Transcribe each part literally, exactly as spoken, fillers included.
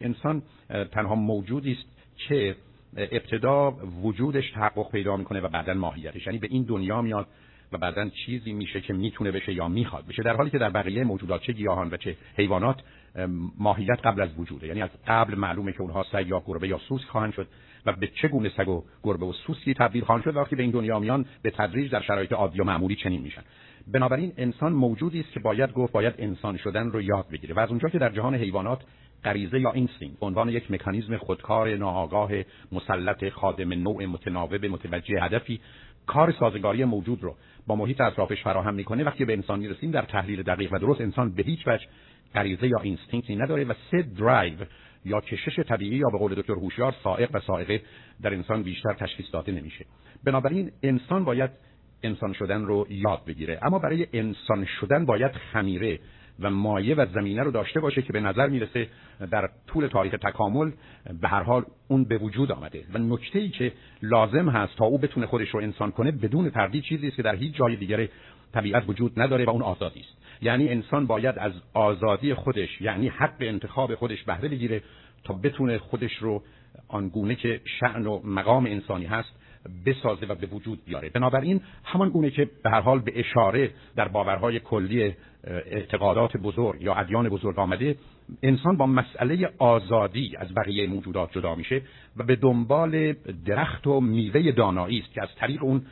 انسان تنها موجودی است که ابتدا وجودش تحقق پیدا میکنه و بعداً ماهیتش، یعنی به این دنیا میاد و بعداً چیزی میشه که میتونه بشه یا میخواد بشه، در حالی که در بقیه موجودات چه گیاهان و چه حیوانات ماهیت قبل از وجوده، یعنی از قبل معلومه که اونها سگ یا گربه یا سوسک خواهند شد و به چگونه سگ و گربه و سوسکی تبدیل خواهند شد. وقتی به این دنیا میان به تدریج در شرایط عادی و معمولی چنین میشن. بنابراین انسان موجودی است که باید گفت باید انسان شدن رو یاد بگیره و از اونجا که در جهان حیوانات غریزه یا اینستینکت به عنوان یک مکانیزم خودکار ناآگاه مسلط خادم نوع متناوب متوجه هدفی کار سازگاری موجود رو با محیط اطرافش فراهم میکنه، وقتی به انسان میرسیم در تحلیل دقیق و درست انسان به هیچ وجه غریزه یا اینستینکتی نداره و سه درایو یا کشش طبیعی یا به قول دکتر هوشیار سائق و سائقه در انسان بیشتر تشخیص داده نمیشه. بنابراین انسان باید انسان شدن رو یاد بگیره، اما برای انسان شدن باید خمیره و مایه و زمینه رو داشته باشه که به نظر میرسه در طول تاریخ تکامل به هر حال اون به وجود آمده و نکته‌ای که لازم هست تا او بتونه خودش رو انسان کنه بدون تردید چیزی است که در هیچ جای دیگه طبیعت وجود نداره و اون آزادی است. یعنی انسان باید از آزادی خودش، یعنی حق انتخاب خودش بهره بگیره تا بتونه خودش رو آنگونه که شأن و مقام انسانی هست بسازه و به وجود بیاره. بنابراین همان گونه که به هر حال به اشاره در باورهای کلی اعتقادات بزرگ یا ادیان بزرگ آمده، انسان با مسئله آزادی از بقیه موجودات جدا میشه و به دنبال درخت و میوه دانایی است که از طریق اون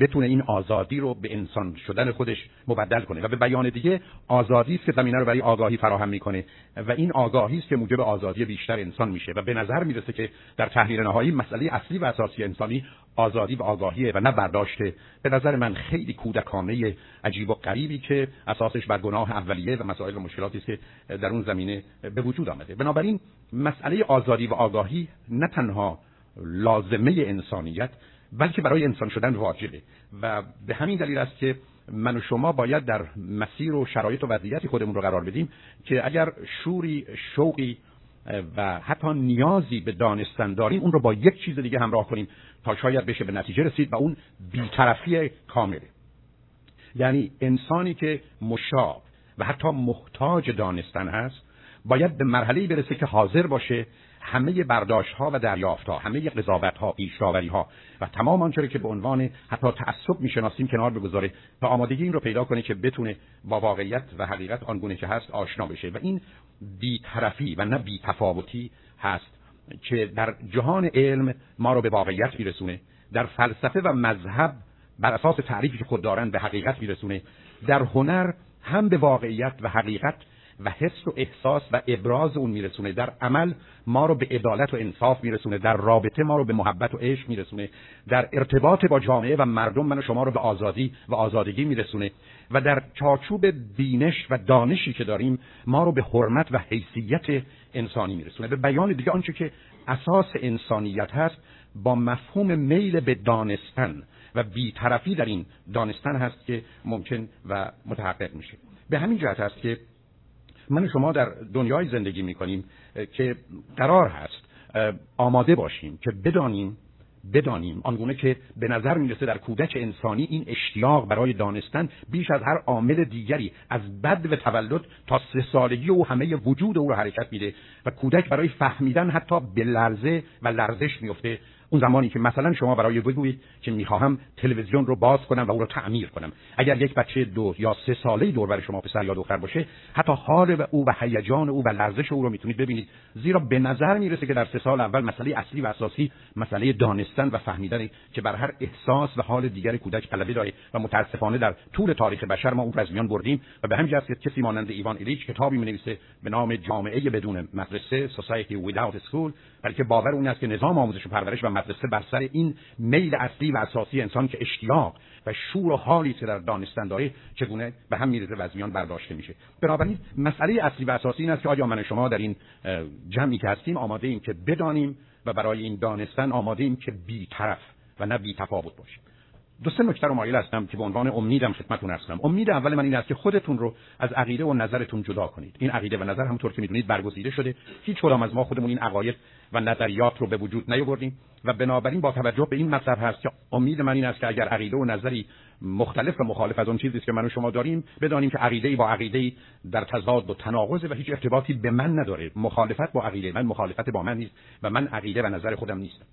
بتونه این آزادی رو به انسان شدن خودش مبدل کنه و به بیان دیگه آزادی است که زمینه رو برای آگاهی فراهم میکنه و این آگاهی است که موجب آزادی بیشتر انسان میشه و به نظر میرسه که در تحلیل نهایی مسئله اصلی و اساسی انسانی آزادی و آگاهیه و نه برداشته. به نظر من خیلی کودکانه عجیب و غریبی که اساسش بر گناه اولیه و مسائل و مشکلاتی است که در اون زمینه به وجود آمده. بنابراین مسئله آزادی و آگاهی نه تنها لازمه انسانیت بلکه برای انسان شدن واجبه و به همین دلیل است که من و شما باید در مسیر و شرایط و وضعیتی خودمون رو قرار بدیم که اگر شوری، شوقی و حتی نیازی به دانستن داریم اون رو با یک چیز دیگه همراه کنیم تا شاید بشه به نتیجه رسید و اون بی‌طرفی کامله. یعنی انسانی که مشاغب و حتی محتاج دانستن هست باید به مرحله‌ای برسه که حاضر باشه همه برداشت‌ها و دریافت‌ها، همه قضاوت‌ها، پیشاوری‌ها و تمام آنچه که به عنوان حتی تعصب می‌شناسیم کنار بگذاره تا آمادگی این رو پیدا کنه که بتونه با واقعیت و حقیقت آنگونه که هست آشنا بشه و این بی‌طرفی و نه بی‌تفاوتی هست که در جهان علم ما رو به واقعیت می‌رسونه، در فلسفه و مذهب بر اساس تعریفی که خود دارن به حقیقت می‌رسونه، در هنر هم به واقعیت و حقیقت و حس و احساس و ابراز اون میرسونه، در عمل ما رو به عدالت و انصاف میرسونه، در رابطه ما رو به محبت و عشق میرسونه، در ارتباط با جامعه و مردم من و شما رو به آزادی و آزادگی میرسونه و در چارچوب بینش و دانشی که داریم ما رو به حرمت و حیثیت انسانی میرسونه. به بیان دیگه آنچه که اساس انسانیت هست با مفهوم میل به دانستن و بی‌طرفی در این دانستن هست که ممکن و متحقق میشه. به همین جهت است که من شما در دنیای زندگی میکنیم که قرار هست آماده باشیم که بدانیم بدانیم آنگونه که به نظر میرسه در کودک انسانی این اشتیاق برای دانستن بیش از هر عامل دیگری از بدو تولد تا سه سالگی او همه وجود او رو حرکت میده و کودک برای فهمیدن حتی به لرزه و لرزش میفته. اون زمانی که مثلا شما برای بگویید که میخواهم تلویزیون رو باز کنم و اون رو تعمیر کنم، اگر یک بچه دو یا سه ساله‌ای دور بر شما پسر یا دختر باشه حتی حال او و هیجان او و لرزش او رو میتونید ببینید، زیرا به نظر میرسه که در سه سال اول مسئله اصلی و اساسی مسئله دانستن و فهمیدن که بر هر احساس و حال دیگر کودک غلبه داره و متاسفانه در طول تاریخ بشر ما اون رو از میان بردیم و به همین جهت که کسی مانند ایوان ایلیچ کتابی می‌نویسه به نام جامعه بدون مدرسه Society Without School، بلکه باور اون است که نظام آموزش و پرورش و مدرسه بر سر این میل اصلی و اساسی انسان که اشتیاق و شور و حالی که در دانستن داره چگونه به هم میرزه و از میان برداشته میشه. بنابراین مسئله اصلی و اساسی این است که آیا من و شما در این جمعی که هستیم آماده ایم که بدانیم و برای این دانستن آماده ایم که بی‌طرف و نه بی‌تفاوت باشیم. دو سه نکته رو مایل هستم که به عنوان امیدم خدمتتون هستم. امید اول من این است که خودتون رو از عقیده و نظرتون جدا کنید. این عقیده و نظر همونطور که میدونید برگزیده شده، هیچ کدام از ما خودمون این عقاید و نظریات رو به وجود نیاوردیم و بنابراین با توجه به این مطلب هست که امید من این است که اگر عقیده و نظری مختلف و مخالف از اون چیزی که من و شما داریم، بدانیم که عقیده‌ای با عقیده‌ای در تضاد و تناقض و هیچ ارتباطی به من نداره. مخالفت با عقیده من مخالفت با من نیست و من عقیده و نظر خودم نیستم.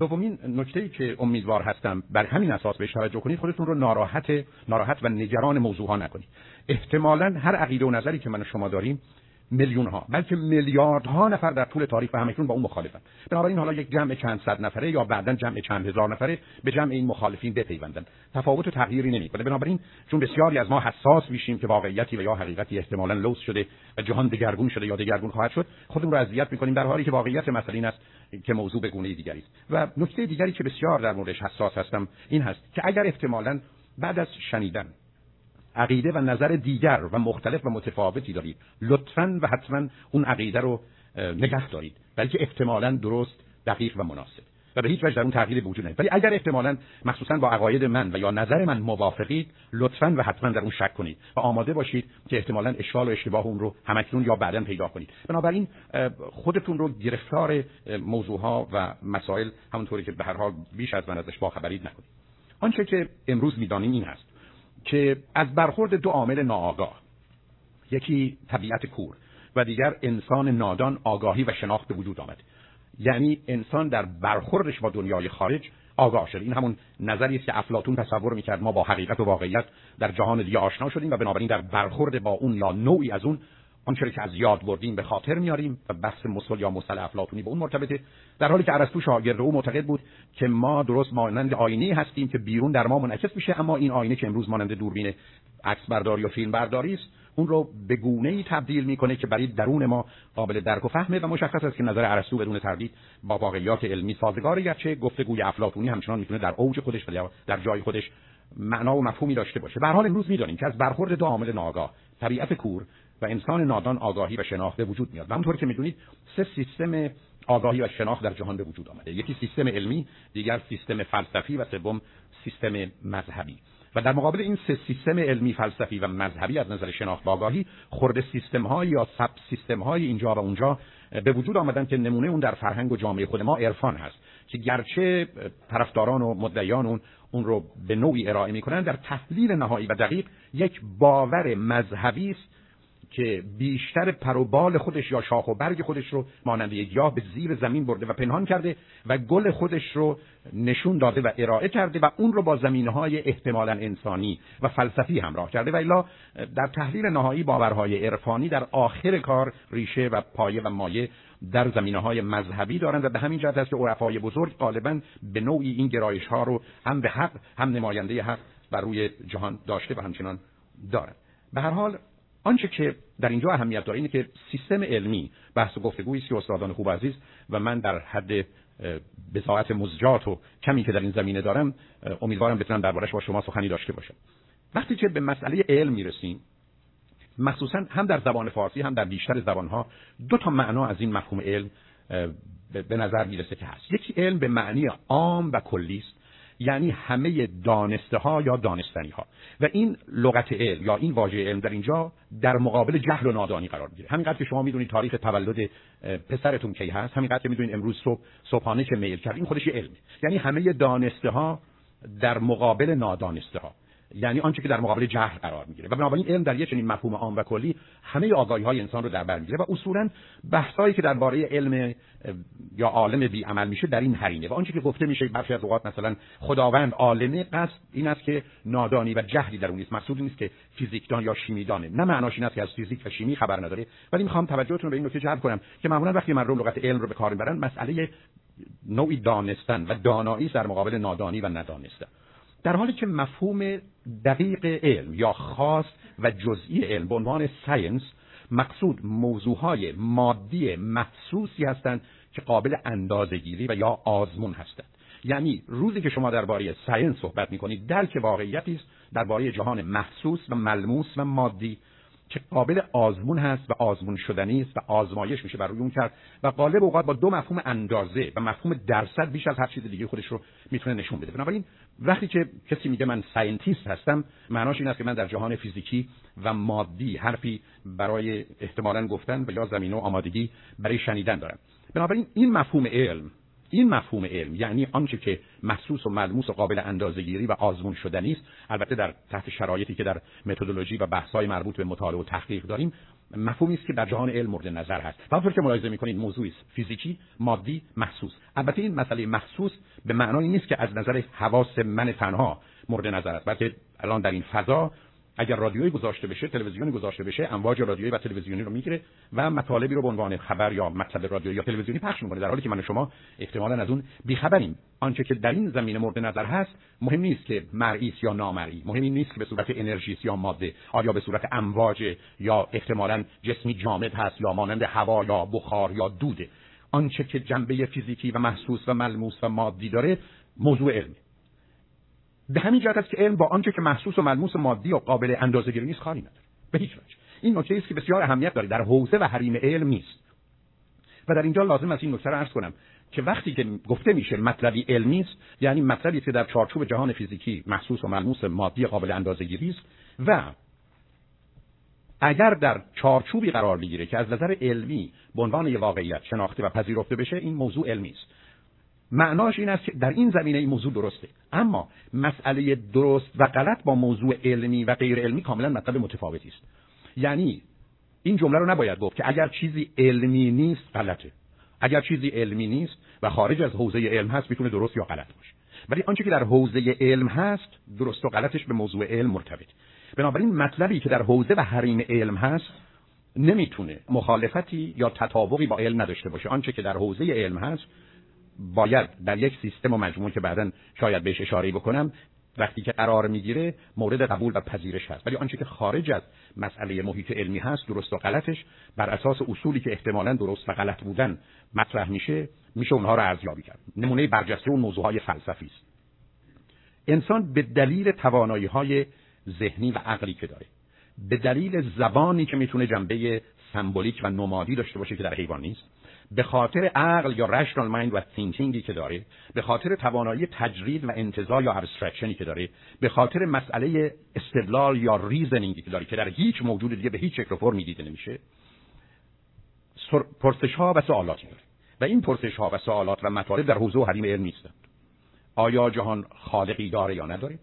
دومین نکته‌ای که امیدوار هستم بر همین اساس بهش توجه کنید، خودتون رو ناراحت ناراحت و نگران موضوعها نکنید. احتمالاً هر عقیده و نظری که من و شما داریم میلیون ها بلکه میلیاردها نفر در طول تاریخ و همکنون با اون مخالفن. بنابراین حالا یک جمع چند صد نفره یا بعداً جمع چند هزار نفره به جمع این مخالفین بپیوندن، تفاوت و تغییری نمیکنه. بنابراین چون بسیاری از ما حساس میشیم که واقعیتی و یا حقیقتی احتمالاً لوث شده و جهان دگرگون شده یا دگرگون خواهد شد، خودمون رو اذیت میکنیم، در حالی که واقعیت مسئله این است که موضوع به گونه‌ای دیگری است. و نکته دیگری که بسیار در موردش حساس هستم این هست که اگر احتمالاً بعد از شنیدن عقیده و نظر دیگر و مختلف و متفاوتی دارید، لطفاً و حتماً اون عقیده رو نگه دارید، بلکه احتمالاً درست، دقیق و مناسب و به هیچ وجه در اون تغییر وجود ندید. ولی اگر احتمالاً مخصوصاً با عقاید من و یا نظر من موافقید، لطفاً و حتماً در اون شک کنید و آماده باشید که احتمالاً اشکال و اشتباه اون رو همکنون یا بعداً پیدا کنید. بنابراین خودتون رو گرفتار موضوعها و مسائل همونطوری که به هر حال بیش از من ازش باخبرید نکنید. آنچه که امروز می‌دانیم این است که از برخورد دو عامل ناآگاه، یکی طبیعت کور و دیگر انسان نادان، آگاهی و شناخت به وجود آمد. یعنی انسان در برخوردش با دنیای خارج آگاه شد. این همون نظریه است که افلاطون تصور می‌کرد ما با حقیقت و واقعیت در جهان دیگه آشنا شدیم و بنابراین در برخورد با اون یا نوعی از اون آنچه که از یاد بردیم به خاطر میاریم و بحث مسل یا مسل افلاطونی به اون مرتبطه، در حالی که ارسطو شاگرد او معتقد بود که ما درست مانند آینه هستیم که بیرون در ما منعکس میشه، اما این آینه که امروز مانند دوربین عکس برداری یا فیلم برداری است، اون رو به گونه‌ای تبدیل میکنه که برای درون ما قابل درک و فهمه. و مشخص است که نظر ارسطو بدون تردید با واقعیات علمی سازگاره، گرچه گفتگوی افلاطونی همچنان میتونه در اوج خودش و در جای خودش معنا و مفهومی داشته باشه. به هر حال امروز میدونیم که از برخورد دو عامل ناآگاه، طبیعت کور و انسان نادان، آگاهی و شناخت به وجود میاد. و همونطور که میدونید سه سیستم آگاهی و شناخت در جهان به وجود آمده، یکی سیستم علمی، دیگر سیستم فلسفی و سوم سیستم مذهبی. و در مقابل این سه سیستم علمی، فلسفی و مذهبی از نظر شناخت و آگاهی، خرد سیستم های یا سب سیستم های اینجا و اونجا به وجود آمدن که نمونه اون در فرهنگ و جامعه خود ما عرفان هست، که گرچه طرفداران و مدعیان اون اون رو به نوعی ارائه میکنن، در تحلیل نهایی و دقیق یک باور مذهبی است که بیشتر پر و بال خودش یا شاخ و برگ خودش رو مانند یک یا به زیر زمین برده و پنهان کرده و گل خودش رو نشون داده و ارائه کرده و اون رو با زمینه‌های احتمالاً انسانی و فلسفی همراه کرده. و الا در تحلیل نهایی باورهای عرفانی در آخر کار ریشه و پایه و مایه در زمینه‌های مذهبی دارند و به همین جهت است که عرفای بزرگ غالباً به نوعی این گرایش‌ها رو هم به حق هم نماینده حق بر روی جهان داشته و همچنان دارند. به هر حال آنچه که در اینجا اهمیت داره اینه که سیستم علمی بحث و گفتگویی است که استادان خوب عزیز و من در حد بساعت مزجات و کمی که در این زمینه دارم امیدوارم بتونم دربارش با شما سخنی داشته باشم. وقتی که به مسئله علم میرسیم، مخصوصا هم در زبان فارسی هم در بیشتر زبانها دو تا معنا از این مفهوم علم به نظر میرسه که هست. یکی علم به معنی عام و کلی است، یعنی همه دانسته ها یا دانستنی ها، و این لغت علم یا این واژه علم در اینجا در مقابل جهل و نادانی قرار میگیره. همینقدر که شما میدونید تاریخ تولد پسرتون کی هست، همینقدر که میدونید امروز صبح صبحانه که میل کرد، این خودش علمه. یعنی همه دانسته ها در مقابل نادانسته ها، یعنی آنچه که در مقابل جهل قرار میگیره. و بنابراین علم در یک چنین مفهوم عام و کلی همه آگاهی های انسان رو در بر میگیره. و اصولاً بحثایی که درباره علم یا عالم بی عمل میشه در این حرینه. و آنچه که گفته میشه برخی از اوقات مثلا خداوند عالمه، قصد این است که نادانی و جهلی در اون نیست. مقصود نیست که فیزیکدان یا شیمیدانه، نه معناش این است که از فیزیک و شیمی خبر نداره. ولی میخوام توجهتون رو به این نکته جلب کنم که معمولا وقتی مردم لغت علم رو به کار میبرن، مساله نوعی دانستن و دانایی در مقابل نادانی و ندانستن، در حالی که مفهوم دقیق علم یا خاص و جزئی علم به عنوان ساینس مقصود موضوعهای مادی محسوسی هستند که قابل اندازه‌گیری و یا آزمون هستند. یعنی روزی که شما درباره ساینس صحبت می‌کنید، درک واقعیتی است درباره جهان محسوس و ملموس و مادی که قابل آزمون هست و آزمون شدنی است و آزمایش میشه بر روی اون کرد. و غالب اوقات با دو مفهوم اندازه و مفهوم درصد بیش از هر چیز دیگه خودش رو میتونه نشون بده. بنابراین وقتی که کسی میگه من ساینتیست هستم، معناش این است که من در جهان فیزیکی و مادی حرفی برای احتمالاً گفتن و یا زمینه و آمادگی برای شنیدن دارم. بنابراین این مفهوم علم این مفهوم علم یعنی آنچه که محسوس و ملموس و قابل اندازه‌گیری و آزمون شدنی است، البته در تحت شرایطی که در متدولوژی و بحث‌های مربوط به مطالعه و تحقیق داریم، مفهومی است که در جهان علم مورد نظر هست. همونطور که ملاحظه می‌کنید موضوعی است فیزیکی، مادی، محسوس. البته این مسئله محسوس به معنای نیست که از نظر حواس من تنها مورد نظر است. البته الان در این فضا اگر رادیویی گذاشته بشه، تلویزیونی گذاشته بشه، امواج رادیویی و تلویزیونی رو میگیره و مطالبی رو به عنوان خبر یا مطلب رادیویی یا تلویزیونی پخش میکنه، در حالی که من و شما احتمالاً از اون بی‌خبریم. آنچه که در این زمینه مورد نظر هست مهم نیست که مرئی است یا نامرئی، مهم نیست که به صورت انرژی است یا ماده، آیا به صورت امواج یا احتمالاً جسمی جامد هست یا مانند هوا یا بخار یا دوده. آنچه که جنبه فیزیکی و محسوس و ملموس و مادی داره موضوع علمه. به همین جهت است که علم با آنچه که محسوس و ملموس و مادی و قابل اندازه‌گیری نیست کاری نداره، به هیچ وجه. این نکته است که بسیار اهمیت داره، در حوزه و حریم علم نیست. و در اینجا لازم است این نکته را عرض کنم که وقتی که گفته میشه مطلبی علمی است، یعنی مطلبی که در چارچوب جهان فیزیکی محسوس و ملموس مادی قابل اندازه‌گیری است و اگر در چارچوبی قرار بگیره که از نظر علمی به عنوان یک واقعیت شناخته و پذیرفته بشه، این موضوع علمی است. معناش این است که در این زمینه این موضوع درسته، اما مسئله درست و غلط با موضوع علمی و غیر علمی کاملا مطلب متفاوتی است. یعنی این جمله رو نباید گفت که اگر چیزی علمی نیست غلطه. اگر چیزی علمی نیست و خارج از حوزه علم هست میتونه درست یا غلط باشه، ولی آنچه که در حوزه علم هست درست و غلطش به موضوع علم مرتبط. بنابراین مطلبی که در حوزه و حریم علم هست نمیتونه مخالفتی یا تطابقی با علم نداشته باشه. آنچه که در حوزه علم هست باید در یک سیستم و مجموعه که بعداً شاید بهش اشاره بکنم وقتی که قرار میگیره مورد قبول و پذیرش هست، ولی آنچه که خارج از مسئله محیط علمی هست درست و غلطش بر اساس اصولی که احتمالاً درست و غلط بودن مطرح میشه میشه اونها رو ارزیابی کرد. نمونه برجسته اون موضوعهای فلسفی است. انسان به دلیل توانایی‌های ذهنی و عقلی که داره، به دلیل زبانی که میتونه جنبه سمبولیک و نمادی داشته باشه که در حیوان نیست، به خاطر عقل یا رشنال مایند و تینکینگی که داره، به خاطر توانایی تجرید و انتزاع یا ابسترکشنی که داره، به خاطر مسئله استدلال یا ریزنینگی که داره که در هیچ موجود دیگه به هیچ شکل و فرمی دیده نمیشه، پرسش‌ها و سوالاتی داره. و این پرسش‌ها و سوالات و مطالب در حوزه و حریم علم نیستند. آیا جهان خالقی داره یا نداره؟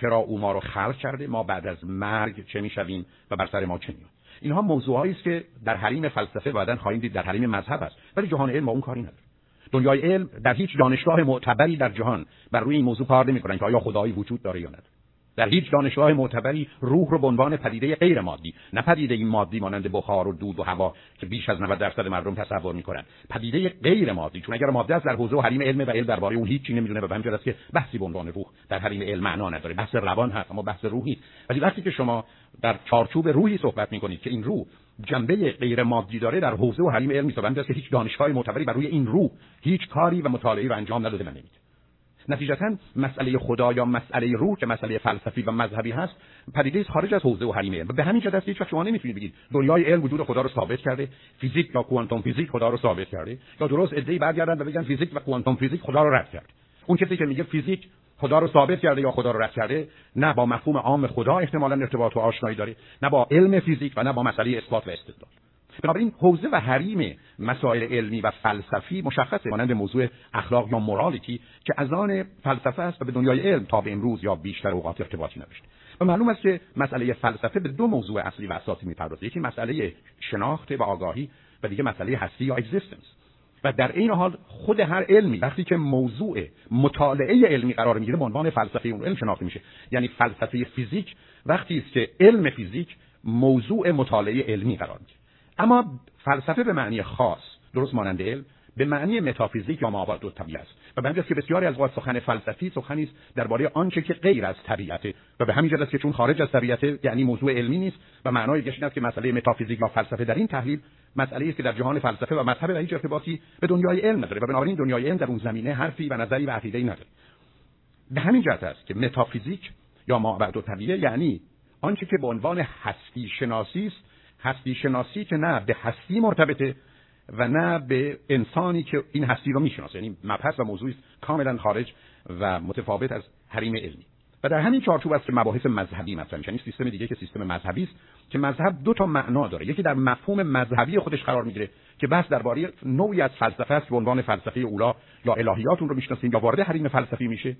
چرا او ما رو خلق کرده؟ ما بعد از مرگ چه میشویم و بر سر ما چه میاد؟ اینها موضوعایی است که در حریم فلسفه بعداً خواهیم دید، در حریم مذهب است، ولی جهان علم با اون کاری نداره. دنیای علم در هیچ دانشگاه معتبری در جهان بر روی این موضوع کار نمی‌کنن که آیا خدایی وجود داره یا نداره. در هیچ دانشگاه معتبری روح رو به عنوان پدیده غیر مادی، نه پدیده این مادی مانند بخار و دود و هوا که بیش از نود درصد مردم تصور می‌کنن، پدیده غیر مادی، چون اگر ماده است در حوزه و حریم علم و علم درباره اون هیچ چیزی نمی‌دونه، به همین جهت است که بحثی به عنوان روح در حریم علم معنا نداره. بحث روان هست اما بحث روحی. ولی وقتی که شما در چارچوب روحی صحبت می‌کنید که این روح جنبه غیر مادی داره در حوزه و حریم علم میشه، به همین جهت است که هیچ دانشگاه معتبری بر روی این روح هیچ کاری و مطالعه‌ای رو انجام نداده. من نتیجتاً مسئله خدا یا مسئله روح که مسئله فلسفی و مذهبی هست پدیده‌ای خارج از حوزه و حریم علم. به همین جهت است که هیچ‌وقت شما نمی‌تونید بگید دنیای علم وجود خدا رو ثابت کرده، فیزیک یا کوانتوم فیزیک خدا رو ثابت کرده، یا درست ادعی برگردن و بگن فیزیک و کوانتوم فیزیک خدا رو رد کرد. اون کسی که میگه فیزیک خدا رو ثابت کرده یا خدا رو رد کرده، نه با مفهوم عام خدا احتمالاً ارتباط و آشنایی داره، نه با علم فیزیک و نه با مسئله اثبات و استدلال. بنابراین حوزه و حریم مسائل علمی و فلسفی مشخصه، مانند موضوع اخلاق یا مورالیتی که از آن فلسفه است و به دنیای علم تا به امروز یا بیشتر اوقات ارتباطی نداشته. و معلوم است که مسئله فلسفه به دو موضوع اصلی و اساسی می‌پردازه، یکی مسئله شناخت و آگاهی و دیگه مسئله هستی یا اگزیستنس. و در این حال خود هر علمی وقتی که موضوع مطالعه علمی قرار می‌گیره به عنوان فلسفه اون علم شناخته میشه. یعنی فلسفه فیزیک وقتی است که علم فیزیک موضوع مطالعه علمی قرار می‌گیره. اما فلسفه به معنی خاص، درست مانند علم، به معنی متافیزیک یا مابعد الطبیعه است. و به همین جهت که بسیاری از اوقات سخن فلسفی سخنی است درباره آنچه که غیر از طبیعته و به همین جهت که چون خارج از طبیعته یعنی موضوع علمی نیست و معنای دیگه این است که مسئله متافیزیک یا فلسفه در این تحلیل مسئله است که در جهان فلسفه و مذهب هیچ ارتباطی به دنیای علم نداره و بنابراین دنیای علم در اون زمینه حرفی و نظری و عقیده‌ای نداره. به همین جهت است که متافیزیک یا مابعد الطبیعه یعنی آنچه که به عنوان هستی شناسی است، هستی شناسی که نه به هستی مرتبطه و نه به انسانی که این هستی رو میشناسه، یعنی مبحث و موضوعی است کاملا خارج و متفاوت از حریم علمی. و در همین چارچوب است که مباحث مذهبی مثلا یعنی سیستم دیگه که سیستم مذهبی است که مذهب دو تا معنا داره، یکی در مفهوم مذهبی خودش قرار میگیره که بحث درباره نوعی از فلسفه است به عنوان فلسفه اولا یا الهیاتون رو میشناسیم یا وارد حریم فلسفی میشه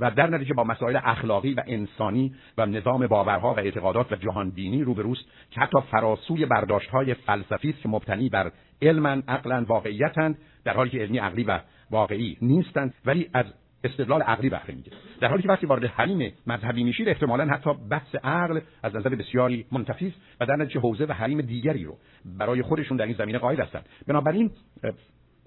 و در نتیجه با مسائل اخلاقی و انسانی و نظام باورها و اعتقادات و جهان بینی روبروست که حتی فراسوی برداشت‌های فلسفی است که مبتنی بر علما، عقلا، واقعیتاً در حالی که علمی عقلی و واقعی نیستند ولی از استدلال عقلی بهره می‌گیرند. در حالی که وقتی وارد حریم مذهبی میشید احتمالاً حتی بحث عقل از نظر بسیاری منتفی است و در نتیجه حوزه و حریم دیگری رو برای خودشون در این زمینه قائل هستند. بنابراین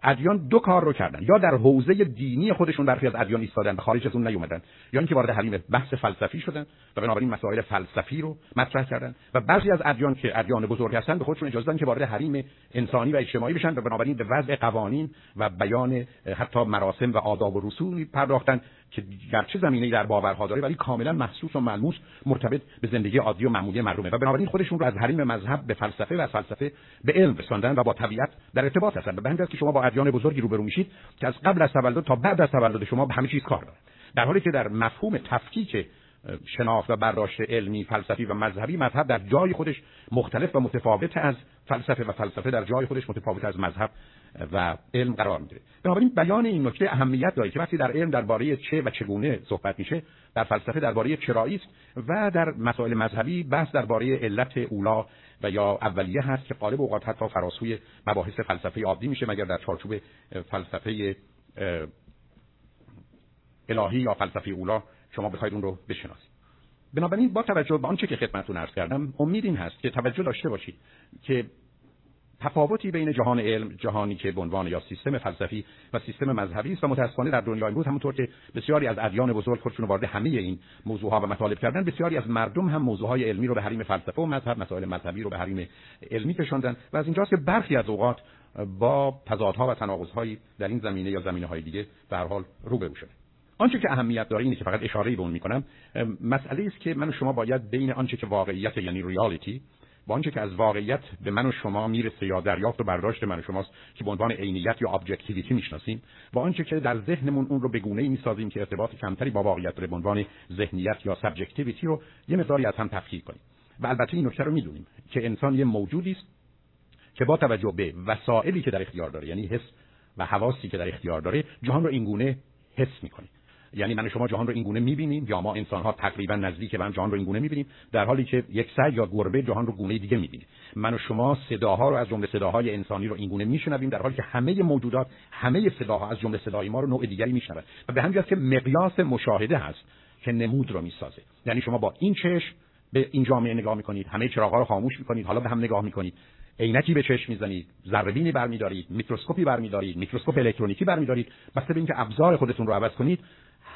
ادیان دو کار رو کردن، یا در حوزه دینی خودشون برخی از ادیان ایستادن و خارج از اون نیومدن، یا اینکه وارد حریم بحث فلسفی شدن و بنابراین مسائل فلسفی رو مطرح کردن و بعضی از ادیان که ادیان بزرگ هستن به خودشون اجازه دادن که وارد حریم انسانی و اجتماعی بشن و بنابراین به وضع قوانین و بیان حتی مراسم و آداب و رسومی پرداختن که گرچه زمینه‌ای در باورها داره ولی کاملا محسوس و ملموس مرتبط به زندگی عادی و معمولی مردمه و بنابراین خودشون رو از حریم مذهب به فلسفه و فلسفه به علم رساندن و با طبیعت در ارتباط هستن. به همین که شما با ادیان بزرگی روبرو میشید که از قبل از تولد تا بعد از تولد شما به همه چیز کار دارن، در حالی که در مفهوم تفکیک شناخت و برداشت علمی، فلسفی و مذهبی، مذهب در جای خودش مختلف و متفاوت از فلسفه و فلسفه در جای خودش متفاوت از مذهب و علم قرار می‌گیره. بنابراین بیان این نکته اهمیت داره که وقتی در علم درباره چه و چگونه صحبت میشه، در فلسفه درباره چرایی است و در مسائل مذهبی بحث درباره علت اولا و یا اولیه هست که غالب اوقات حتی فراسوی مباحث فلسفی عادی میشه مگر در چارچوب فلسفه الهی یا فلسفه اولا شما بخواید اون رو بشناسید. بنابراین با توجه به آنچه که خدمتتون عرض کردم، امید این هست که توجه داشته باشید که تفاوتی بین جهان علم، جهانی که به عنوان یا سیستم فلسفی و سیستم مذهبی است و متأسفانه در دنیای امروز همونطور که بسیاری از ادیان بزرگ خودشون وارد همه این موضوعها و مطالب کردن، بسیاری از مردم هم موضوعهای علمی رو به حریم فلسفه و مذهب، مسائل مذهبی رو به حریم علمی کشاندن و از اینجاست که برخی از اوقات با تضادها و تناقض‌هایی در این زمینه یا زمینه‌های دیگه به هر حال روبرو شدن. آنچه که اهمیت داره اینه که فقط اشاره‌ای به اون می‌کنم، مسئله است که من و شما باید بین آنچه که واقعیت یعنی ریالیتی با آنچه که از واقعیت به من و شما میرسه یا دریافت و برداشت من و شماست که به عنوان عینیت یا ابجکتیویتی میشناسیم و آنچه که در ذهنمون اون رو به گونه‌ای میسازیم که ارتباط کمتری با واقعیت به عنوان ذهنیت یا سابجکتیویتی رو یه مقداری از هم تفکیک کنیم. و البته این نکته رو می‌دونیم که انسان یه موجودی است که با توجه به وسایلی که در اختیار داره، یعنی حس و حواسی که در اختیار داره، جهان رو این گونه حس می‌کنه. یعنی من و شما جهان رو این گونه می‌بینیم یا ما انسان‌ها تقریبا نزدیک به هم جهان رو این گونه می‌بینیم، در حالی که یک سگ یا گربه جهان رو گونه دیگه می‌بینه. من و شما صداها رو از جمله صداهای انسانی رو این گونه می‌شنویم، در حالی که همه موجودات همه صداها از جمله صدای ما رو نوع دیگری می‌شنوند و به همین جهت که مقیاس مشاهده هست که نمود رو می‌سازه. یعنی شما با این چشم به این جامعه نگاه می‌کنید، همه چراغ‌ها رو خاموش می‌کنید، حالا به هم نگاه می‌کنید، عینکی به چشم میزنید، ذره‌بینی برمی‌دارید، میکروسکوپی برمی‌دارید، میکروسکوپ الکترونیکی برمی‌دارید، بسته به اینکه ابزار خودتون رو عوض کنید،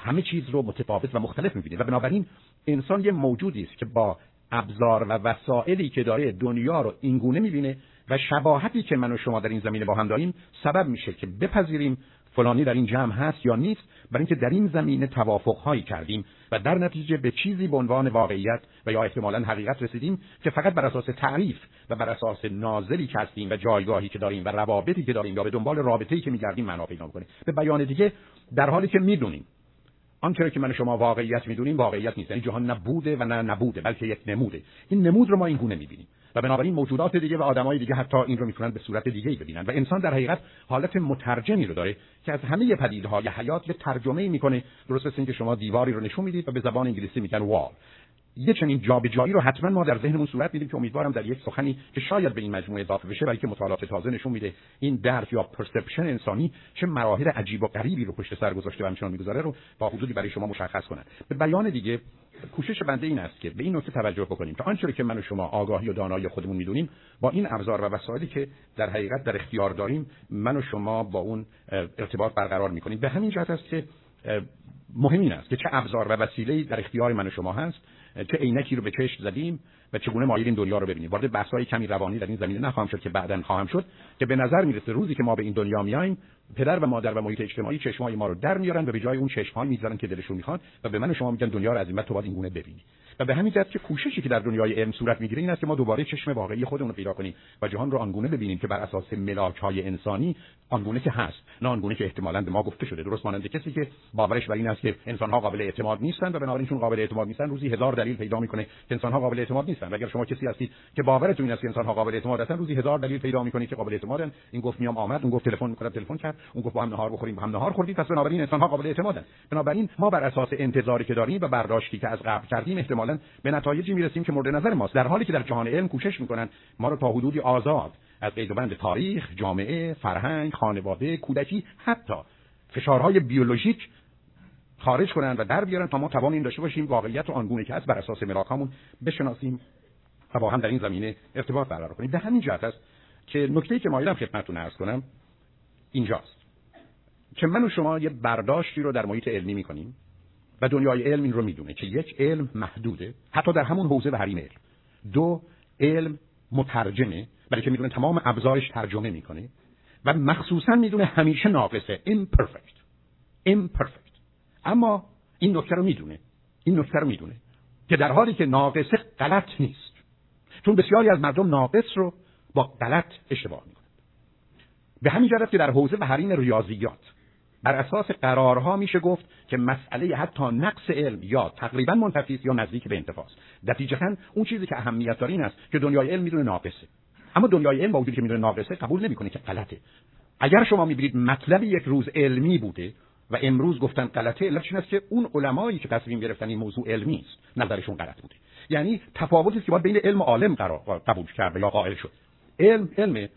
همه چیز رو متفاوت و مختلف می‌بینید و بنابراین انسان یه موجودی است که با ابزار و وسایلی که داره دنیا رو این گونه می‌بینه و شباهتی که من و شما در این زمینه با هم داریم سبب میشه که بپذیریم فلانی در این جمع هست یا نیست، برای اینکه در این زمینه توافق‌هایی کردیم و در نتیجه به چیزی به عنوان واقعیت و یا احتمالاً حقیقت رسیدیم که فقط بر اساس تعریف و بر اساس نازلی که هستیم و جایگاهی که داریم و روابطی که داریم یا به دنبال رابطه‌ای که می‌گردیم معنا پیدا می‌کنه. به بیان دیگه، در حالی که می‌دونیم آنچه که من و شما واقعیت می‌دونیم واقعیت نیست، یعنی جهان نبوده و نه نبوده بلکه یک نموده. این نمود رو ما این گونه می‌بینیم و بنابراین موجودات دیگه و آدمای دیگه حتی این رو می‌تونن به صورت دیگه‌ای ببینن و انسان در حقیقت حالت مترجمی رو داره که از همه پدیده‌های حیات یه ترجمه‌ای می‌کنه. درست مثل اینکه شما دیواری رو نشون میدید و به زبان انگلیسی میگن وال. یه چنین جابجایی رو حتما ما در ذهنمون صورت میدیم که امیدوارم در یک سخنی که شاید به این مجموعه اضافه بشه، بلکه مطالعات تازه نشون میده این درک یا پرسپشن انسانی چه مراحل عجیب و غریبی رو پشت سر گذاشته و همچنان میگذاره رو با حدودی برای شما مشخص کنن. به بیان دیگه، کوشش بنده این است که به این نکته توجه بکنیم که آنچه که من و شما آگاهی و دانایی خودمون میدونیم با این ابزار و وسایلی که در حقیقت در اختیار داریم من و شما با اون ارتباط برقرار میکنیم. به همین جهت است که مهم این است که چه ابزار و وسیله‌ای در اختیار من و شما هست، چه عینکی رو به چشم زدیم و چگونه مایلیم دنیا رو ببینیم. وارد بحث‌های کمی روانی در این زمینه نخواهم شد که بعداً خواهم شد که به نظر میرسه روزی که ما به این دنیا میایم، پدر و مادر و محیط اجتماعی چشمای ما رو در میارن و به جای اون چشم‌ها میذارن که دلشون میخواد و به من و شما میگن دنیا رو از این بعد تو باید این گونه ببینی. و به همین جهت که کوششی که در دنیای علم صورت میگیره این است که ما دوباره چشم واقعی خودمون رو پیدا کنیم و جهان رو آنگونه ببینیم که بر اساس ملاک‌های انسانی آنگونه که هست، نه آنگونه که احتمالاً به ما گفته شده. درست مانند کسی که باورش بر این است که انسان‌ها قابل اعتماد نیستند و بنابراین چون قابل اعتماد نیستن روزی هزار دلیل پیدا می‌کنه که انسان‌ها قابل اعتماد نیستن. اگر شما کسی هستید که باورتون این است که انسان‌ها قابل اعتماد هستن، روزی هزار دلیل پیدا می‌کنید که قابل اعتمادن. این گفت میام آمد، اون گفت تلفن می‌کنه تلفن کرد، اون گفت با هم نهار بخوریم، با هم نهار خوردید. پس بنابراین انسان‌ها قابل اعتمادن. بنابراین ما بر اساس انتظاری که داریم و برداشتی که از قبل کردیم احتمالاً به نتایجی می‌رسیم که مورد نظر ماست، در حالی که در جهان علم کوشش می‌کنن ما رو تا حدودی آزاد از قیدوبند تاریخ، جامعه، فرهنگ، خانواده، کودکی، حتی فشارهای بیولوژیک خارج کنن و در بیارن تا ما توان این داشته باشیم واقعیت رو آنگونه که هست بر اساس ملاکامون بشناسیم و با هم در این زمینه ارتباط برقرار کنیم. به همین جهت است که نکته‌ای که مایلم خدمتتون عرض کنم اینجاست که من و شما یه برداشتی رو در محیط علمی می‌کنیم و دنیای علم این رو می‌دونه که یک، علم محدوده، حتی در همون حوزه و حریم علم. دو، علم مترجمه، برای که می‌دونه تمام ابزارش ترجمه می‌کنه و مخصوصاً می‌دونه همیشه ناقصه، imperfect imperfect. اما این نکته رو می‌دونه این نکته رو می‌دونه که در حالی که ناقصه غلط نیست، چون بسیاری از مردم ناقص رو با غلط اشتباه می‌کنند. به همین جهت که در حوزه و حریم ریاضیات بر اساس قرارها میشه گفت که مسئله حتی نقص علم یا تقریبا منتفی است یا نزدیک به انتفاست. نتیجتاً اون چیزی که اهمیت داره این است که دنیای علم میدونه ناقصه، اما دنیای علم با وجودی که میدونه ناقصه قبول نمیکنه که غلطه. اگر شما میبینید مطلب یک روز علمی بوده و امروز گفتن غلطه، علتش این است که اون علمایی که تصمیم گرفتن این موضوع علمی است نظرشون غلط بوده. یعنی تفاوتی است که باید بین علم و عالم قرار قبول کرد یا قائل شد. علم علم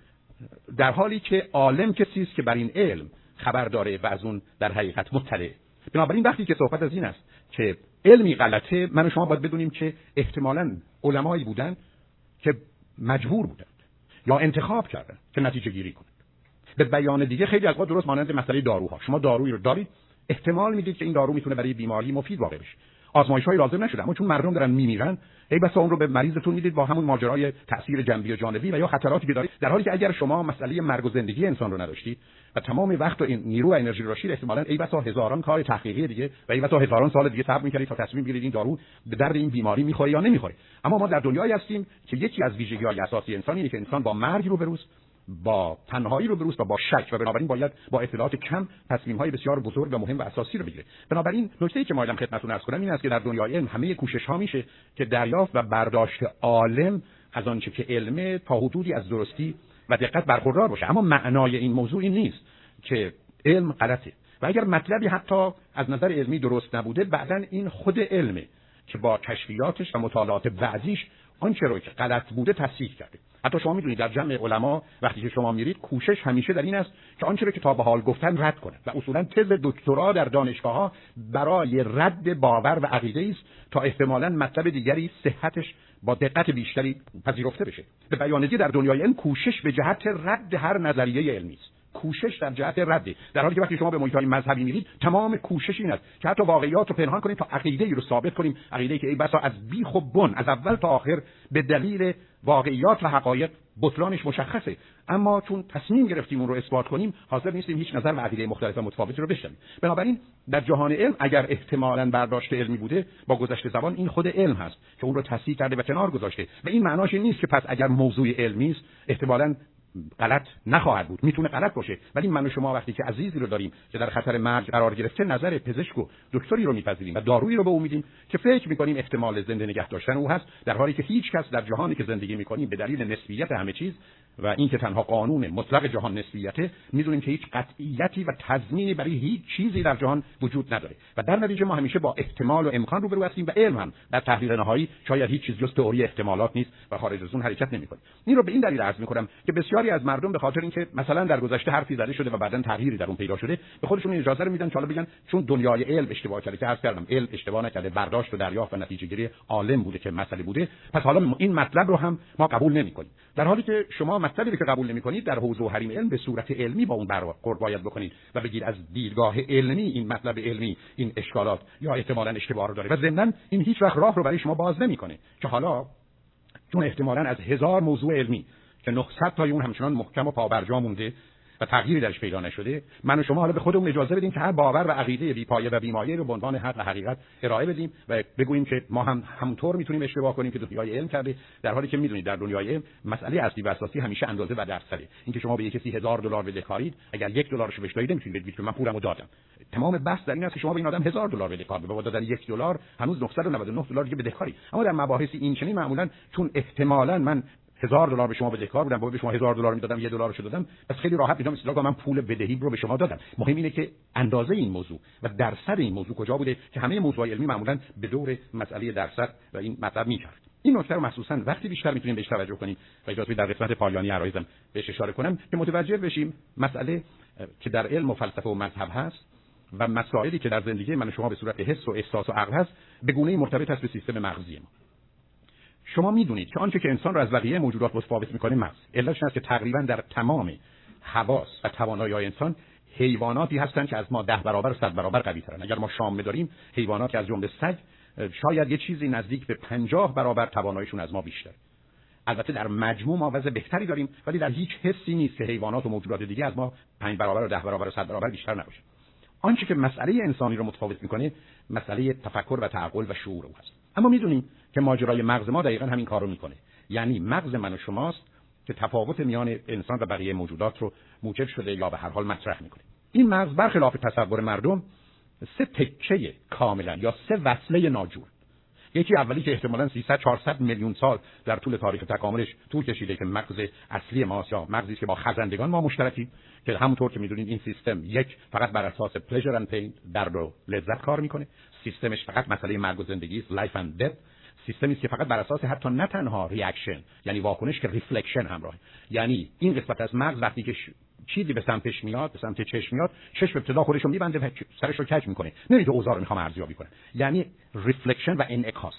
در حالی که عالم کسی است که بر این علم خبر داره و از اون در حقیقت مطلع. بنابراین وقتی که صحبت از این است که علمی غلطه، من و شما باید بدونیم که احتمالاً علمایی بودن که مجبور بودند یا انتخاب کردند که نتیجه گیری کنند. به بیان دیگه، خیلی از وقت درست مانند مسئله داروها، شما دارویی رو دارید، احتمال میدید که این دارو میتونه برای بیماری مفید واقع بشه. آزمایش‌های لازم نشده، اما چون مردم دارن میمیرن، ای بسا اون رو به مریضتون میدید با همون ماجرای تاثیر جنبی و جانبی و یا خطراتی که داره، در حالی که اگر شما مسئله مرگ و زندگی انسان رو نداشتید و تمام وقت و این نیرو و انرژی رو داشتید، احتمالاً ای بسا هزاران کار تحقیقی دیگه و ای بسا هزاران سال دیگه صبر می‌کردید تا تصمیم بگیرید این دارو به درد این بیماری می‌خوره یا نمی‌خوره. اما ما در دنیایی هستیم که یکی از ویژگی‌های اساسی انسانیه که انسان با مرگ روبروست، با تنهایی رو بروست و با شک و بنابراین باید با اطلاعات کم تصمیم‌های بسیار بزرگ و مهم و اساسی رو بگیره. بنابراین نکته‌ای که مایلم خدمتتون عرض کنم این است که در دنیای علم همه کوشش‌ها میشه که دریافت و برداشت عالم از آنچه که علمه تا حدودی از درستی و دقت برخوردار باشه، اما معنای این موضوع این نیست که علم غلطه و اگر مطلبی حتی از نظر علمی درست نبوده، بعداً این خود علمه که با کشفیاتش و مطالعات بعضیش آنچه رو که غلط بوده تصحیح کرده. حتی شما میدونید در جمع علما وقتی که شما میرید، کوشش همیشه در این است که آنچه رو که تا به حال گفتن رد کنه و اصولا تز دکترا در دانشگاه‌ها برای رد باور و عقیده است تا احتمالاً مطلب دیگری صحتش با دقت بیشتری پذیرفته بشه. به بیان دیگه، در دنیای علم کوشش به جهت رد هر نظریه علمی است. کوشش در جهت رده، در حالی که وقتی شما به محیط مذهبی میرید، تمام کوشش این است که حتی واقعیات رو پنهان کنیم تا عقیده‌ای رو ثابت کنیم، عقیده‌ای که ای بسا از بیخ و بن از اول تا آخر به دلیل واقعیات و حقایق بطلانش مشخصه، اما چون تصمیم گرفتیم اون رو اثبات کنیم، حاضر نیستیم هیچ نظر و عقیده مختلف و متفاوتی رو بشنویم. بنابراین در جهان علم اگر احتمالاً برداشت علمی بوده، با گذشت زبان این خود علم هست که اون رو تصحیح کرده و کنار گذاشته و این معناش این نیست که پس اگر موضوع علمی است احتمالاً غلط نخواهد بود، میتونه غلط باشه. ولی من و شما وقتی که عزیزی رو داریم که در خطر مرگ قرار گرفته، نظر پزشک و دکتری رو میپذیریم و دارویی رو به او میدیم که فکر میکنیم احتمال زنده نگه داشتن او هست، در حالی که هیچ کس در جهانی که زندگی میکنیم به دلیل نسبیت همه چیز و اینکه تنها قانون مطلق جهان نسبیته، میدونیم که هیچ قطعیتی و تضمینی برای هیچ چیزی در جهان وجود نداره و در نتیجه ما همیشه با احتمال و امکان روبرو هستیم و علم هم در تحلیل نهایی شاید هیچ چیز جز تئوری احتمالات نیست و خارج از اون حرکت نمیکنه. این رو به این دلیل عرض میکنم که بسیاری از مردم به خاطر اینکه مثلا در گذشته حرفی زده شده و بعداً تغییری در اون پیدا شده، به خودشون اجازه رو میدن که حالا بگن چون دنیای علم اشتباه کرده، که عرض کردم علم اشتباه نکرده، برداشت و دریافت و نتیجه گیری عالم بوده که مسئله بوده، پس حالا این مطلب رو هم ما قبول نمیکنیم. در حالی که شما مطلبی که قبول نمیکنید در حوزه و حریم علم به صورت علمی با اون برخورد باید بکنید و بگید از دیدگاه علمی این مطلب علمی این اشکالات یا احتمالاً اشتباه رو داره و ضمناً این هیچ وقت راه رو برای شما باز نمیکنه که حالا چون احتمالاً از هزار موضوع علمی که نهصد تا اون همچنان محکم و پابرجا مونده و تغییری درش پیدا نشده، من و شما حالا به خودمون اجازه بدیم که هر باور و عقیده بی پایه و بیمایه رو به عنوان حق و حقیقت ارائه بدیم و بگوییم که ما هم همونطور میتونیم اشتباه کنیم که دنیای علم کرده، در حالی که میدونید در دنیای علم مسئله اصلی و اساسی همیشه اندازه و درصده. اینکه شما به یک کسی هزار دلار بده کارید، اگر یک دلارشو بهش دادید میتونید بگید که من پولمو دادم. تمام بحث در این است که شما به این آدم هزار دلار بده کار، به دادن یک دلار هنوز نهصد و نود و نه دلار دیگه بدهکاری. اما در مباحث این چنین معمولا چون احتمالاً من هزار دلار به شما بدهکار بودم، بابا به شما هزار دلار میدادم، یک دلارشو دادم، پس خیلی راحت میتونم استدلال کنم من پول بدهی رو به شما دادم. مهم اینه که اندازه این موضوع و درصد این موضوع کجا بوده که همه موضوعات علمی معمولاً به دور مسئله درصد و این مطلب میچرخه. این نکته رو مخصوصاً وقتی بیشتر میتونیم بهش توجه کنیم و اجازه در قسمت پایانی عرایضم بهش اشاره کنم که متوجه بشیم مسئله که در علم و فلسفه و مذهب هست و مسائلی که در زندگی من و شما به صورت حس و احساس و عقل هست به گونه‌ای مرتبط است به سیستم مغزی ما. شما میدونید که آنچه که انسان را از بقیه موجودات متفاوت می‌کنه مغز. علتش این است که تقریباً در تمام حواس و توانایی‌های انسان حیواناتی هستند که از ما ده برابر و صد برابر قوی‌ترن. اگر ما شام داریم، حیواناتی از جمله سگ شاید یه چیزی نزدیک به پنجاه برابر تواناییشون از ما بیشتره. البته در مجموع ما وضع بهتری داریم، ولی در هیچ حسی نیست که حیوانات و موجودات دیگه از ما پنج برابر و ده برابر و صد برابر بیشتر نباشه. آنچه که مسئله انسانی رو متفاوت می‌کنه مسئله تفکر و تعقل و شعور او هست. اما می‌دونیم که ماجرای مغز ما دقیقاً همین کارو می‌کنه. یعنی مغز من و شماست که تفاوت میان انسان و بقیه موجودات رو موجب شده یا به هر حال مطرح می‌کنه. این مغز برخلاف تصور مردم سه تکه کاملاً یا سه وصله ناجور. یکی اولی که احتمالاً سیصد چهارصد میلیون سال در طول تاریخ تکاملش طول کشیده که مغز اصلی ماست یا مغزی که با خزندگان ما مشترکی، که همونطور که می‌دونید این سیستم یک فقط بر اساس pleasure and pain، درد و لذت کار می‌کنه. سیستمش فقط مسئله مرگ و زندگی است، life and death. سیستمی که فقط بر اساس حتی نه تنها ریاکشن یعنی واکنش که ریفلکشن همراهه. یعنی این قسمت از مغز وقتی که چیزی به سمتش میاد، به سمت چشم میاد، چشم ابتدا خودش رو میبنده و سرش رو کج میکنه، نمیگه اوضاع رو میخوام ارزیابی کنم. یعنی ریفلکشن و انعکاس.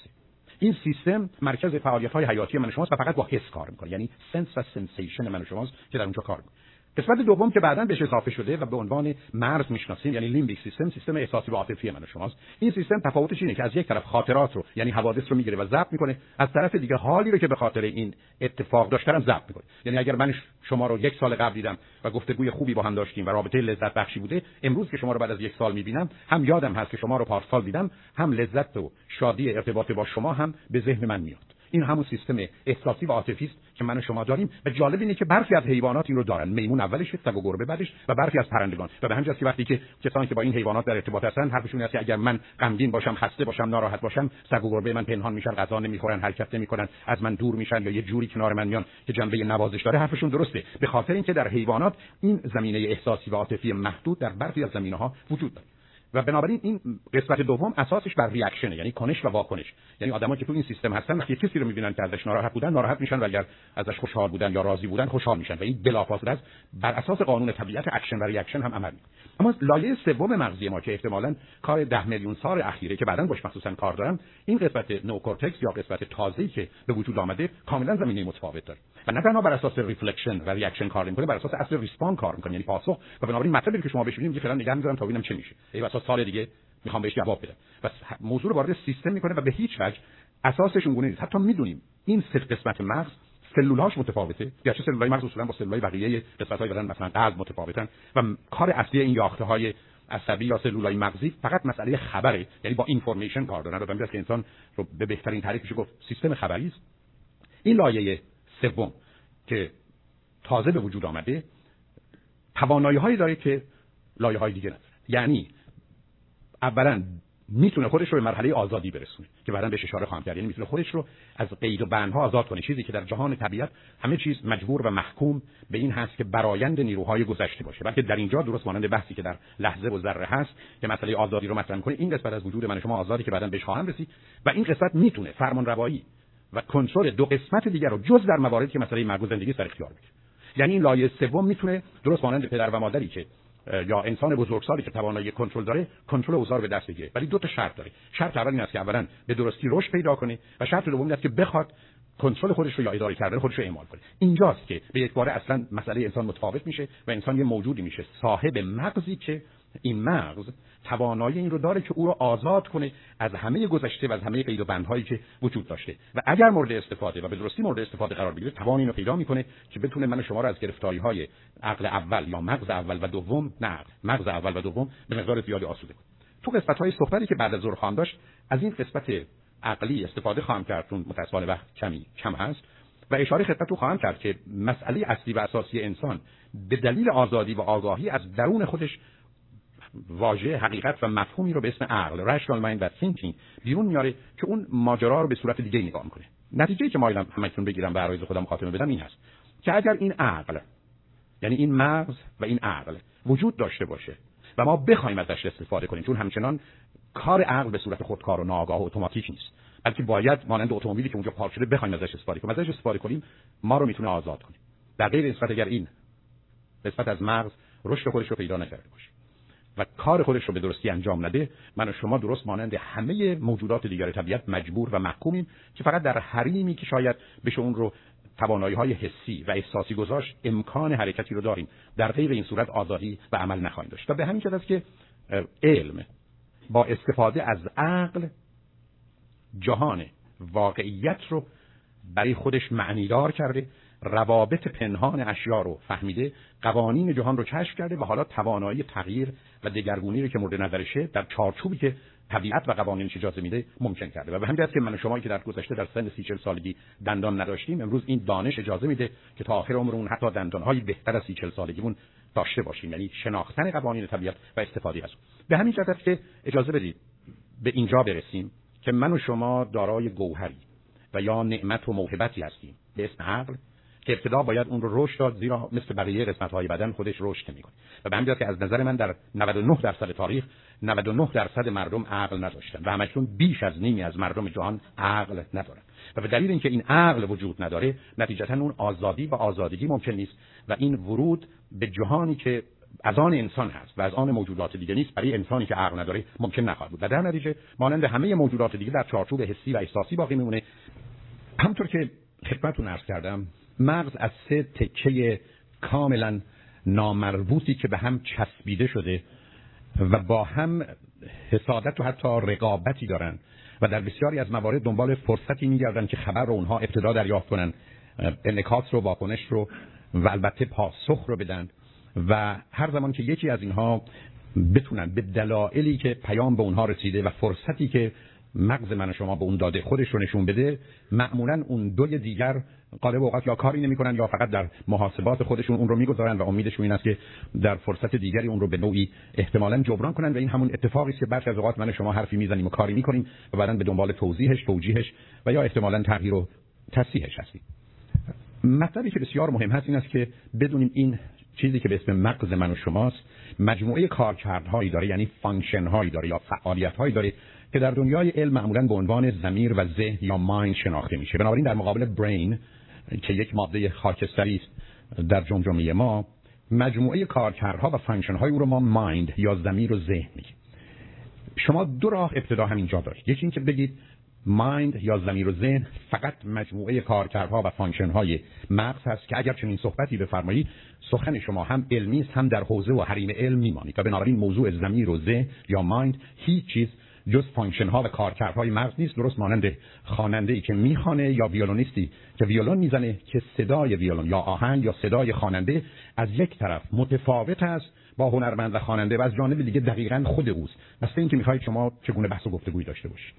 این سیستم مرکز فعالیت‌های حیاتی من و شماست و فقط با حس کار میکنه، یعنی سنس و سنسیشن من و شماست که در اونجا کار میکنه. قسمت دوم که بعداً بهش اضافه شده و به عنوان مرز میشناسیم، یعنی لیمبیک سیستم، سیستم احساسی و عاطفی من و شماست. این سیستم تفاوتش اینه که از یک طرف خاطرات رو یعنی حوادث رو میگیره و ضبط میکنه، از طرف دیگه حالی رو که به خاطر این اتفاق داشتم ضبط میکنه. یعنی اگر من شما رو یک سال قبل دیدم و گفتگوی خوبی با هم داشتیم و رابطه لذت بخشی بوده، امروز که شما رو بعد از یک سال میبینم هم یادم هست که شما رو پارسال دیدم، هم لذت و شادی ارتباط با شما هم به ذهن من میاد. این همون سیستم احساسی و عاطفی است که من و شما داریم و جالب اینه که برخی از حیوانات این رو دارن. میمون اولشه، سگ و گربه بعدش و برخی از پرندگان. و به همین که وقتی که کسانی که با این حیوانات در ارتباط هستن حرفشون اینه که اگر من غمگین باشم، خسته باشم، ناراحت باشم، سگ و گربه من پنهان میشن، غذا نمیخورن، حرکت نمیکنن، از من دور میشن یا یه جوری کنار من میان که جنبه نوازش داره. حرفشون درسته، به خاطر اینکه در حیوانات این زمینه احساسی و عاطفی محدود در برخی از زمینه‌ها وجود داره. و بنابراین این قسمت دوم اساسش بر ریاکشنه، یعنی کنش و واکنش. یعنی آدما که تو این سیستم هستن وقتی کسی رو میبینن که ازش ناراحت بودن ناراحت میشن و اگر ازش خوشحال بودن یا راضی بودن خوشحال میشن و این بلافاصله بر اساس قانون طبیعت اکشن و ریاکشن هم عمل میکنه. اما لایه سوم مغزی ما که احتمالاً کار ده میلیون سال اخیره که بعداً باش مخصوصاً کار دارن، این قسمت نوکورتکس یا قسمت تازه‌ای که به وجود آمده کاملاً زمینه متفاوت داره و نه تنها بر اساس ریفلکشن و ریاکشن کار میکنه، بر اساس اصل ریسپاند کار میکنه، یعنی پاسخ. و بنابراین مطلبی که شما بهش میگین فعلا نگاه می‌ذارم تا ببینم چه میشه، سال دیگه میخوام بهش جواب بدم. و موضوع رو وارد سیستم میکنه و به هیچ وجه اساسش اونگونه نیست. حتی میدونیم این سه قسمت مغز سلول‌هاش متفاوته. گرچه سلول‌های مغز اصولاً با سلول‌های بقیه قسمت‌های بدن مثلا قلب متفاوتن و کار اصلی این یافته‌های عصبی یا سلول‌های مغزی فقط مسئله خبره، یعنی با اینفورمیشن کار دارن. آدم که انسان رو به بهترین تعریف میشه گفت سیستم خبری است. این لایه سوم که تازه به وجود اومده توانایی‌هایی داره که لایه‌های دیگه نداره. یعنی اولا میتونه خودش رو به مرحله آزادی برسونه که بعداً بهش اشاره خواهم کرد. یعنی میتونه خودش رو از قید و بندها آزاد کنه، چیزی که در جهان طبیعت همه چیز مجبور و محکوم به این هست که برایند نیروهای گذشته باشه، بلکه در اینجا درست مانند بحثی که در لحظه و ذره هست که مسئله آزادی رو مطرح کنه. این قسمت از وجود من شما آزادی که بعداً بهش خواهم رسید و این قسمت میتونه فرمانروایی و کنترل دو قسمت دیگر رو جز در مواردی که مسئله مرگ و زندگی سر اختیار بگیره. یعنی این لایه سوم میتونه درست مانند پدر و مادری که یا انسان بزرگسالی که توانایی کنترل داره کنترل اوزار به دست بگیره، ولی دو تا شرط داره. شرط اول این است که اولا به درستی رشد پیدا کنه و شرط دوم این است که بخواد کنترل خودش رو یا اداره کردن خودش رو اعمال کنه. اینجاست که به یک باره اصلا مسئله انسان متفاوت میشه و انسان یه موجودی میشه صاحب مغزی که این مغز توانایی این رو داره که او رو آزاد کنه از همه گذشته و از همه قید و بندهایی که وجود داشته و اگر مورد استفاده و به درستی مورد استفاده قرار بگیره توان اینو پیدا میکنه که بتونه من و شما رو از گرفتاری‌های عقل اول یا مغز اول و دوم نه مغز اول و دوم به مقدار زیادی آسوده کنه. تو قسمت‌های صحبتی که بعد از ظهر خواهم داشت از این قسمت عقلی استفاده خواهم کرد، چون متأسفانه وقت کمی کم هست و اشاره خدمتتون خواهم کرد که مسئله اصلی و اساسی انسان به دلیل آزادی و آگاهی از درون خودش واژه حقیقت و مفهومی رو به اسم عقل rational mind و thinking بیرون میاره که اون ماجرا رو به صورت دیگه نگاه میکنه. نتیجه‌ای که مایلم همتون بگیرم و عرایز خودم خاتمه بدم این هست که اگر این عقل، یعنی این مغز و این عقل وجود داشته باشه و ما بخوایم ازش استفاده کنیم، چون همچنان کار عقل به صورت خودکار و ناآگاه و اتوماتیک نیست، بلکه باید مانند اتومبیلی که اونجا پارک شده بخوایم ازش استفاده کنیم. ازش استفاده کنیم ما رو میتونه آزاد کنه. در غیر این صورت اگر این نسبت از مغز رشد خودش رو پیدا نکرده باشه و کار خودش رو به درستی انجام نده، من و شما درست مانند همه موجودات دیگر طبیعت مجبور و محکومیم که فقط در حریمی که شاید بشه اون رو توانایی‌های حسی و احساسی گذاشت امکان حرکتی رو داریم. در غیر این صورت آزادی و عمل نخواهیم داشت. تا به همین جهت است که علم با استفاده از عقل جهان واقعیت رو برای خودش معنیدار کرده، روابط پنهان اشیا رو فهمیده، قوانین جهان رو کشف کرده و حالا توانایی تغییر و دگرگونی رو که مورد نظرشه در چارچوبی که طبیعت و قوانینش اجازه میده ممکن کرده. و به همین جهت که من و شما که در گذشته در سن سی چهل سالگی دندان نداشتیم، امروز این دانش اجازه میده که تا آخر عمرمون حتی دندان‌های بهتر از سی چهل سالگیمون داشته باشیم، یعنی شناختن قوانین طبیعت و استفاده از اون. به همین جهت که اجازه بدید به اینجا برسیم که من و شما دارای گوهری و یا نعمت و موهبتی هستیم به اسم عقل که ابتدا باید اون رو رشد داد، زیرا مثل بقیه قسمت‌های بدن خودش رشد می‌کنه. و به همین جهت که از نظر من در نود و نه درصد تاریخ نود و نه درصد مردم عقل نداشتن و همشون بیش از نیمی از مردم جهان عقل ندارن. و به دلیل اینکه این عقل وجود نداره، نتیجتاً اون آزادی و آزادگی ممکن نیست و این ورود به جهانی که از آن انسان هست و از آن موجودات دیگه نیست برای انسانی که عقل نداره ممکن نخواهد بود. و در نتیجه مانند همه موجودات دیگه در چارچوب حسی و احساسی باقی میمونه. همونطور که خدمتتون عرض کردم، مغز از سه تکه کاملا نامربوطی که به هم چسبیده شده و با هم حسادت و حتی رقابتی دارن و در بسیاری از موارد دنبال فرصتی میگردن که خبر رو اونها ابتدا دریافت کنن، انعکاس رو، واکنش رو و البته پاسخ رو بدن. و هر زمان که یکی از اینها بتونن به دلایلی که پیام به اونها رسیده و فرصتی که مغز من و شما به اون داده خودش رو نشون بده، معمولا اون دوی دیگر غالب اوقات یا کاری نمی‌کنن یا فقط در محاسبات خودشون اون رو می‌گذارن و امیدشون این است که در فرصت دیگری اون رو به نوعی احتمالاً جبران کنن. و این همون اتفاقی است که برخی از اوقات من و شما حرفی میزنیم و کاری می‌کنیم و بعداً به دنبال توضیحش، توجیهش و یا احتمالاً تغییر و تصحیحش هستیم. مطلبی که بسیار مهم هست این است که بدونیم این چیزی که به اسم مغز من و شماست مجموعه کارکردهایی داره، یعنی فانکشن‌هایی داره یا فعالیت‌هایی داره که در دنیای علم معمولاً به عنوان ضمیر و ذهن یا مایند شناخته میشه. بنابراین در مقابل برین که یک ماده خاکستری است در جمجمه ما، مجموعه کارکردها و فانکشن‌های او رو ما مایند یا ضمیر و ذهن میگیم. شما دو راه ابتدا همینجا دارید. یکی اینکه بگید مایند یا ضمیر و ذهن فقط مجموعه کارکردها و فانکشن‌های مغز هست که اگر چنین صحبتی بفرمایید سخن شما هم علمی است هم در حوزه و حریم علم میمانید. و بنابراین موضوع ضمیر و ذهن یا مایند هیچ چیز جز فانکشن ها و کارکردهای مغز نیست، درست مانند خواننده‌ای که میخوانه یا ویولونیستی که ویولون میزنه که صدای ویولون یا آهنگ یا صدای خواننده از یک طرف متفاوت است با هنرمند و خواننده و از جانب دیگه دقیقاً خود اوست. واسه اینکه میخواید شما چگونه بحث و گفتگویی داشته باشید.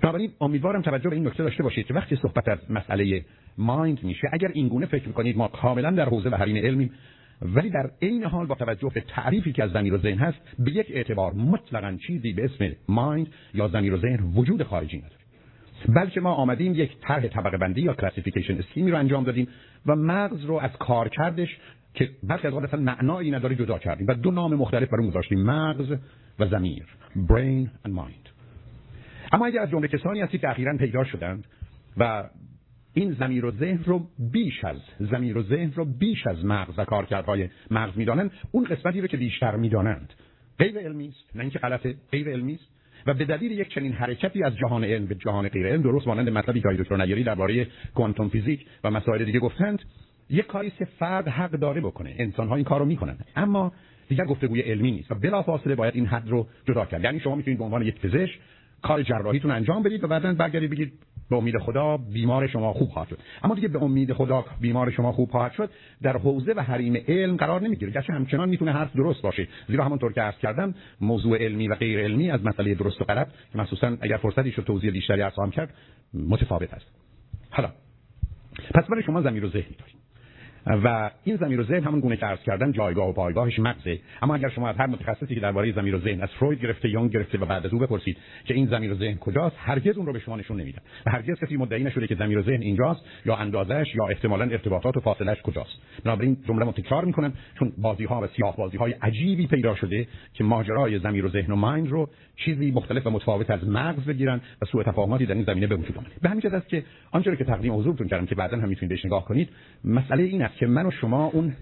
بنابراین امیدوارم توجه به این نکته داشته باشید که وقتی صحبت از مسئله مایند میشه، اگر اینگونه فکر میکنید ما کاملاً در حوزه و حریم علمیم، ولی در این حال با توجه به تعریفی که از ضمیر و ذهن هست به یک اعتبار مطلقاً چیزی به اسم مایند یا ضمیر و ذهن وجود خارجی نداره، بلکه ما آمدیم یک طرح طبقه بندی یا کلاسیفیکیشن اسکیمی رو انجام دادیم و مغز رو از کارکردش که برخی از اصلا معنایی نداره جدا کردیم و دو نام مختلف برای اون گذاشتیم، مغز و ضمیر، برین اند مایند. اما اگر از جمله کسانی هستید که اخیراً پیدا شدند و این ضمیر و ذهن رو بیش از ضمیر و ذهن رو بیش از مغز و کارکردهای مغز میدانند، اون قسمتی رو که بیشتر میدانند غیر علمی است، نه اینکه غلطه، غیر علمی است و به دلیل یک چنین حرکتی از جهان علم به جهان غیر علم، درست مانند مطلبی که دکتر نیاری درباره کوانتوم فیزیک و مسائل دیگه گفتند، یک کاری که فرد حق داره بکنه، انسان‌ها این کارو میکنن، اما دیگر گفتگوی علمی نیست و بلافاصله باید این حد رو جدا کرد. یعنی شما میتونید به عنوان یک پزشک کار جراحیتون انجام بدید و بعداً برگردید بگید به امید خدا بیمار شما خوب خواهد شد. اما دیگه به امید خدا بیمار شما خوب خواهد شد در حوزه و حریم علم قرار نمیگیره. گرچه همچنان میتونه حرف درست باشه، زیرا همونطور که عرض کردم موضوع علمی و غیر علمی از مسئله درست و غلط مخصوصاً اگر فرصتی شد توضیح بیشتری عرض خواهم کرد متفاوت است. حالا پس برای شما ضمیر و ذهن دارید و این ضمیر و ذهن همون گونه که عرض کردم جایگاه و پایگاهش مغزه. اما اگر شما از هر متخصصی که درباره ضمیر و ذهن از فروید گرفته، یونگ گرفته و بعد از او بپرسید که این ضمیر و ذهن کجاست، هرگز اون رو به شما نشون نمیدن و هرگز کسی مدعی نشده که ضمیر و ذهن اینجاست یا اندازش یا احتمالاً ارتباطات و فاصلهش کجاست. بنابراین جمله رو تکرار میکنم چون بازی ها و سیاه بازی های عجیبی پیدا شده که ماجرای ضمیر و ذهن و مایند رو چیزی مختلف و متفاوت از مغز بگیرن و سوء تفاهماتی در این زمینه به وجود اومده. به همین جهت است که آنچه که تقدیم حضورتون کردم که بعداً هم میتونید بهش نگاه کنید، مسئله این که من و شما اون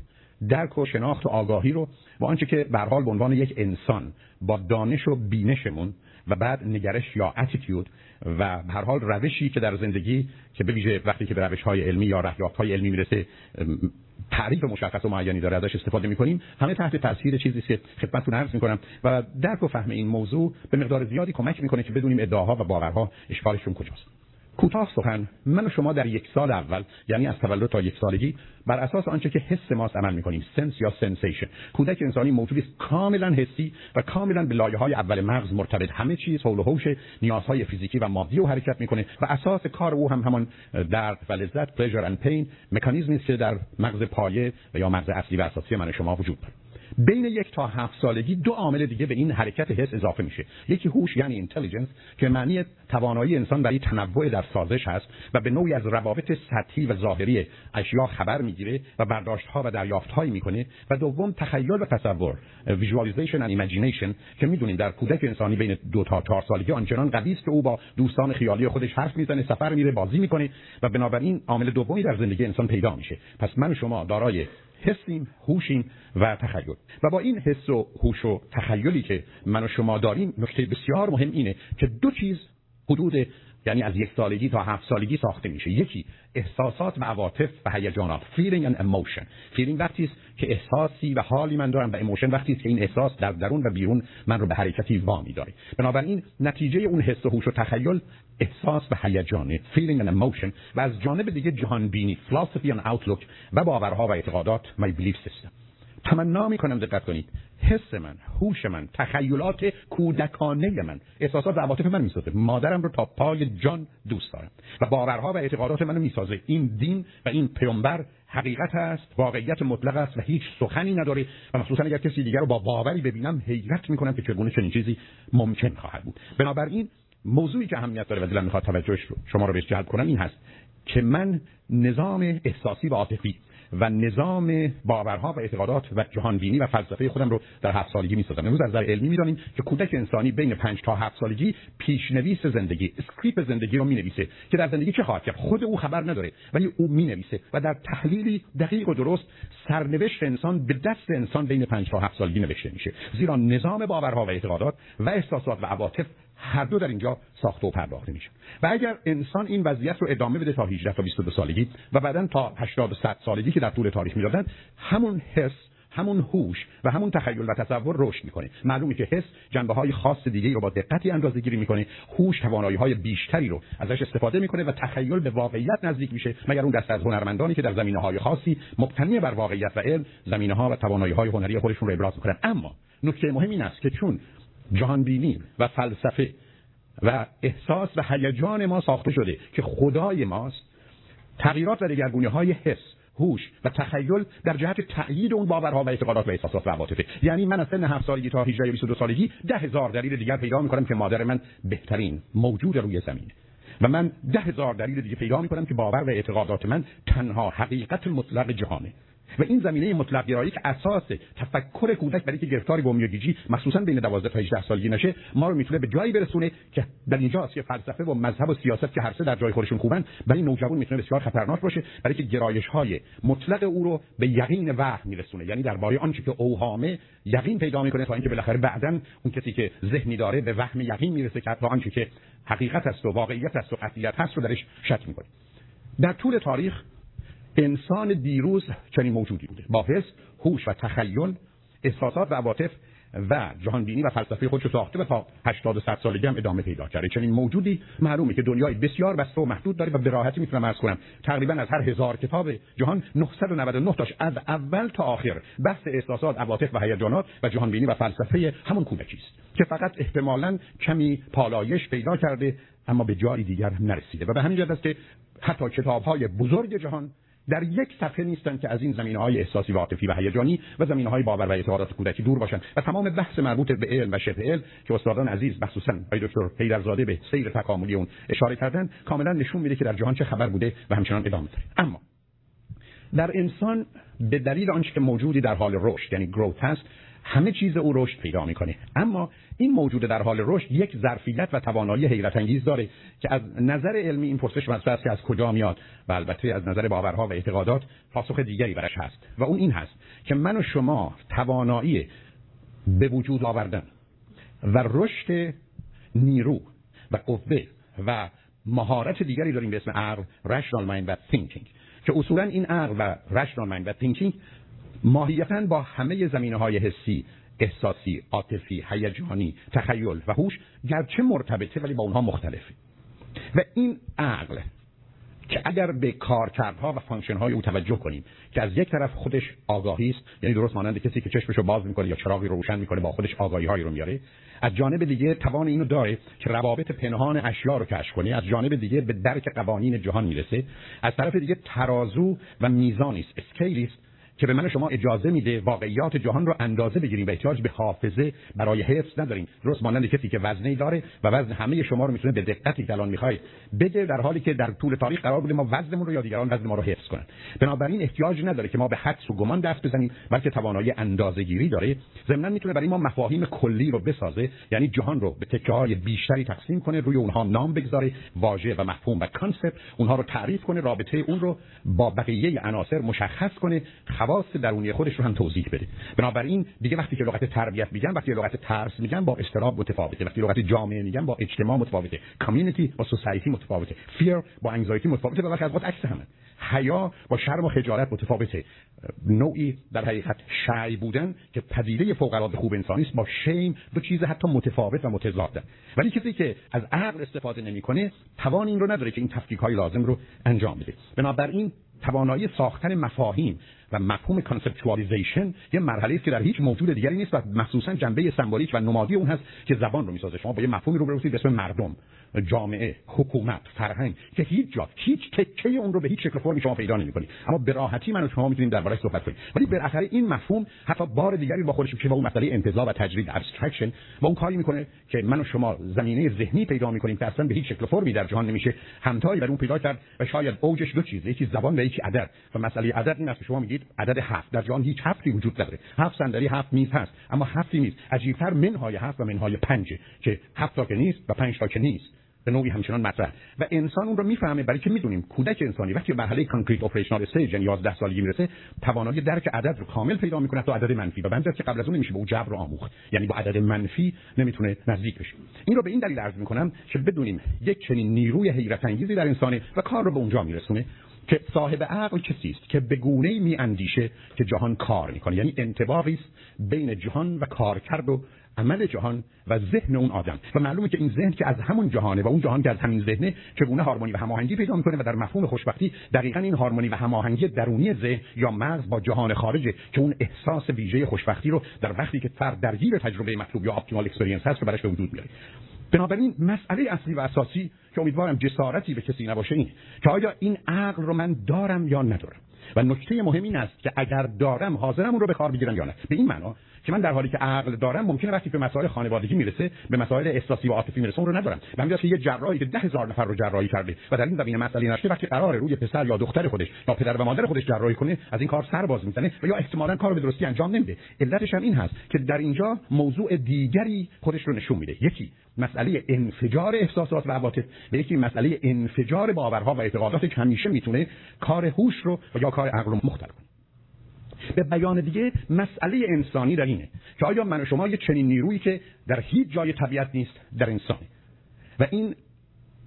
درک و شناخت و آگاهی رو و آنچه که به هر حال به عنوان یک انسان با دانش و بینشمون و بعد نگرش یا اتیتیود و به هر حال روشی که در زندگی که به ویژه وقتی که به روش‌های علمی یا رهیافت‌های علمی میرسه تعریف مشخص و معینی داره ازش استفاده می‌کنیم، همه تحت تاثیر چیزی که خدمتتون عرض می‌کنم و درک و فهم این موضوع به مقدار زیادی کمک می‌کنه که بدونیم ادعاها و باورها اشکالشون کجاست. کوتاه سخن، من و شما در یک سال اول یعنی از تولد تا یک سالگی بر اساس آنچه که حس ماست عمل می‌کنیم، سنس یا سنسیشن. کودک انسانی موجودی کاملا حسی و کاملا به لایه‌های اول مغز مرتبط، همه چیز حول و حوش نیازهای فیزیکی و مادی او حرکت می‌کنه و اساس کار او هم همان درد و لذت، پلژر اند پین، مکانیزمی است که در مغز پایه و یا مغز اصلی و اساسی من و شما وجود داره. بین یک تا هفت سالگی دو عامل دیگه به این حرکت حس اضافه میشه. یکی هوش یعنی اینتلیجنس که معنی توانایی انسان برای تنوع در سازش هست و به نوعی از روابط سطحی و ظاهری اشیا خبر میگیره و برداشت ها و دریافت هایی میکنه. و دوم تخیل و تصور، ویژوالیزیشن اند ایمیجینیشن، که میدونیم در کودک انسانی بین دو تا چهار سالگی آنچنان قوی است که او با دوستان خیالی خودش حرف میزنه، سفر میره، بازی میکنه و بنابراین عامل دومی در زندگی انسان پیدا میشه. پس من شما دارای حسیم، هوشیم و تخیل. و با این حس و هوش و تخیلی که من و شما داریم، نکته بسیار مهم اینه که دو چیز حدود یعنی از یک سالگی تا هفت سالگی ساخته میشه. یکی احساسات و عواطف و هیجانات، feeling and emotion. feeling وقتی است که احساسی و حالی من دارم و emotion وقتی است که این احساس در درون و بیرون من رو به حرکتی وامی داره. بنابراین نتیجه اون حس و هوش و تخیل احساس و هیجانه، feeling and emotion. و از جانب دیگه جهان بینی، philosophy and outlook، و باورها و اعتقادات، my belief system. تمنا میکنم دقت کنید، حس من، هوش من، تخیلات کودکانه من، احساسات و عواطف من میسازه. مادرم رو تا پای جان دوست دارم و باورها و اعتقادات منو میسازه. این دین و این پیامبر حقیقت است، واقعیت مطلق است و هیچ سخنی نداره و مخصوصا اگر کسی دیگر رو با باوری ببینم حیرت میکنم که چگونه چنین چیزی ممکن خواهد بود. بنابراین موضوعی که اهمیت داره و دلم میخواد توجه شما رو بهش جلب کنم این هست که من نظام احساسی و عاطفی و نظام باورها و اعتقادات و جهان بینی و فلسفه خودم رو در هفت سالگی می‌سازم. امروز از نظر علمی می‌دانیم که کودک انسانی بین پنج تا هفت سالگی پیشنویس زندگی، اسکریپت زندگی رو می‌نویسه که در زندگی چه خواهد کرد خود او خبر نداره، ولی او می‌نویسه و در تحلیلی دقیق و درست سرنوشت انسان به دست انسان بین پنج تا هفت سالگی نوشته میشه، زیرا نظام باورها و اعتقادات و احساسات و عواطف هر دو در اینجا ساخته و پرداخته میشه. و اگر انسان این وضعیت رو ادامه بده تا هجده تا بیست و دو سالگی و بعداً تا هشتاد و صد سالگی که در طول تاریخ می‌دادن، همون حس، همون هوش و همون تخیل و تصور رشد می‌کنه. معلومه که حس جنبه‌های خاص دیگه‌ای رو با دقتی اندازه‌گیری می‌کنه، هوش توانایی‌های بیشتری رو ازش استفاده می‌کنه و تخیل به واقعیت نزدیک میشه، مگر اون دسته از هنرمندانی که در زمینه‌های خاصی مبتنی بر واقعیت و علم زمینه‌ها و توانایی‌های هنری خودشون رو ابراز می‌کنن. اما نکته مهم این است که چون جهان بینی و فلسفه و احساس و هیجان ما ساخته شده که خدای ماست، تغییرات و دگرگونی‌های حس، هوش و تخیل در جهت تأیید اون باورها و اعتقادات و احساسات و عواطف، یعنی من از سن هفت سالگی تا هجده یا بیست و دو سالگی ده هزار دلیل دیگر پیدا می‌کنم که مادر من بهترین موجود روی زمین و من ده هزار دلیل دیگه پیدا می‌کنم که باور و اعتقادات من تنها حقیقت مطلق جهانه. و این زمینه مطلق گرایی که اساس تفکر کودک برای که گرفتاری با میوگیجی مخصوصا بین دوازده تا هجده سالگی نشه، ما رو میتونه به جایی برسونه که در اینجاست که فلسفه و مذهب و سیاست که هر سه در جای خودشون خوبن، برای نوجوان میتونه بسیار خطرناک باشه برای که گرایش‌های مطلق او رو به یقین وهم میرسونه، یعنی درباره آنچه که اوهامه یقین پیدا میکنه تا اینکه بالاخره بعداً اون کسی که ذهنی داره به وهم یقین میرسه که آنچه که حقیقت است و واقعیت است و قطعیت هست رو درش شک میکنه. در طول تاریخ انسان دیروز چنین موجودی بوده، با حس، هوش و تخیل احساسات و عواطف و جهانبینی و فلسفه خودش رو ساخته و تا هشتاد و صد سالگی هم ادامه پیدا کرده. چنین موجودی معلومه که دنیای بسیار بسته و محدود داره و به راحتی میتونم عرض کنم تقریبا از هر هزار کتاب جهان نهصد و نود و نه تاش از اول تا آخر بحث احساسات، عواطف و هیجانات و جهانبینی و فلسفه همون کودکی است که فقط احتمالاً کمی پالایش پیدا کرده اما به جای دیگر هم نرسیده. و به همین جهت است که حتی کتاب‌های بزرگ جهان در یک صفحه نیستن که از این زمینه‌های احساسی و عاطفی و هیجانی و زمینه‌های باور و اعتقادات کودکی دور باشن. و تمام بحث مربوط به علم و شبه علم که استادان عزیز مخصوصاً آقای دکتر حیدرزاده به سیر تکاملی اون اشاره کردن کاملاً نشون میده که در جهان چه خبر بوده و همچنان ادامه داره. اما در انسان به دلیل آنچه که موجودی در حال رشد یعنی گروت هست، همه چیز او رشد پیدا میکنه، اما این موجود در حال رشد یک ظرفیت و توانایی حیرت انگیز داره که از نظر علمی این پرسش مطرح است که از کجا میاد و البته از نظر باورها و اعتقادات پاسخ دیگری برش هست و اون این هست که من و شما توانایی به وجود آوردن و رشد نیرو و قوه و مهارت دیگری داریم به اسم عقل، رشنال مایند و تینکینگ، که اصولا این عقل و رشنال مایند و تینکینگ ماهیتاً با همه زمینه‌های حسی، احساسی، عاطفی، هیجانی، تخیل و هوش گرچه مرتبطه ولی با اونها مختلفه. و این عقل که اگر به کارکردها و فانکشن‌های او توجه کنیم که از یک طرف خودش آگاهی است، یعنی درست مانند کسی که چشمشو باز می‌کنه یا چراغی رو روشن می‌کنه با خودش آگاهی‌هایی رو میاره، از جانب دیگه توان اینو داره که روابط پنهان اشیا رو کشف کنه، از جانب دیگه به درک قوانین جهان میرسه، از طرف دیگه ترازو و میزانی است، اسکیلی است که به من شما اجازه میده واقعیات جهان رو اندازه بگیریم و احتیاج به حافظه برای حفظ نداریم. درست مانند کسی که وزنی داره و وزن همه شما رو میتونه به دقتی که الان میخواید بده، در حالی که در طول تاریخ قرار بوده ما وزنمون رو یا دیگران وزن ما رو حفظ کنن. بنابراین احتیاج نداره که ما به حدس و گمان دست بزنیم، بلکه توانایی اندازه‌گیری داره. ضمناً میتونه برای ما مفاهیم کلی رو بسازه، یعنی جهان رو به تکه‌های بیشتری تقسیم کنه، روی اونها نام بگذاره، واژه و مفهوم و کانسپت، اونها رو تعریف کنه، رابطه اون رو با بقیه عناصر مشخص کنه، خواص درونی خودش رو هم توضیح بده. بنابراین دیگه وقتی که لغت تربیت میگن، وقتی لغت ترس میگن با اضطراب متفاوته، وقتی لغت جامعه میگن با اجتماع متفاوته، کامیونیتی با سوسایتی متفاوته، فیر با انگزایتی متفاوته، و وقتی از خود عکس همه، حیا با شرم و خجالت متفاوته، نوعی در حقیقت شعی بودن که پدیده فوق العاده خوب انسانی است با شیم، دو چیز حتی متفاوت و متضادن. ولی کسی که از عقل استفاده نمیکنه توان این رو نداره که این تفکیک های لازم رو انجام بده. بنابراین توانایی ساختن مفاهیم و مفهوم کانسپچوالیزیشن یه مرحله است که در هیچ موجود دیگری نیست و مخصوصاً جنبه سمبولیک و نمادی اون هست که زبان رو میسازه. شما با یه مفهومی روبرو هستید به اسم مردم، جامعه، حکومت، فرهنگ که هیچ جا هیچ تکه اون رو به هیچ شکل فرمی شما پیدا نمی‌کنید، اما به راحتی من و شما می‌تونیم درباره‌اش صحبت کنیم. ولی بالاخره این مفهوم حتی بار دیگری با خودش میشه و اون مسئله انتزاع و تجرید، ابستراکشن، و اون کاری می‌کنه که من و شما زمینه ذهنی پیدا می‌کنیم که اصلاً به هیچ شکل فرمی در جهان نمیشه همتایی بر اون پیدا کرد. و شاید اوجش دو چیزه، یکی زبان و یکی عدد. و مسئله عدد این است که شما میگید عدد هفت، در جهان هیچ هفتی وجود نداره، هفت صندلی، هفت میز هست، اما هفتی نیست. عجیب‌تر منهای هفت و منهای پنج که هفت تا که نیست و پنج تا که نیست، به نوعی همچنان مطرح. و انسان اون رو میفهمه، برای که میدونیم کودک انسانی وقتی به مرحله کانکریت اپریشنال استیج یعنی یازده سالگی میرسه توانایی درک عدد رو کامل پیدا میکنه تا عدد منفی، و بنظرت که قبل از اون نمیشه به اون جبر آموخت، یعنی با عدد منفی نمیتونه نزدیک بشه. این رو به این دلیل عرض میکنم که بدونیم یک چنین نیروی حیرت انگیزی در انسانه و کار رو به اونجا میرسونه که صاحب عقل کسی است که به گونه‌ای میاندیشه که جهان کار میکنه، یعنی انطباقی است بین جهان و کارکرد و عمل جهان و ذهن اون آدم. و معلومه که این ذهن که از همون جهانه و اون جهان که از همین ذهنه چگونه هارمونی و هماهنگی پیدا میکنه. و در مفهوم خوشبختی دقیقاً این هارمونی و هماهنگی درونی ذهن یا مغز با جهان خارجه که اون احساس ویژه خوشبختی رو در وقتی که فرد درگیر تجربه مطلوب یا اپتیمال اکسپریانس هست رو براش به وجود میاره. بنابراین مسئله اصلی و اساسی که امیدوارم جسارتی به کسی نباشه اینه که آیا این عقل رو من دارم یا ندارم. و نکته مهم این است که اگر دارم حاضرم اون رو به کار بگیرم یا نه. به این معنا که من در حالی که عقل دارم ممکنه وقتی به مسائل خانوادگی میرسه، به مسائل احساسی و عاطفی میرسه، اون رو ندارم. و همین که یه جراحی که ده هزار نفر رو جراحی کرده و در این زمینه مسئله نشه، وقتی قراره روی پسر یا دختر خودش یا پدر و مادر خودش جراحی کنه، از این کار سر باز میزنه و یا احتمالاً کارو به درستی انجام نمیده. علتش هم این هست که در اینجا موضوع دیگری خودش رو نشون میده. یکی مسئله انفجار احساسات و عواطف، یکی مسئله انفجار باورها و اعتقادات که همیشه میتونه کار هوش رو یا کار عقل رو مختل کنه. به بیان دیگه مسئله انسانی در اینه که آیا من و شما یه چنین نیرویی که در هیچ جای طبیعت نیست در انسانه. و این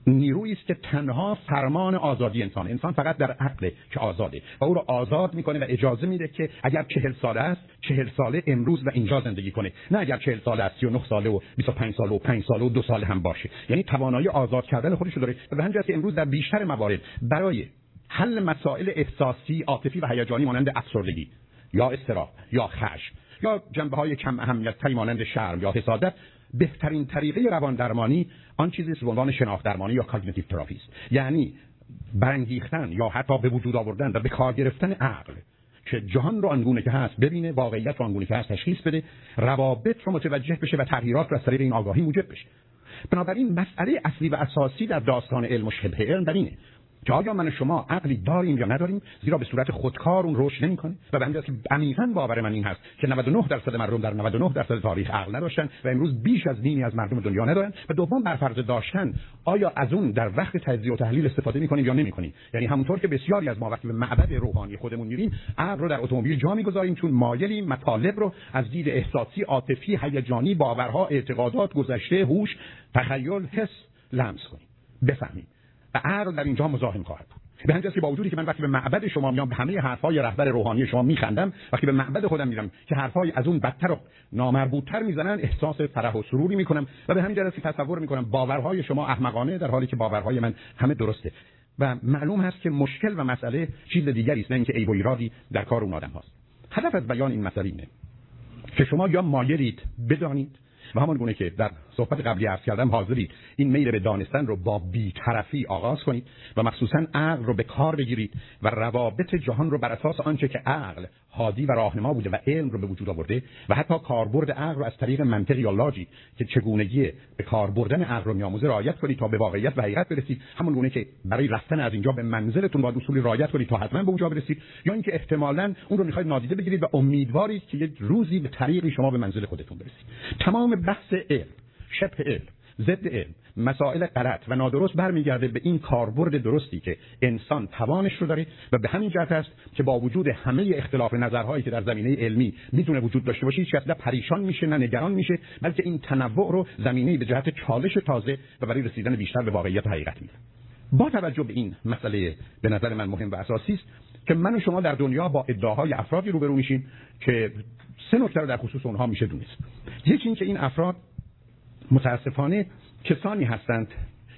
نیرویی است که تنها فرمان آزادی انسان، انسان فقط در عقله که آزاده و او رو آزاد میکنه و اجازه میده که اگر چهل ساله است، چهل ساله امروز و اینجا زندگی کنه، نه اگر چهل ساله است، سی و نه ساله و بیست و پنج ساله و پنج ساله و دو ساله هم باشه. یعنی توانایی آزاد کردن خودش رو داره. به همین جهت امروز در بیشتر موارد برای حل مسائل احساسی، عاطفی و هیجانی مانند افسردگی یا اضطراب یا خشم یا جنبه‌های کم اهمیتی مانند شرم یا حسادت، بهترین طریقه روان درمانی آن چیزی است به عنوان شناخت درمانی یا کاگنیتیو تراپی است، یعنی برانگیختن یا حتی به وجود آوردن و به کار گرفتن عقل که جهان رو آنگونه که هست ببینه، واقعیت رو آنگونه که هست تشخیص بده، روابط رو متوجه بشه و تغییرات رو از طریق این آگاهی موجب بشه. بنابراین مسئله اصلی و اساسی در داستان علم و شبه علم در اینه که آیا من و شما عقلی داریم یا نداریم، زیرا به صورت خودکار اون رشد نمی‌کنه و به همین جهت عمیقاً باور من این هست که نود و نه درصد مردم در نود و نه درصد تاریخ عقل نداشتن و امروز بیش از نیمی از مردم دنیا ندارن. و دوم، بر فرض داشتن آیا از اون در وقت تجزیه و تحلیل استفاده می‌کنیم یا نمی‌کنیم، یعنی همونطور که بسیاری از ما وقتی به معبد روحانی خودمون میریم عقل رو در اتومبیل جا می‌گذاریم چون مایلیم مطالب رو از دید احساسی، عاطفی، هیجانی، باورها، اعتقادات، گذشته، هوش، تخیل، حس لمس کنیم، بفهمیم. و عقل در اینجا مزاحم خواهد بود. به همین جهت که با وجودی که من وقتی به معبد شما میام به همه حرفای رهبر روحانی شما میخندم، وقتی به معبد خودم میرم که حرفای از اون بدتر و نامربوطتر میزنن احساس فرح و سروری میکنم و به همین جهت تصور میکنم باورهای شما احمقانه در حالی که باورهای من همه درسته. و معلوم هست که مشکل و مسئله چیز دیگری است نه اینکه عیب و ایرادی در کار اون آدم هاست. هدف از بیان این مسئله اینه که شما یا مایلید بدانید و همان گونه که در صحبت قبلی عرض کردم حاضرید این میل به دانستن رو با بی‌طرفی آغاز کنید و مخصوصاً عقل رو به کار بگیرید و روابط جهان رو بر اساس آنچه که عقل هادی و راهنما بوده و علم رو به وجود آورده و حتی کاربرد عقل رو از طریق منطق یا لاجیک که چگونگی به کار بردن عقل رو میآموزه رعایت کنید تا به واقعیت و حقیقت برسید. همون گونه که برای رفتن از اینجا به منزلتون باید اصولی رعایت کنید تا حتما به اونجا برسید، یا اینکه احتمالاً اون رو می‌خواید نادیده بگیرید و امیدوارید که یک روزی به طریقی شما به منزل خودتون برسید. تمام بحث علم، شبه علم، ضد علم، مسائل غلط و نادرست برمیگرده به این کاربرد درستی که انسان توانش رو داره و به همین جهت است که با وجود همه اختلاف نظرهایی که در زمینه علمی میتونه وجود داشته باشه هیچ کس نه پریشان میشه نه نگران میشه، بلکه این تنوع رو زمینه‌ای به جهت چالش تازه و برای رسیدن بیشتر به واقعیت و حقیقت میده. با توجه به این مسئله به نظر من مهم و اساسی است که من و شما در دنیا با ادعاهای افرادی روبرو میشیم که سه نکته رو در خصوص اونها میشه دونست. یکی اینکه این افراد متاسفانه کسانی هستند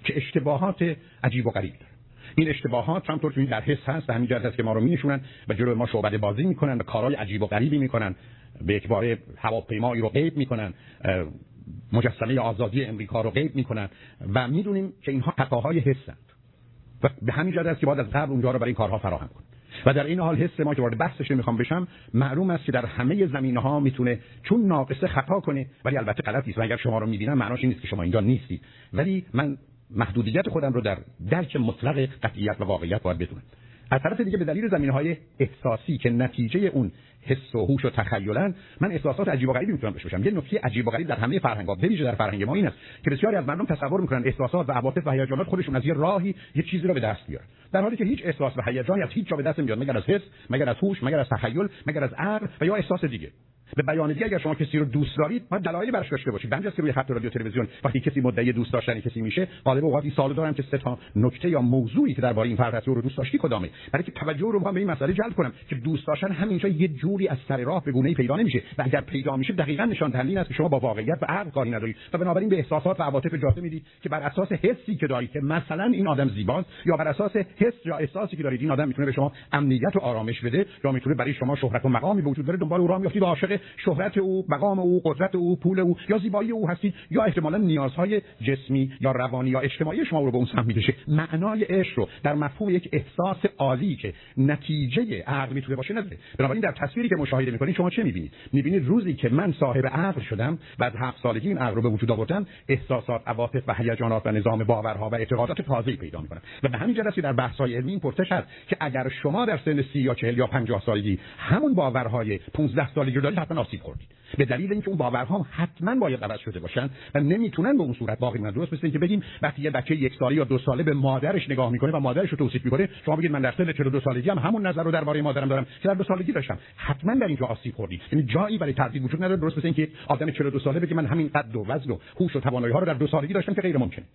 که اشتباهات عجیب و غریب دارند. این اشتباهات همونطور که در حس هست و همین جهت هست که ما رو می‌نشونن و جلوی ما شعبده بازی میکنن و کارهای عجیب و غریبی میکنن، به یک باره هواپیمایی رو غیب میکنن، مجسمه آزادی امریکا رو غیب میکنن و میدونیم که اینها تقاهای حسند و به همین جهت هست که باید از قبل اونجا رو برای این کارها فراهم کنن. و در این حال حس ما که وارد بحثش نمیخوام بشم، معلوم است که در همه زمینه‌ها میتونه چون ناقصه خطا کنه، ولی البته غلط نیست. من اگر شما رو میبینم معناش این نیست که شما اینجا نیستید، ولی من محدودیت خودم رو در درک مطلق قطعیت و واقعیت باید بدونم. از طرف دیگه به دلیل زمینه‌های احساسی که نتیجه اون حس و هوش و تخیلن، من احساسات عجیب و غریبی میتونم بهش بشم. یه نکته عجیب و غریب در همه فرهنگ‌ها، به ویژه در فرهنگ ما این است که بسیاری از مردم تصور میکنن احساسات و عواطف و هیجانات خودشون از یه راهی یه چیزی رو به دست میارن، در حالی که هیچ احساس و هیجانی از هیچ جا به دست نمیاد، مگر از حس، مگر از هوش، مگر از تخیل، مگر از عقل و یا احساس دیگه. به بیان دیگه اگر شما کسی رو دوست دارید، باید دلایلی براش داشته باشید. بنج است که روی خط رادیو تلویزیون وقتی کسی مدعی دوست داشتن کسی میشه، غالب اوقات این سوالو دارم که سه تا نکته یا موضوعی که درباره این فرد رو دوست داشتی کدامه، برای که توجه رو به این مسئله جلب کنم که دوست داشتن همینجا یه جوری از سر راه به گونه‌ای پیدا نمیشه و اگر پیدا میشه دقیقاً نشان دهنده است که شما با واقعیت و عقل کاری ندارید و بنابراین به احساسات و عواطف اجازه میدید که بر اساس حسی که دارید که مثلا این آدم زیباست، یا بر اساس حس یا احساسی که دارید این آدم میتونه به شما امنیت و آرامش بده، یا میتونه برای شما شهرت و مقامی به وجود بیاره، دنبال او راه میافتید، عاشق شهرت او، مقام او، قدرت او، پول او یا زیبایی او هستید، یا احتمالاً نیازهای جسمی یا روانی یا اجتماعی شما رو به اون سمت میکشه. معنای عشق رو در مفهوم یک احساس عالی که نتیجه عقل میتونه باشه نداره. بنابراین در تصویری که مشاهده میکنید شما چه میبینید؟ میبینید روزی که من صاحب عقل شدم و از هفت سالگی این عقل رو به وجود آوردم، احساسات، عواطف و هیجانات و نظام باورها و اعتقادات تازه‌ای پیدا میکنم. و به همین جهت در بحث‌های علمی این پرسش هست که اگر شما در سن سی یا چهل یا پنجاه سالگی همون باورهای پانزده سالگی رو دارید، حتما آسیب خوردید، به دلیل اینکه اون باورها حتما باید عوض شده باشن و نمیتونن به اون صورت باقی بمونن. درست مثل اینکه بگیم وقتی یه بچه یک ساله یا دو ساله به مادرش نگاه میکنه و مادرش رو توصیف میکنه، شما بگید من در سن چهل و دو سالگی هم همون نظر رو درباره مادرم دارم که در دو سالگی داشتم، حتما در اینجا آسیب خوردید. یعنی جایی برای تردید وجود نداره. درست مثل اینکه آدم چهل و دو ساله بگه من همین قد و وزن و هوش و توانایی ها رو در دو سالگی داشتم که غیر ممکنه.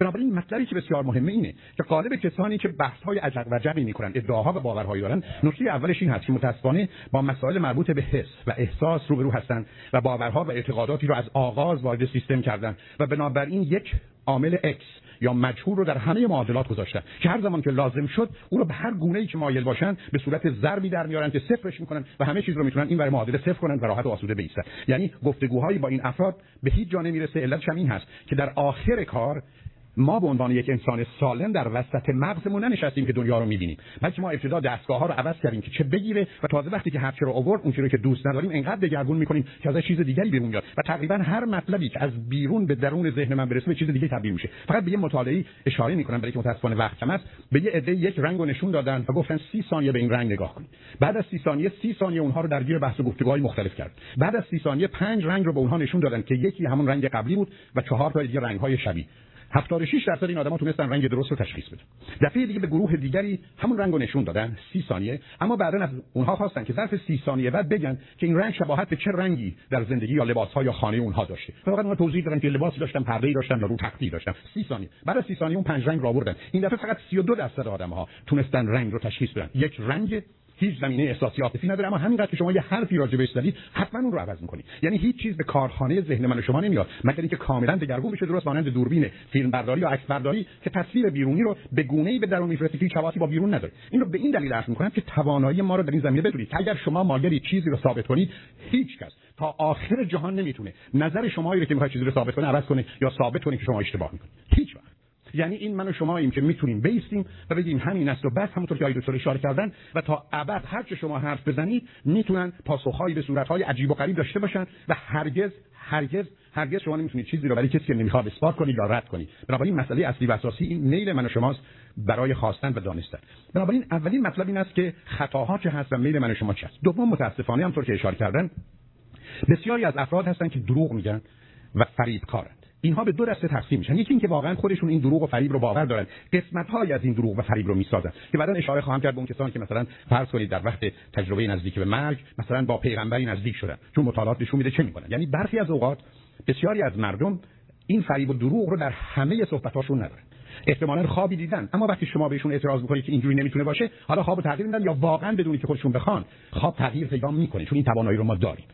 بنابراین مطلبی که بسیار مهمه اینه که غالب کسانی که بحث‌های عجق و عجبی می‌کنن، ادعاها و باورهایی دارن، نکته اولش این هست که متأسفانه با مسائل مربوط به حس و احساس روبرو هستن و باورها و اعتقاداتی رو از آغاز وارد سیستم کردن و بنابراین یک عامل اکس یا مجهول رو در همه معادلات گذاشتن که هر زمان که لازم شد اون رو به هر گونه‌ای که مایل باشن به صورت ضربی در میارن که صفرش میکنن و همه چیز رو میتونن این برای معادله صفر کنن و راحت و آسوده بیستن. یعنی گفتگوهایی با این افراد به هیچ جا نمیرسه. علتش هم این هست که در آخر کار ما به عنوان یک انسان سالم در وسط مغزمون نشستیم که دنیا رو می‌بینیم، بلکه ما ابتدا دستگاه‌ها رو عوض کردیم که چه بگیره و تازه وقتی که هرچی رو آورد اون چیزی که دوست نداریم انقدر دگرگون می‌کنیم که ازش چیز دیگری بیرون میاد و تقریبا هر مطلبی که از بیرون به درون ذهن من برسه به چیز دیگه تبدیل میشه. فقط به یه مطالعه اشاره می‌کنم برای که متأسفانه وقتم هست. به یه عده یک رنگو نشون دادن و گفتن سی ثانیه به این رنگ نگاه کنید. بعد از سی ثانیه سی ثانیه اونها رو درگیر بحث و گفتگوهای مختلف کرد. بعد از سی ثانیه پنج رنگ رو به اونها نشون دادن که یکی همون رنگ قبلی بود و چهار تا دیگه رنگ‌های شبیه. هفتاد و شش درصد این آدما تونستن رنگ درست رو تشخیص بدن. دفعه دیگه به گروه دیگری همون رنگو نشون دادن سی ثانیه، اما بعدن از اونها خواستن که ظرف سی ثانیه بعد بگن که این رنگ شباهت به چه رنگی در زندگی یا لباس‌ها یا خانه اونها داشته. فقط اونها توضیح دادن که لباسی داشتن، پرده‌ای داشتن، رو تختی داشتن. سی ثانیه. بعد از سی ثانیه اون پنج رنگ رو آوردن. این دفعه فقط سی و دو درصد آدم‌ها تونستن رنگ رو تشخیص بدن. یک رنگ هیچ زمینه احساسی عاطفی نداره، اما همینقدر که شما یه حرفی راجبش زدید حتما اون رو عوض می‌کنید. یعنی هیچ چیز به کارخانه ذهن من و شما نمیاد مگر اینکه کاملا دگرگون بشه، درست مانند دوربین فیلمبرداری یا عکسبرداری که تصویر بیرونی رو به گونه‌ای به درون می‌فرسته که چواتی با بیرون نداره. این رو به این دلیل عرض می‌کنم که توانایی ما رو در این زمینه بدونید. اگر شما ماگری چیزی رو ثابت کنید، هیچ کس تا آخر جهان نمیتونه نظر شمایی رو که می‌خواید چیزی رو ثابت کنه عوض کنه یا ثابت کنه که شما اشتباه می‌کنید. هیچ وقت. یعنی این من و شماییم که میتونیم بیستیم و بگیم همین است و بس، همونطور که آقای دکتر اشاره کردن، و تا ابد هر چه شما حرف بزنید میتونن پاسخهایی به صورتهای عجیب و غریب داشته باشن و هرگز هرگز هرگز شما نمیتونید چیزی رو برای کسی که نمیخواد اثبات کنید یا رد کنید. بنابراین مسئله اصلی و اساسی این میل من و شماست برای خواستن و دانستن. بنابراین اولین مطلب این است که خطاها چه هست و میل من و شما چه است. دوم، متاسفانه همونطور که اشاره کردن بسیاری از افراد هستن که دروغ میگن و فریبکارند. اینها به دو دسته تقسیم میشن. یکی اینکه واقعا خودشون این دروغ و فریب رو باور دارن، قسمت‌هایی از این دروغ و فریب رو میسازن که بعداً اشاره خواهم کرد به اون کسانی که مثلا فرض کنید در وقت تجربه نزدیک به مرگ مثلا با پیغمبری نزدیک شدن، چون مطالعات نشون میده چه میکنن. یعنی برخی از اوقات بسیاری از مردم این فریب و دروغ رو در همه صحبت‌هاشون ندارن. احتمالاً خوابی دیدن، اما وقتی شما بهشون اعتراض میکنید که اینجوری نمیتونه باشه، حالا خوابو تغییر میدن یا واقعاً بدون اینکه خودشون بخوان خواب تغییر پیدا میکنه، چون این توانایی رو ما داریم.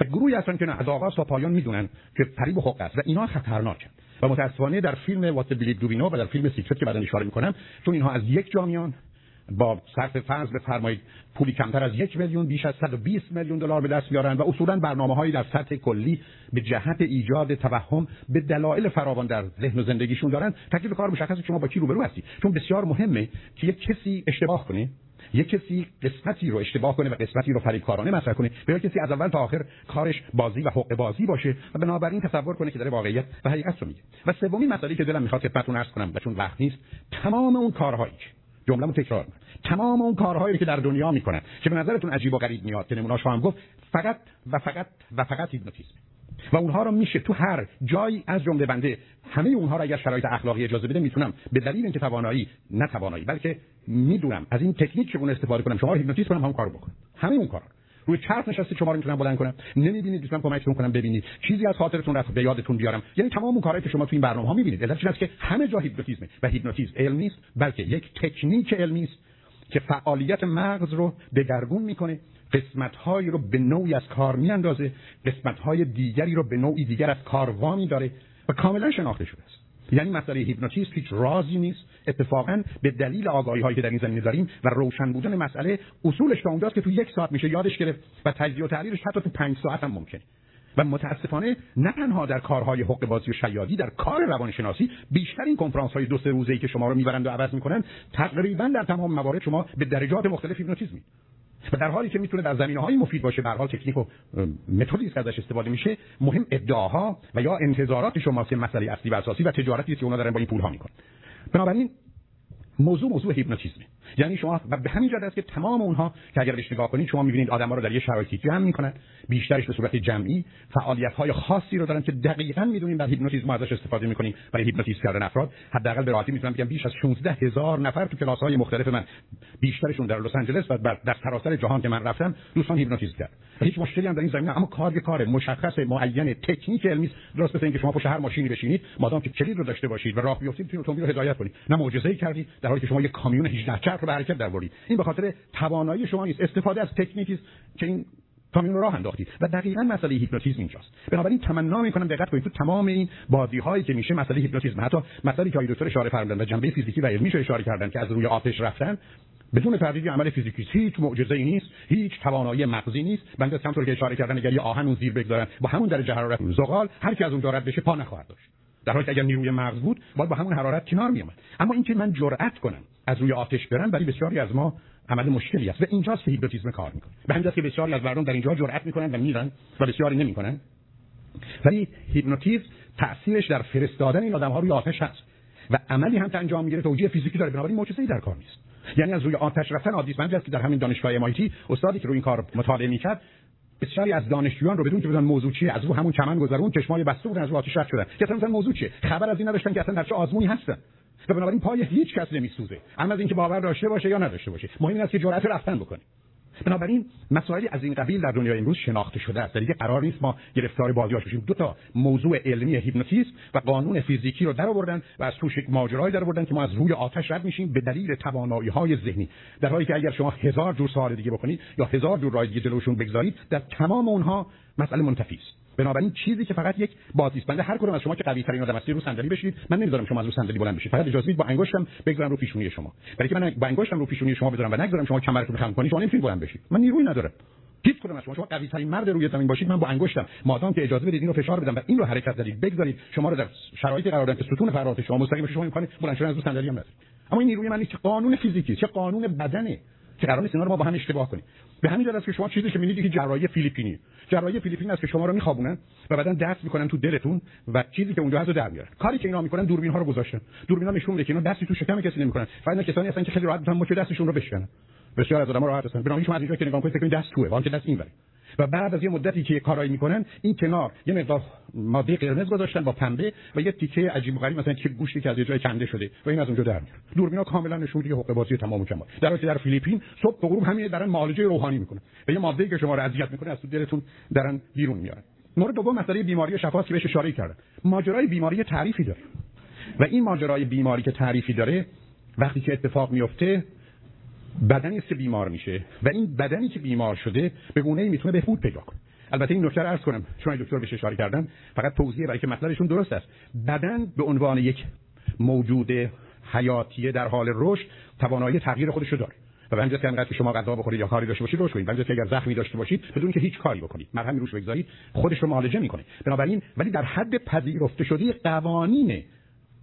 و گروهی هستن که نه از آغاز تا پایان میدونن که فریب و حق است و اینا خطرناکن و متاسفانه در فیلم What the Bleep Do We Know و در فیلم سیکرت که بعداً اشاره میکنم، چون اینها از یک جا میان با صرف فرض بفرمایید پولی کمتر از یک میلیون بیش از صد و بیست میلیون دلار به دست میارن و اصولاً برنامه‌هایی در سطح کلی به جهت ایجاد توهم به دلایل فراوان در ذهن و زندگیشون دارن. تکلیف کار مشخصه شما با کی روبرو هستی، چون بسیار مهمه که یک کسی اشتباه کنه، یک کسی قسمتی رو اشتباه کنه و قسمتی رو فریبکارانه مطرح کنه، و یا کسی از اول تا آخر کارش بازی و حق بازی باشه و بنابراین تصور کنه که داره واقعیت و حقیقت رو میگه. و سومین مسئله که دلم میخواد خدمتتون عرض کنم و چون وقت نیست، تمام اون کارهایی جمله‌مو تکرار می‌کنم، تمام اون کارهایی که در دنیا میکنن که به نظرتون عجیب و غریب میاد که نمونه‌اش هم گفت، فقط و فقط و فقط هیپنوتیزم و اونها رو میشه تو هر جایی از جمله بنده همه اونها رو اگر شرایط اخلاقی اجازه بده میتونم به دلیل اینکه توانایی نه توانایی بلکه میدونم از این تکنیک چگونه استفاده کنم شما رو هیپنوتیزم کنم همون کارو بکنم. همه اون کارا روی چرخ نشسته شما رو میتونم بلند کنم، نمیبینید میتونم کمکتون کنم ببینید، چیزی از خاطرتون رفت به یادتون بیارم. یعنی تمام اون کارهایی که شما تو این برنامه‌ها میبینید علتش اینه که همه جا هیپنوتیزمه و هیپنوتیزم علم نیست بلکه یک تکنیک علمی است که فعالیت مغز رو دگرگون میکنه، قسمت‌هایی رو به نوعی از کار میاندازه، قسمت‌های دیگری رو به نوعی دیگر از کار وامی داره و کاملا شناخته شده است. یعنی مسئله هیپنوتیزم هیچ رازی نیست، اتفاقاً به دلیل آگاهی‌هایی که در این زمینه داریم و روشن بودن مسئله، اصولش تا اونجاست که تو یک ساعت میشه یادش گرفت و تجزیه و تحلیلش حتی تو پنج ساعت هم ممکنه. و متاسفانه نه تنها در کارهای حقه بازی و شیادی، در کار روانشناسی بیشتر این کنفرانس‌های دو سه روزه‌ای که شما رو می‌برند و عوض می‌کنن، تقریباً در تمام موارد شما به درجات مختلف هیپنوتیزمی و در حالی که میتونه در زمینه‌های مفید باشه، به هر حال تکنیک و متدی که ازش استفاده میشه، مهم ادعاها و یا انتظارات شماست. مسئله اصلی و اساسی و تجارتی که اونا دارن با این پول‌ها میکنن. بنابراین موضوع موضوع هیپنوتیزمه یعنی شما به همین جهت است که تمام اونها که اگر بهش نگاه کنید شما می‌بینید آدم‌ها رو در یه شرایطی جمع می‌کنن، بیشترش به صورت جمعی فعالیت‌های خاصی رو دارن که دقیقاً می‌دونیم در هیپنوتیزم ازش استفاده می‌کنیم برای هیپنوتیزم کردن افراد. حداقل به راحتی می‌تونم بگم بیش از شانزده هزار نفر تو کلاس‌های مختلف من، بیشترشون در لس آنجلس و در سراسر جهان که من رفتم، دوستان هیپنوتیزم کرد. هیچ مشکلی هم در این زمینه، اما کار کار مشخص معین تکنیک علمی درست مثل اینکه شما پشت هر ماشینی بشینید، مادام که کلید رو داشته باشید و راه بیافتید می‌تونید اتومبیل رو هدایت کنید. نه معجزه‌ای کردید در حالی که شما یه کامیون هجده چرخ رو به حرکت درآورید. این به خاطر توانایی شما نیست، استفاده از تکنیکی است که این کامیون رو راه انداختید. و دقیقاً مسئله هیپنوتیزم اینجاست. بنابراین تمنا می‌کنم دقت کنید تو تمام این بازی‌هایی که میشه مسئله هیپنوتیزم، حتی مسئله که دکتر اشاره فرمودن و جنبه فیزیکی و علمی اشاره کردن که از روی آتش رفتن بدون تردید عمل فیزیکی، هیچ معجزه‌ای نیست، هیچ توانایی مغزی نیست. بنده همونطور که اشاره کردن اگر یه آهن اون زیر بگذارن با همون درجه حرارت زغال، هر کی از اون دارد بشه پا نخواهد داشت. در حالی که اگر نیروی مغز بود، باید با همون حرارت کنار می‌آمد. اما اینکه من جرأت کنم از روی آتش برم، برای بسیاری از ما عمل مشکلی است و اینجاست که هیپنوتیزم کار می‌کنه. به همین دلیل بسیاری از مردم در اینجا جرأت می‌کنن و میرن و بسیاری نمی‌کنن. ولی هیپنوتیزم تأثیرش در فرستادن این آدم‌ها روی آتش هست و عملی هم که انجام می‌گیره توجیه فیزیکی داره، بنابراین معجزه‌ای در کار نیست. یعنی از روی آتش رفتن عادی است. من جز که در همین دانشگاه ام آی تی استادی که روی این کار مطالعه می‌کرد، بسیاری از دانشجویان رو بدون که بدون موضوع چیه از رو همون چمن گذرون، چشمای بسته بودن، از رو آتش رد شدن که اصلا موضوع چیه، خبر از این نداشتن که اصلا در چه آزمونی هستن. و بنابراین پای هیچ کس نمیسوزه، اما از اینکه باور داشته باشه یا نداشته باشه، مهم این است که جرأت رفتن بکنه. بنابراین مسائلی از این قبیل در دنیای امروز شناخته شده است. دیگه قرار نیست ما گرفتار بازیاش بشیم. دو تا موضوع علمی هیپنوتیزم و قانون فیزیکی رو درآوردن و از توش یک ماجرایی درآوردن که ما از روی آتش رد میشیم به دلیل توانایی‌های ذهنی، در حالی که اگر شما هزار جور سوال دیگه بکنید یا هزار جور راه دیگه جلوشون بگذارید، در تمام اونها مسئله منتفی است. بنابراین چیزی که فقط یک بازی است. بنده هر کدوم از شما که قوی‌ترین آدم هستید رو صندلی بشید، من نمیذارم شما از رو صندلی بلند بشید، فقط اجازه بدید با انگشتم بگذارم رو پیشونی شما. برای که من با انگشتم رو پیشونی شما بذارم و نگذارم شما کمرتون خم کنید، شما نمیتونید بلند بشید، من نیروی ندارم. هیچ کدوم از شما شما قوی‌ترین مرد روی زمین باشید، من با انگشتم، مادام که اجازه بدید اینو فشار بدم و این رو حرکت بدید، بگذارید شما رو در شرایطی قرار بدم که ستون فقرات شما مستقیم بشه، شما امکان بلند شدن از رو صندلی هم ندارید. اما این نیروی من نیست، قانون فیزیکی، چه قانون بدنه که قرار نیست اینا رو ما با هم اشتباه کنیم. به همین دلیل است که شما چیزی که می‌بینید که جراحی فیلیپینی، جراحی فیلیپین است که شما رو می‌خوابونن و بعدن دست می‌کنن تو دلتون و چیزی که اونجا هست رو در میارن. کاری که اینا می‌کنن دوربین‌ها رو گذاشتن. دوربین‌ها نشون میده که اینا دستی تو شکم کسی نمی‌کنن. فقط کسانی هستن که خیلی راحت می‌تونن مچ دستشون رو بشکنن. بسیار از آدم‌ها راحت هستن. بنابراین شما از اینجا که نگاه کنید فکر کنید دست توئه، وانکه دست اینوره. و بعد از یه مدتی که کارایی میکنن این کنار یه مقدار ماده قرمز گذاشتن با پنبه و یه تیکه عجیب و غریب مثلا که گوشتی که از یه جای کنده شده و این از اونجا در میاد. دوربینا کاملا نشون میده حقه بازی تمام و کمال. در حالی که در فیلیپین صبح و غروب همین دارن معالجه روحانی میکنن و یه ماده‌ای که شما رو اذیت میکنه از تو دلتون دارن بیرون میارن. مورد دوم مسئله بیماری شفاست که بهش اشاره کردن. ماجرای بیماری تعریفی داره و این ماجرای بیماری که تعریفی داره وقتی که اتفاق میفته بدنی است که بیمار میشه و این بدنی که بیمار شده به گونه‌ای میتونه بهبود پیدا کنه. البته این نکته رو عرض کنم چون دکتر بهش اشاره کردن، فقط توضیحه برای که مطلبشون درست است. بدن به عنوان یک موجود حیاتی در حال رشد توانایی تغییر خودش رو داره و بنجاست که انقدر شما غذا بخورید یا کاری داشته باشید روش کنید، بنجاست که اگر زخمی داشته باشید بدون که هیچ کاری بکنید مرهمی روش بگذارید خودش رو معالجه میکنه. بنابراین ولی در حد پذیرفته شده قوانین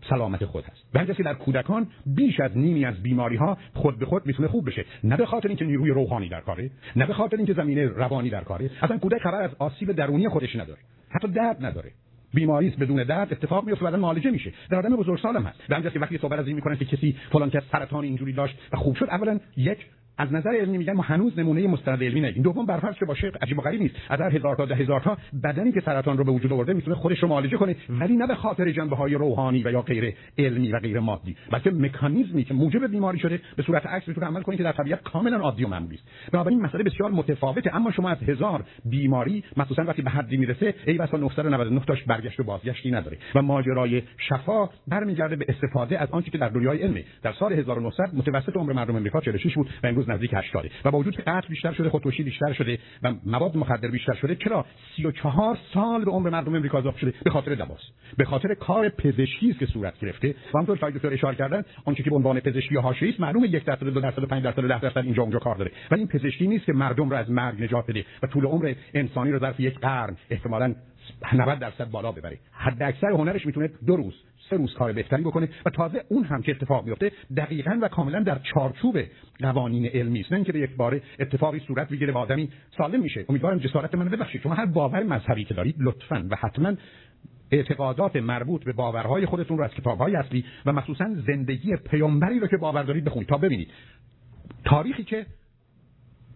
سلامت خود هست. بنده که در کودکان بیش از نیمی از بیماری‌ها خود به خود میتونه خوب بشه. نه به خاطر اینکه نیروی روحانی در کاره، نه به خاطر اینکه زمینه روانی در کاره. اصلا کودک خبر از آسیب درونی خودش نداره. حتی درد نداره. بیماری است بدون درد اتفاق میفته و بعداً معالجه میشه. در آدم بزرگسال هم هست. بنده که وقتی صحبت از این میکنه که کسی فلان کس سرطان اینجوری داشت و خوب شد، اولا یک از نظر علمی میگن ما هنوز نمونه مستند علمی نداریم. دوم برفرض که باشه عجیب و غریب نیست. از هر هزار تا ده هزار تا بدنی که سرطان رو به وجود آورده میتونه خودش رو معالجه کنه، ولی نه به خاطر جنبه‌های روحانی و یا غیر علمی و غیر مادی، بلکه مکانیزمی که موجب بیماری شده به صورت عکس میتونه عمل کنه که در طبیعت کاملا عادی و معمولی است. بنابراین مسئله بسیار متفاوته. اما شما از هزار بیماری مخصوصا وقتی به حدی میرسه ای بسا نهصد و نود و نه تاش برگشت و بازگشتی نداره و ماجرای شفا برمیگرده به استفاده از آنچه که در دنیای علم در سال هزار و نهصد متوسط عمر مردم آمریکا چهل و شش بود و امروز نزدیک هشتاد و با وجود که قتل بیشتر شده، خودکشی بیشتر شده و مواد مخدر بیشتر شده، چرا سی و چهار سال به عمر مردم امریکا اضافه شده؟ به خاطر دواس، به خاطر کار پزشکی است که صورت گرفته و همونطور که دکتر اشاره کردن آنچه که به عنوان پزشکی حاشیه‌ای است معلومه یک درصد دو درصد پنج درصد ده درصد اینجا اونجا کار داره، ولی این پزشکی نیست که مردم رو از مرگ نجات بده و طول عمر انسانی رو ظرف یک قرن احتمالاً نود درصد بالا ببره. حد اکثر هنرش میتونه دو روز سه روز کار بهتری بکنه و تازه اون هم که اتفاق میفته دقیقاً و کاملا در چارچوب قوانین علمی است، نه اینکه به یک باره اتفاقی صورت بگیره و آدمی سالم میشه. امیدوارم جسارت منو ببخشید، شما هر باور مذهبی که دارید لطفاً و حتماً اعتقادات مربوط به باورهای خودتون رو از کتاب‌های اصلی و مخصوصاً زندگی پیامبری رو که باور دارید بخونید تا ببینید تاریخی که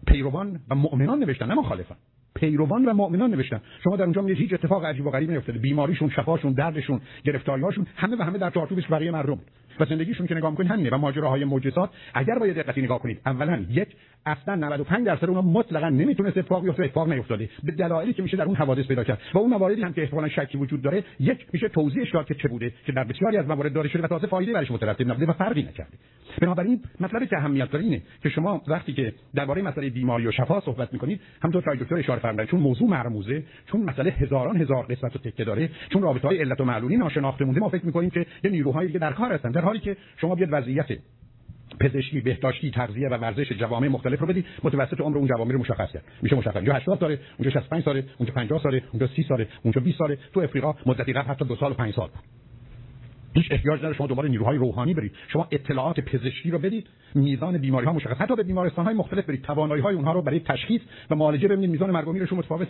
پیروان و مؤمنان نوشتن، نه مخالفان، پیروان و مؤمنان نوشتن. شما در اونجا میبینید هیچ اتفاق عجیب و غریبی نیفتاده، بیماریشون، شفاشون، دردشون، گرفتاری‌هاشون، همه و همه در چارچوب بقیه مردم و زندگیشون که نگاه می‌کنید همینه. و ماجراهای معجزات اگر با دقت نگاه کنید، اولا یک اصلا نود و پنج درصد اونها مطلقاً نمیتونه اتفاق بیفته، اتفاق نیفتاده به دلایلی که میشه در اون حوادث پیدا کرد. و اون مواردی هم که احتمالاً شکی وجود داره، یک میشه توضیحش داد که چه بوده که در بسیاری از موارد داره شده و تازه فایده برش مترتب نبوده و فرقی نکرده. بنابراین مطلبی که اهمیت داره اینه که شما وقتی که درباره مسئله بیماری و شفا صحبت می‌کنید، همونطور که دکتر اشاره فرمودن، چون موضوع مرموزه، چون مسئله هزاران هزار قسمت و تکه داره، چون رابطه‌های علت و معلولی ناشناخته مونده، ما فکر می‌کنیم که یه نیروهای دیگه در کار هستن، در حالی که شما بیاد وضعیت پزشکی، بهداشتی، تغذیه و ورزش جوامع مختلف رو بدید، متوسط عمر اون جوامع رو مشخص کرد. میشه مشخص. اونجا هشتاد ساله، اونجا شصت و پنج ساله، اونجا پنجاه ساله، اونجا سی ساله، اونجا بیست ساله. تو افریقا مدتی قبل حتی دو سال و پنج سال. هیچ احتیاج نداره شما دوباره نیروهای روحانی برید، شما اطلاعات پزشکی رو بدید، میزان بیماری‌ها مشخص، حتی به بیمارستان‌های مختلف برید، توانایی‌های اونها رو برای تشخیص و معالجه ببینید، میزان مرگ و میرشون متفاوت،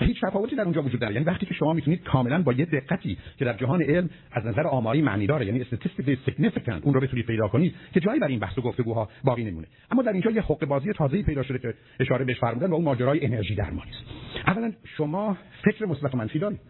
هیچ تفاوتی در اونجا وجود نداره. یعنی وقتی که شما میتونید کاملا با یه دقتی که در جهان علم از نظر آماری معنی داره، یعنی استاتستیکلی سیگنیفیکانت، اون رو بتونید پیدا کنید که جایی برای این بحث و گفتگوها باقی نمونه. اما در اینجا یه حقه بازی تازه‌ای پیدا شده که اشاره بهش فرمودن و اون ماجرای انرژی درمانی است. اولا شما فکر مثبت منفی دارید،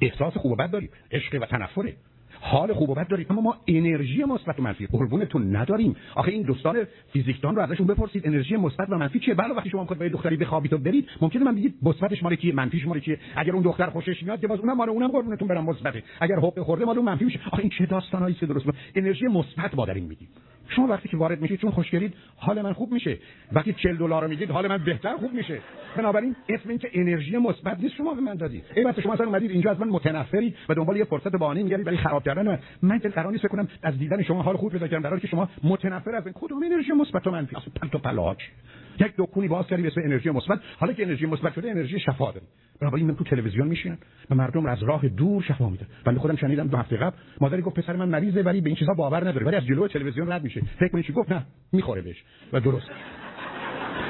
احساس خوب و بد دارید، عشق و تنفره، حال خوب و بد دارید، اما ما انرژی مثبت و منفی قربونتون نداریم. آخه این دوستان فیزیکدان رو ازشون بپرسید انرژی مثبت و منفی چیه؟ بله وقتی شما میخواید با دختری بخوابید و برید، ممکنه من بگید مثبتش مال کیه، منفیش مال کیه؟ اگر اون دختر خوشش میاد که باز اونم مال اونم قربونتون برم مثبته، اگر حق خورده مال اون منفی میشه. آخه این چه داستانایی است درست؟ انرژی مثبت با دارین میگید. شما وقتی که وارد میشید چون خوشگلید حال من خوب میشه، وقتی چهل دلار رو میگید حال من بهتر خوب میشه. بنابراین اسم این که انرژی مثبت نیست شما به من دادید. ای بابا شما اصلا اومدید اینجا از من متنفرید و دنبال یه فرصت بهانه‌ای میگردید برای خراب کردن من. من دل قرار نیست بکنم از دیدن شما حال خوب پیدا کنم، در حالی که شما متنفر از این کدوم انرژی مثبت و منفی است؟ پلت و پلاچ یک دکونی باز کردی به اسم انرژی مثبت، حالا که انرژی مثبت شده انرژی شفا داره. بنابراین من تو تلویزیون میشینم و مردم از راه دور شفا میدن. بنده خودم شنیدم دو هفته قبل مادری گفت پسر من مریضه ولی به این چیزا باور نداره، ولی از جلوی تلویزیون رد میشه. فکر می‌کنی گفت نه میخوره بهش و درست.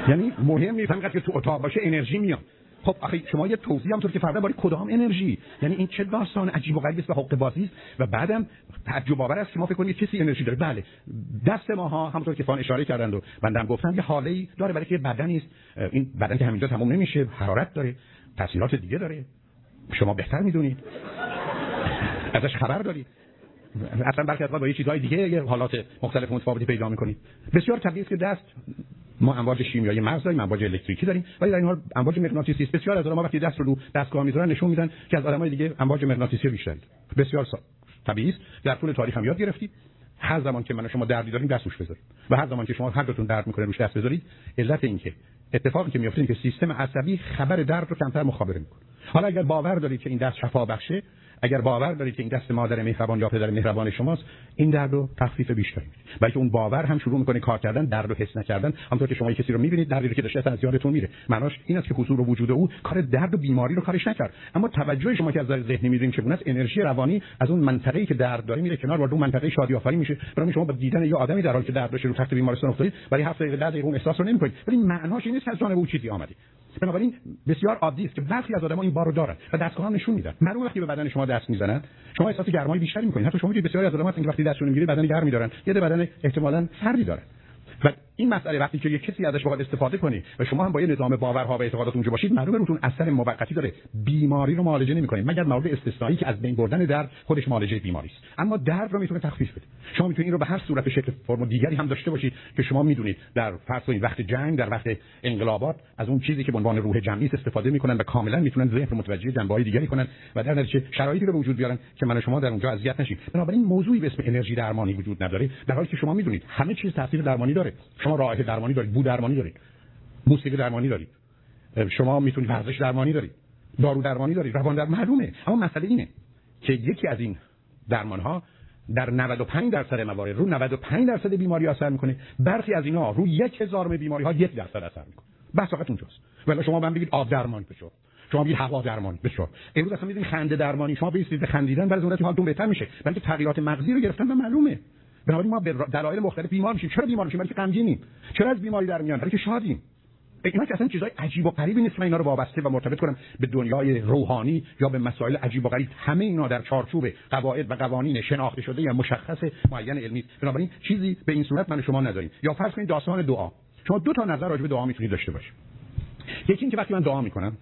یعنی مهم نیست فقط که تو اتاق باشه انرژی میاد. خب آخه شما یه توضیح هم طور که فردا باری کدام انرژی، یعنی این چه داستان عجیب و غریبی است و حق بازی است و بعدم تعجب آور است که ما فکر کنیم کسی انرژی داره. بله دست ماها همونطور که فان اشاره کردند و بنده هم گفتم یه حاله‌ای داره، برای که بدنی است، این بدن که همینجا تموم نمیشه، حرارت داره، تاثیرات دیگه داره، شما بهتر میدونید، ازش خبر دارید، اصلا برخی از وقتا با یه چیزهای دیگه یه حالات مختلف متفاوتی پیدا می‌کنید. بسیار طبیعی است که دست ما امواج شیمیایی مغز داریم، امواج الکتریکی داریم، ولی در این حال امواج مغناطیسی است. بسیار از ما وقتی دست رو رو دستگاه می‌ذارن نشون میدن که از آدمای دیگه امواج مغناطیسی بیشتره. بسیار سا... طبیعی است. در طول تاریخ هم یاد گرفتید هر زمان که من و شما دردی داریم دستش بذارید و هر زمان که شما هر دوتون درد می‌کنه روش دست بذارید، علت این که اتفاقی که می‌افته که سیستم عصبی خبر درد رو کمتر مخابره می‌کنه. حالا اگر باور دارید که این دست شفا بخشه، اگر باور دارید که این دست مادر مهربان یا پدر مهربان شماست، این درد رو تخفیف بیشتری میده. بلکه اون باور هم شروع میکنه کار کردن، درد رو حس نکردن. همونطور که شما کسی رو میبینید دردی رو که داشته از یادتون میره، معناش این است که حضور و وجود او کار درد و بیماری رو کارش نکرد، اما توجه شما که از نظر ذهنی می‌بینید چگونه است، انرژی روانی از اون منطقه‌ای که درد داره میره کنار، وارد اون منطقه شادی آفرین میشه. برای شما با دیدن یه آدمی در حالی که درد داشته رو تخت بیمارستان افتادید، برای هفت دقیقه ده دقیقه اون احساس رو نمی‌کنید، ولی معناش این نیست که از جانب او چیزی آمده. بنابراین بسیار عادی است که برخی از آدم‌ها این بارو دارن و دستگاه‌ها نشون میدن. معلومه وقتی به بدن شما دست میزنن شما احساس گرمای بیشتری می‌کنید. حتی شما می‌دید بسیاری از آدم‌ها وقتی دستشون رو می‌گیری بدن گرمی دارن، یه بدن احتمالاً سردی دارن. و این مسئله وقتی که یه کسی ازش بخواد استفاده کنی و شما هم با یه نظام باورها و اعتقادات اونجا باشید، معلومه روتون اثر موقتی داره. بیماری رو معالجه نمی‌کنید مگر مورد استثنایی که از بین بردن درد خودش معالجه بیماری است، اما درد رو میتونه تخفیف بده. شما میتونید این رو به هر صورت و شکل فرم دیگری هم داشته باشید که شما میدونید در فرض کنید وقت جنگ، در وقت انقلابات از اون چیزی که به عنوان روح جمعی است استفاده می‌کنن و کاملا میتونن ذهن رو متوجه جنبه‌های دیگری کنن و در نتیجه شرایطی رو به وجود بیارن که من و شما در اونجا اذیت نشیم. بنابراین موضوعی به اسم انرژی درمانی وجود نداره، در حالی که شما میدونید همه چیز تاثیر درمانی داره. شما راه درمانی دارید، بو درمانی دارید، موسیقی درمانی دارید، شما میتونید ورزش درمانی دارید، دارو درمانی دارید، روان درمانی معلومه. اما مسئله اینه که یکی از این درمان‌ها در نود و پنج درصد موارد رو نود و پنج درصد بیماری اثر میکنه، برخی از اینا رو هزار بیماری‌ها یک درصد اثر میکنه. بس فقط اونجاست. ولی شما من بگید آب درمانی بشو، شما بگید هوا درمانی بشو، امروز اصلا میگید خنده درمانی، شما ببینید خندیدن برای اون حالتون بهتر میشه، ولی تغییرات مغزی رو گرفتن و معلومه. بنابراین ما به دلایل مختلف بیمار میشیم. چرا بیمار میشیم؟ برای که غمگینیم. چرا از بیماری در میان؟ برای که شادیم. اینا که اصلا چیزای عجیب و غریبی نیست من اینا رو وابسته و مرتبط کنم به دنیای روحانی یا به مسائل عجیب و غریب. همه اینا در چارچوب قواعد و قوانین شناخته شده یا مشخص معین علمی است. بنابراین چیزی به این صورت من و شما نداریم. یا فرض کنید داستان دعا، شما دو تا نظر راجع به دعا میتونید داشته باشید. یکی اینکه وقتی من دعا میکنم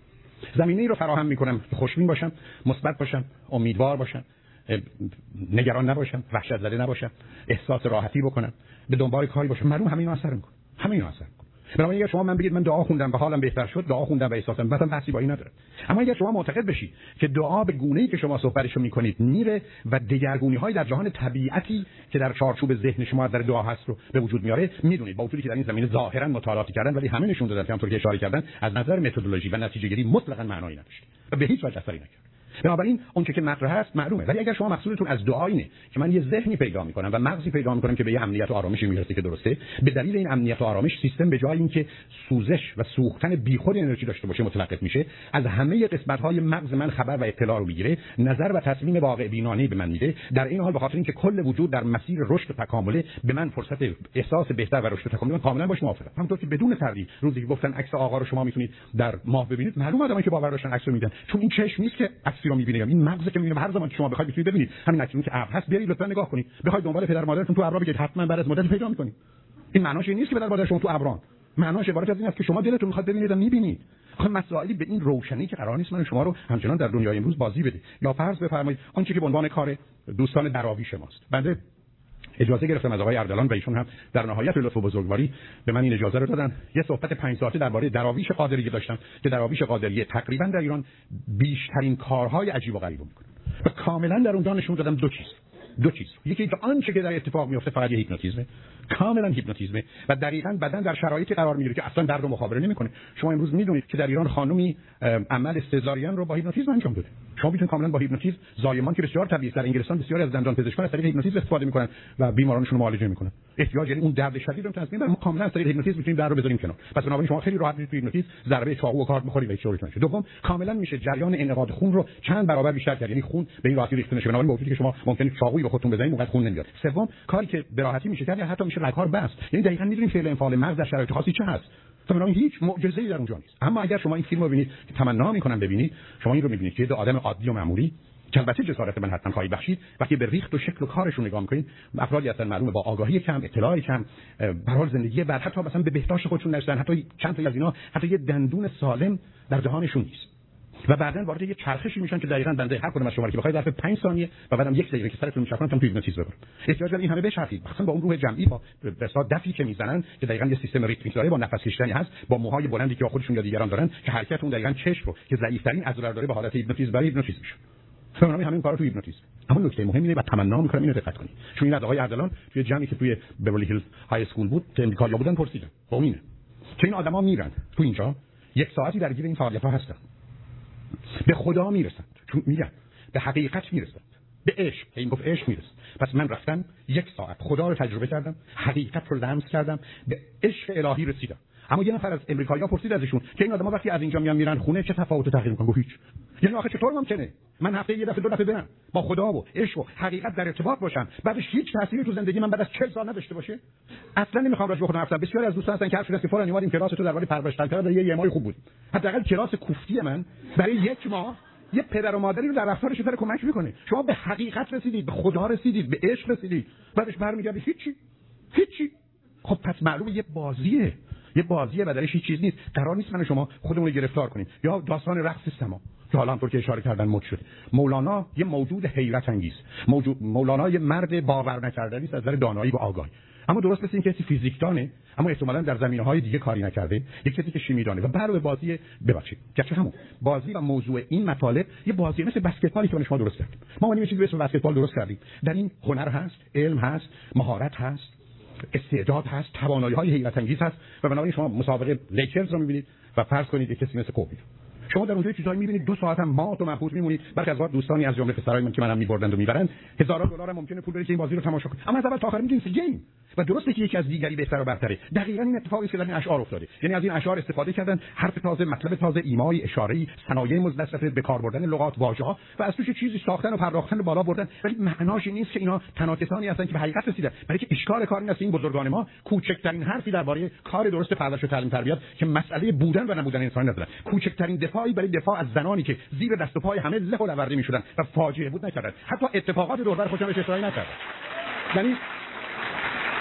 زمینه‌ای رو فراهم میکنم خوشبین باشم، مثبت باشم، امیدوار باشم، نگران نباشم، وحشت زده نباشم، احساس راحتی بکنم، به دنبال کاری باشم. معلوم همین اثر میکنه، همین اثر میکنه. بنابراین اگر شما من بگید من دعا خوندم و حالم بهتر شد، دعا خوندم و احساسم مثلا بحثی با این نداره. اما اگر شما معتقد بشید که دعا به گونه‌ای که شما صحبتشو میکنید میره و دگرگونی‌های در جهان طبیعتی که در چارچوب ذهن شما در دعا هست رو به وجود میاره، میدونید با وجودی که در این زمینه ظاهرا مطالعاتی کردن ولی همه نشون دادن که همونطور که اشاره کردن از نظر متدولوژی و نتیجه‌گیری مطلقاً معنایی نداشت و به هیچ وجه اثری نکرد. بنابراین اون چه که مطرح هست معلومه. ولی اگر شما مقصودتون از دعا اینه که من یه ذهنی پیدا میکنم و مغزی پیدا میکنم که به یه امنیت و آرامشی میرسه که درسته، به دلیل این امنیت و آرامش سیستم به جای اینکه سوزش و سوختن بیخود انرژی داشته باشه متوقف میشه، از همه قسمت‌های مغز من خبر و اطلاع رو میگیره، نظر و تصمیم واقع بینانه به من میده. در این حال به خاطر اینکه کل وجود در مسیر رشد و تکامل به من فرصت احساس بهتر و رشد و تکامل، من کاملا باش موافقم. همونطور که بدون تردید روزی که گفتن عکس آقا رو شما میتونید در ماه ببینید، معلومه آدمایی که باور داشتن عکسو میدن، چون این چشم نیست که رو میبینم، این مغزه که میبینم. هر زمان که شما بخواید میتونید ببینید. همین اکنون که ابر هست، برید لطفا نگاه کنید، بخواید دنبال پدر مادرتون تو ابرا بگید، حتما بعد از مدت پیدا میکنید. این معناش این نیست که پدر مادر شما تو ابران، معناش عبارت از این است که شما دلتون میخواد ببینید و میبینید. آخه مسائلی به این روشنی که قرار نیست من شما رو همچنان در دنیای امروز بازی بده. یا فرض بفرمایید آنچه که به عنوان کار دوستان دراویش ماست. بنده اجازه گرفتم از آقای اردلان و ایشون هم در نهایت لطف و بزرگواری به من این اجازه رو دادن یه صحبت پنج ساعته درباره دراویش قادریه داشتم که دراویش قادریه تقریبا در ایران بیشترین کارهای عجیب و غریب میکنه و کاملا در اونجا نشون دادم دو چیز دو چیز یکی که آنچه که در اتفاق میفته فقط یه هیپنوتیزمه، کاملا هیپنوتیزمه و دقیقاً بدن در شرایطی قرار میگیره که اصلا درد رو مخابره نمیکنه. شما امروز میدونید که در ایران خانومی عمل سزارین رو با هیپنوتیزم انجام داده. شما میتونید کاملا با هیپنوتیزم زایمان که بسیار طبیعی در انگلستان بسیار از دندان پزشکان از طریق هیپنوتیزم استفاده میکنن و بیمارانشون رو معالجه میکنن. احتیاج یعنی اون درد شدید رو تنظیم بدیم، کاملا از طریق هیپنوتیزم میتونیم درد رو بذاریم کنار. پس بنابراین شما خیلی راحت میتونید تو هیپنوتیزم ضربه چاقو و کارت بخورید و هیچ چوری نشه. دوم کاملا میشه جریان انعقاد خون رو چند برابر بیشتر کرد، یعنی خون به این راحتی ریختن نشه. بنابراین با وجودی که شما ممکنه چاقویی به خودتون بزنید اونقدر خون نمیاد. سوم کاری که به راحتی میشه کرد، حتی میشه رگ‌ها رو بست. یعنی دقیقاً میدونیم فعل انفعال مغز در شرایط خاصی چه هست. تمام هیچ معجزه‌ای در اونجا نیست. اما اگر شما این فیلمو ببینید که تمنا می‌کنم ببینید، شما این رو می‌بینید که یه آدم عادی و معمولی که البته جسارت من حتما خواهی بخشید وقتی به ریخت و شکل و کارشون نگاه می‌کنید، افرادی هستن معلومه با آگاهی کم، اطلاعی کم، به حال زندگی بعد حتی مثلا به بهداشت خودشون نرسیدن، حتی چند تا از اینا حتی یه دندون سالم در دهانشون نیست. و بعدن وارد یه چرخشی میشن که دقیقاً بنده هر کدوم از شما که بخواید ظرف پنج ثانیه و بعدم یک دقیقه که سرتون میچرخونن تام تو هیپنوتیز ببرن. احتیاج دارن این همه بشرخید. مثلا با اون روح جمعی با بسا دفی که میزنن که دقیقاً یه سیستم ریتمیک داره، با نفس کشیدنی هست، با موهای بلندی که خودشون یا دیگران دارن که حرکت اون دقیقاً چشم رو که ضعیف‌ترین عضله داره به حالت هیپنوتیز برای هیپنوتیز میشه. فهمونم همین کارا تو هیپنوتیز. اما نکته مهم اینه و تمنا می‌کنم اینو دقت کنید. چون این آقای اردلان توی جمعی که توی بورلی هیلز های اسکول بود، تندکاریا بودن پرسیدن. همینه. چون آدما میرن تو اینجا یک ساعتی درگیر این فعالیت‌ها هستن. به خدا میرسند، چون میگن به حقیقت میرسند، به عشق، این گفت عشق میرسند. پس من رفتم یک ساعت خدا رو تجربه کردم، حقیقت رو لمس کردم، به عشق الهی رسیدم. اما یه نفر از امریکایی‌ها پرسید ازشون که این آدم‌ها وقتی از اینجا میان میرن خونه چه تفاوت و تغییر می‌کنه؟ گفت هیچ. یعنی آخه چطور ممکنه من هفته یه دفعه دو دفعه برم با خدا و عشق و حقیقت در ارتباط باشم، بعدش هیچ تأثیری تو زندگی من بعد از چهل سال نداشته باشه؟ اصلا نمی‌خوام راجع به خودم حرف بزنم. بسیاری از دوستان هستن که حرف می‌زنن که فلان یوار این کلاس تو درباره پرورش دادن یه ایمای خوب بود. حداقل کلاس کوفتی من برای یک ماه یه پدر و مادری رو در رفتارش فرق کمک می‌کنه. شما به حقیقت رسیدید، به خدا رسیدید، به عشق رسیدید. بعدش برمیگردید هیچی. هیچی. خب پس معلومه یه بازیه. یه بازیه و درش هیچ چیز نیست. قرار نیست من شما خودمون رو گرفتار کنیم. یا داستان رقص سما که حالا همونطور که اشاره کردن مد شده. مولانا یه موجود حیرت انگیز، موجود مولانا یه مرد باور نکردنی است از نظر دانایی و آگاهی. اما درست مثل این کسی فیزیکدانه اما احتمالاً در زمینه‌های دیگه کاری نکرده، یک کسی که شیمی دانه و بر به بازی ببخشید گرچه همون بازی و موضوع این مطالب یه بازی مثل بسکتبالی که شما درست کردید. ما اون چیزی به اسم بسکتبال درست کردیم. در این هنر هست، علم هست، مهارت هست، استعداد هست، توانایی‌های حیرت انگیز هست و بنابراین شما مسابقه لیکرز رو می‌بینید و فرض کنید یک کسی مثل کوبی. شما در اونجا چیزایی می‌بینید دو ساعت هم مات و محبوط می‌مونید. برخی از وقت دوستانی از جمله پسرای من که منم می‌بردند و می‌برند هزاران دلار ممکنه پول بده که این بازی رو تماشا کنید. اما از اول تا آخر می‌دونید گیم. و درسته که یکی از دیگری بهتر و برتره. دقیقاً این اتفاقی است که در این اشعار افتاده. یعنی از این اشعار استفاده کردن، حرف تازه، مطلب تازه، ایمای، اشاره‌ای، صنایع مزدلفه، به کار بردن لغات، واژه‌ها و از توش چیزی ساختن و پرداختن و بالا بردن. ولی معناش این نیست که اینا تناکسانی هستن که به حقیقت رسیدن. برای که اشکار کار این است این بزرگان ما کوچکترین حرفی درباره کار درست پرورش و تعلیم تربیت که مسئله بودن و نبودن انسان ندارن. کوچکترین دفاعی برای دفاع از زنانی که زیر دست و پای همه له و لورده می‌شدن و فاجعه بود نکردن. حتی اتفاقات دوربر خودش بهش اطلاعی نکرد. یعنی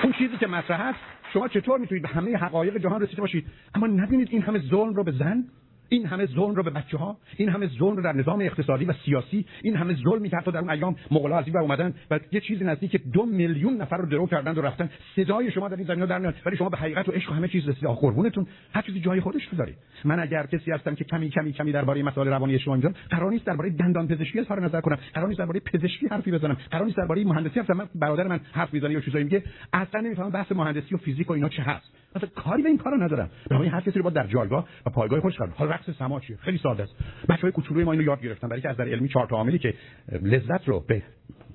اون چیزی که مطرح هست، شما چطور میتونید به همه حقایق جهان رسیده باشید اما نبینید این همه ظلم رو به زن، این همه ظلم رو به بچه‌ها، این همه ظلم رو در نظام اقتصادی و سیاسی، این همه ظلمی که حتی در اون ایام مغول‌ها از این ور اومدن و یه چیزی نزدیک دو میلیون نفر رو درو کردن و رفتن. صدای شما در این زمینه در میاد، ولی شما به حقیقت و عشق و همه چیز رسید. قربونتون، هر چیزی جای خودش رو داره. من اگر کسی هستم که کمی کمی کمی درباره مسائل روانی اجتماعی می‌ذارم، قرار نیست درباره دندان پزشکی اظهار نظر کنم، قرار نیست درباره پزشکی حرفی بزنم، قرار نیست درباره مهندسی حرف بزنم. برادر من حرف می‌زنه یا چیزایی میگه، اصلاً نمی‌فهمم بحث مهندسی و فیزیک و اینا چه هست. مثلا کاری به این کارا ندارم. برای هر کسی رو با در جایگاه و پایگاه خودش قرار. حالا رقص سما چیه؟ خیلی ساده است. بچه‌های کوچولوی ما اینو یاد گرفتن برای که از نظر علمی چهار تا عاملی که لذت رو به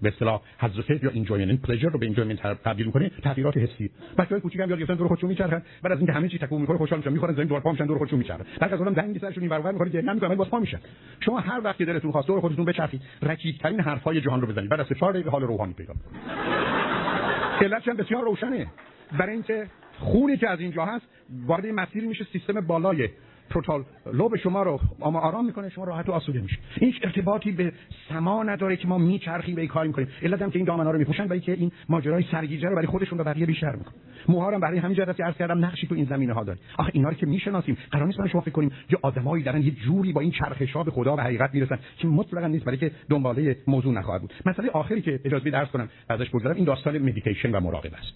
به اصطلاح حظ یا انجویمنت، پلژر رو به انجویمنت تبدیل می‌کنه، تغییرات حسی. بچه‌های کوچیکم یاد گرفتن دور خودشون میچرخن، بعد از اینکه همه چی تکون می‌خوره خوشحال میشن، می‌خورن زمین دور پا میشن دور خودشون میچرخن. بعد از اونم دنگی سرشون اینور اونور می‌خوره که نمی‌کنه، ولی باز پا میشن. شما هر وقت که دلتون خواسته دور خودتون بچرخید، رکیک‌ترین حرفای جهان رو بزنید. بعد از چهار دقیقه حال روحانی پیدا می‌کنید. پروتال لوب شما رو اما آرام میکنه، شما راحت و آسوده میشید. هیچ ارتباطی به سما نداره که ما میچرخیم به این کار میکنیم. علت هم که این دامنا رو میپوشن برای که این ماجرای سرگیجه رو برای خودشون و بقیه بیشتر میکنه. موها رو برای همین جهت که عرض کردم نقشی تو این زمینه ها داره. آخه اینا رو که میشناسیم، قرار نیست ما شما فکر کنیم یه آدمایی دارن یه جوری با این چرخشا به خدا و حقیقت میرسن که مطلقاً نیست، برای که دنباله موضوع نخواهد بود. مسئله آخری که اجازه بدید عرض کنم ازش بگذرم، این داستان مدیتیشن و مراقبه است.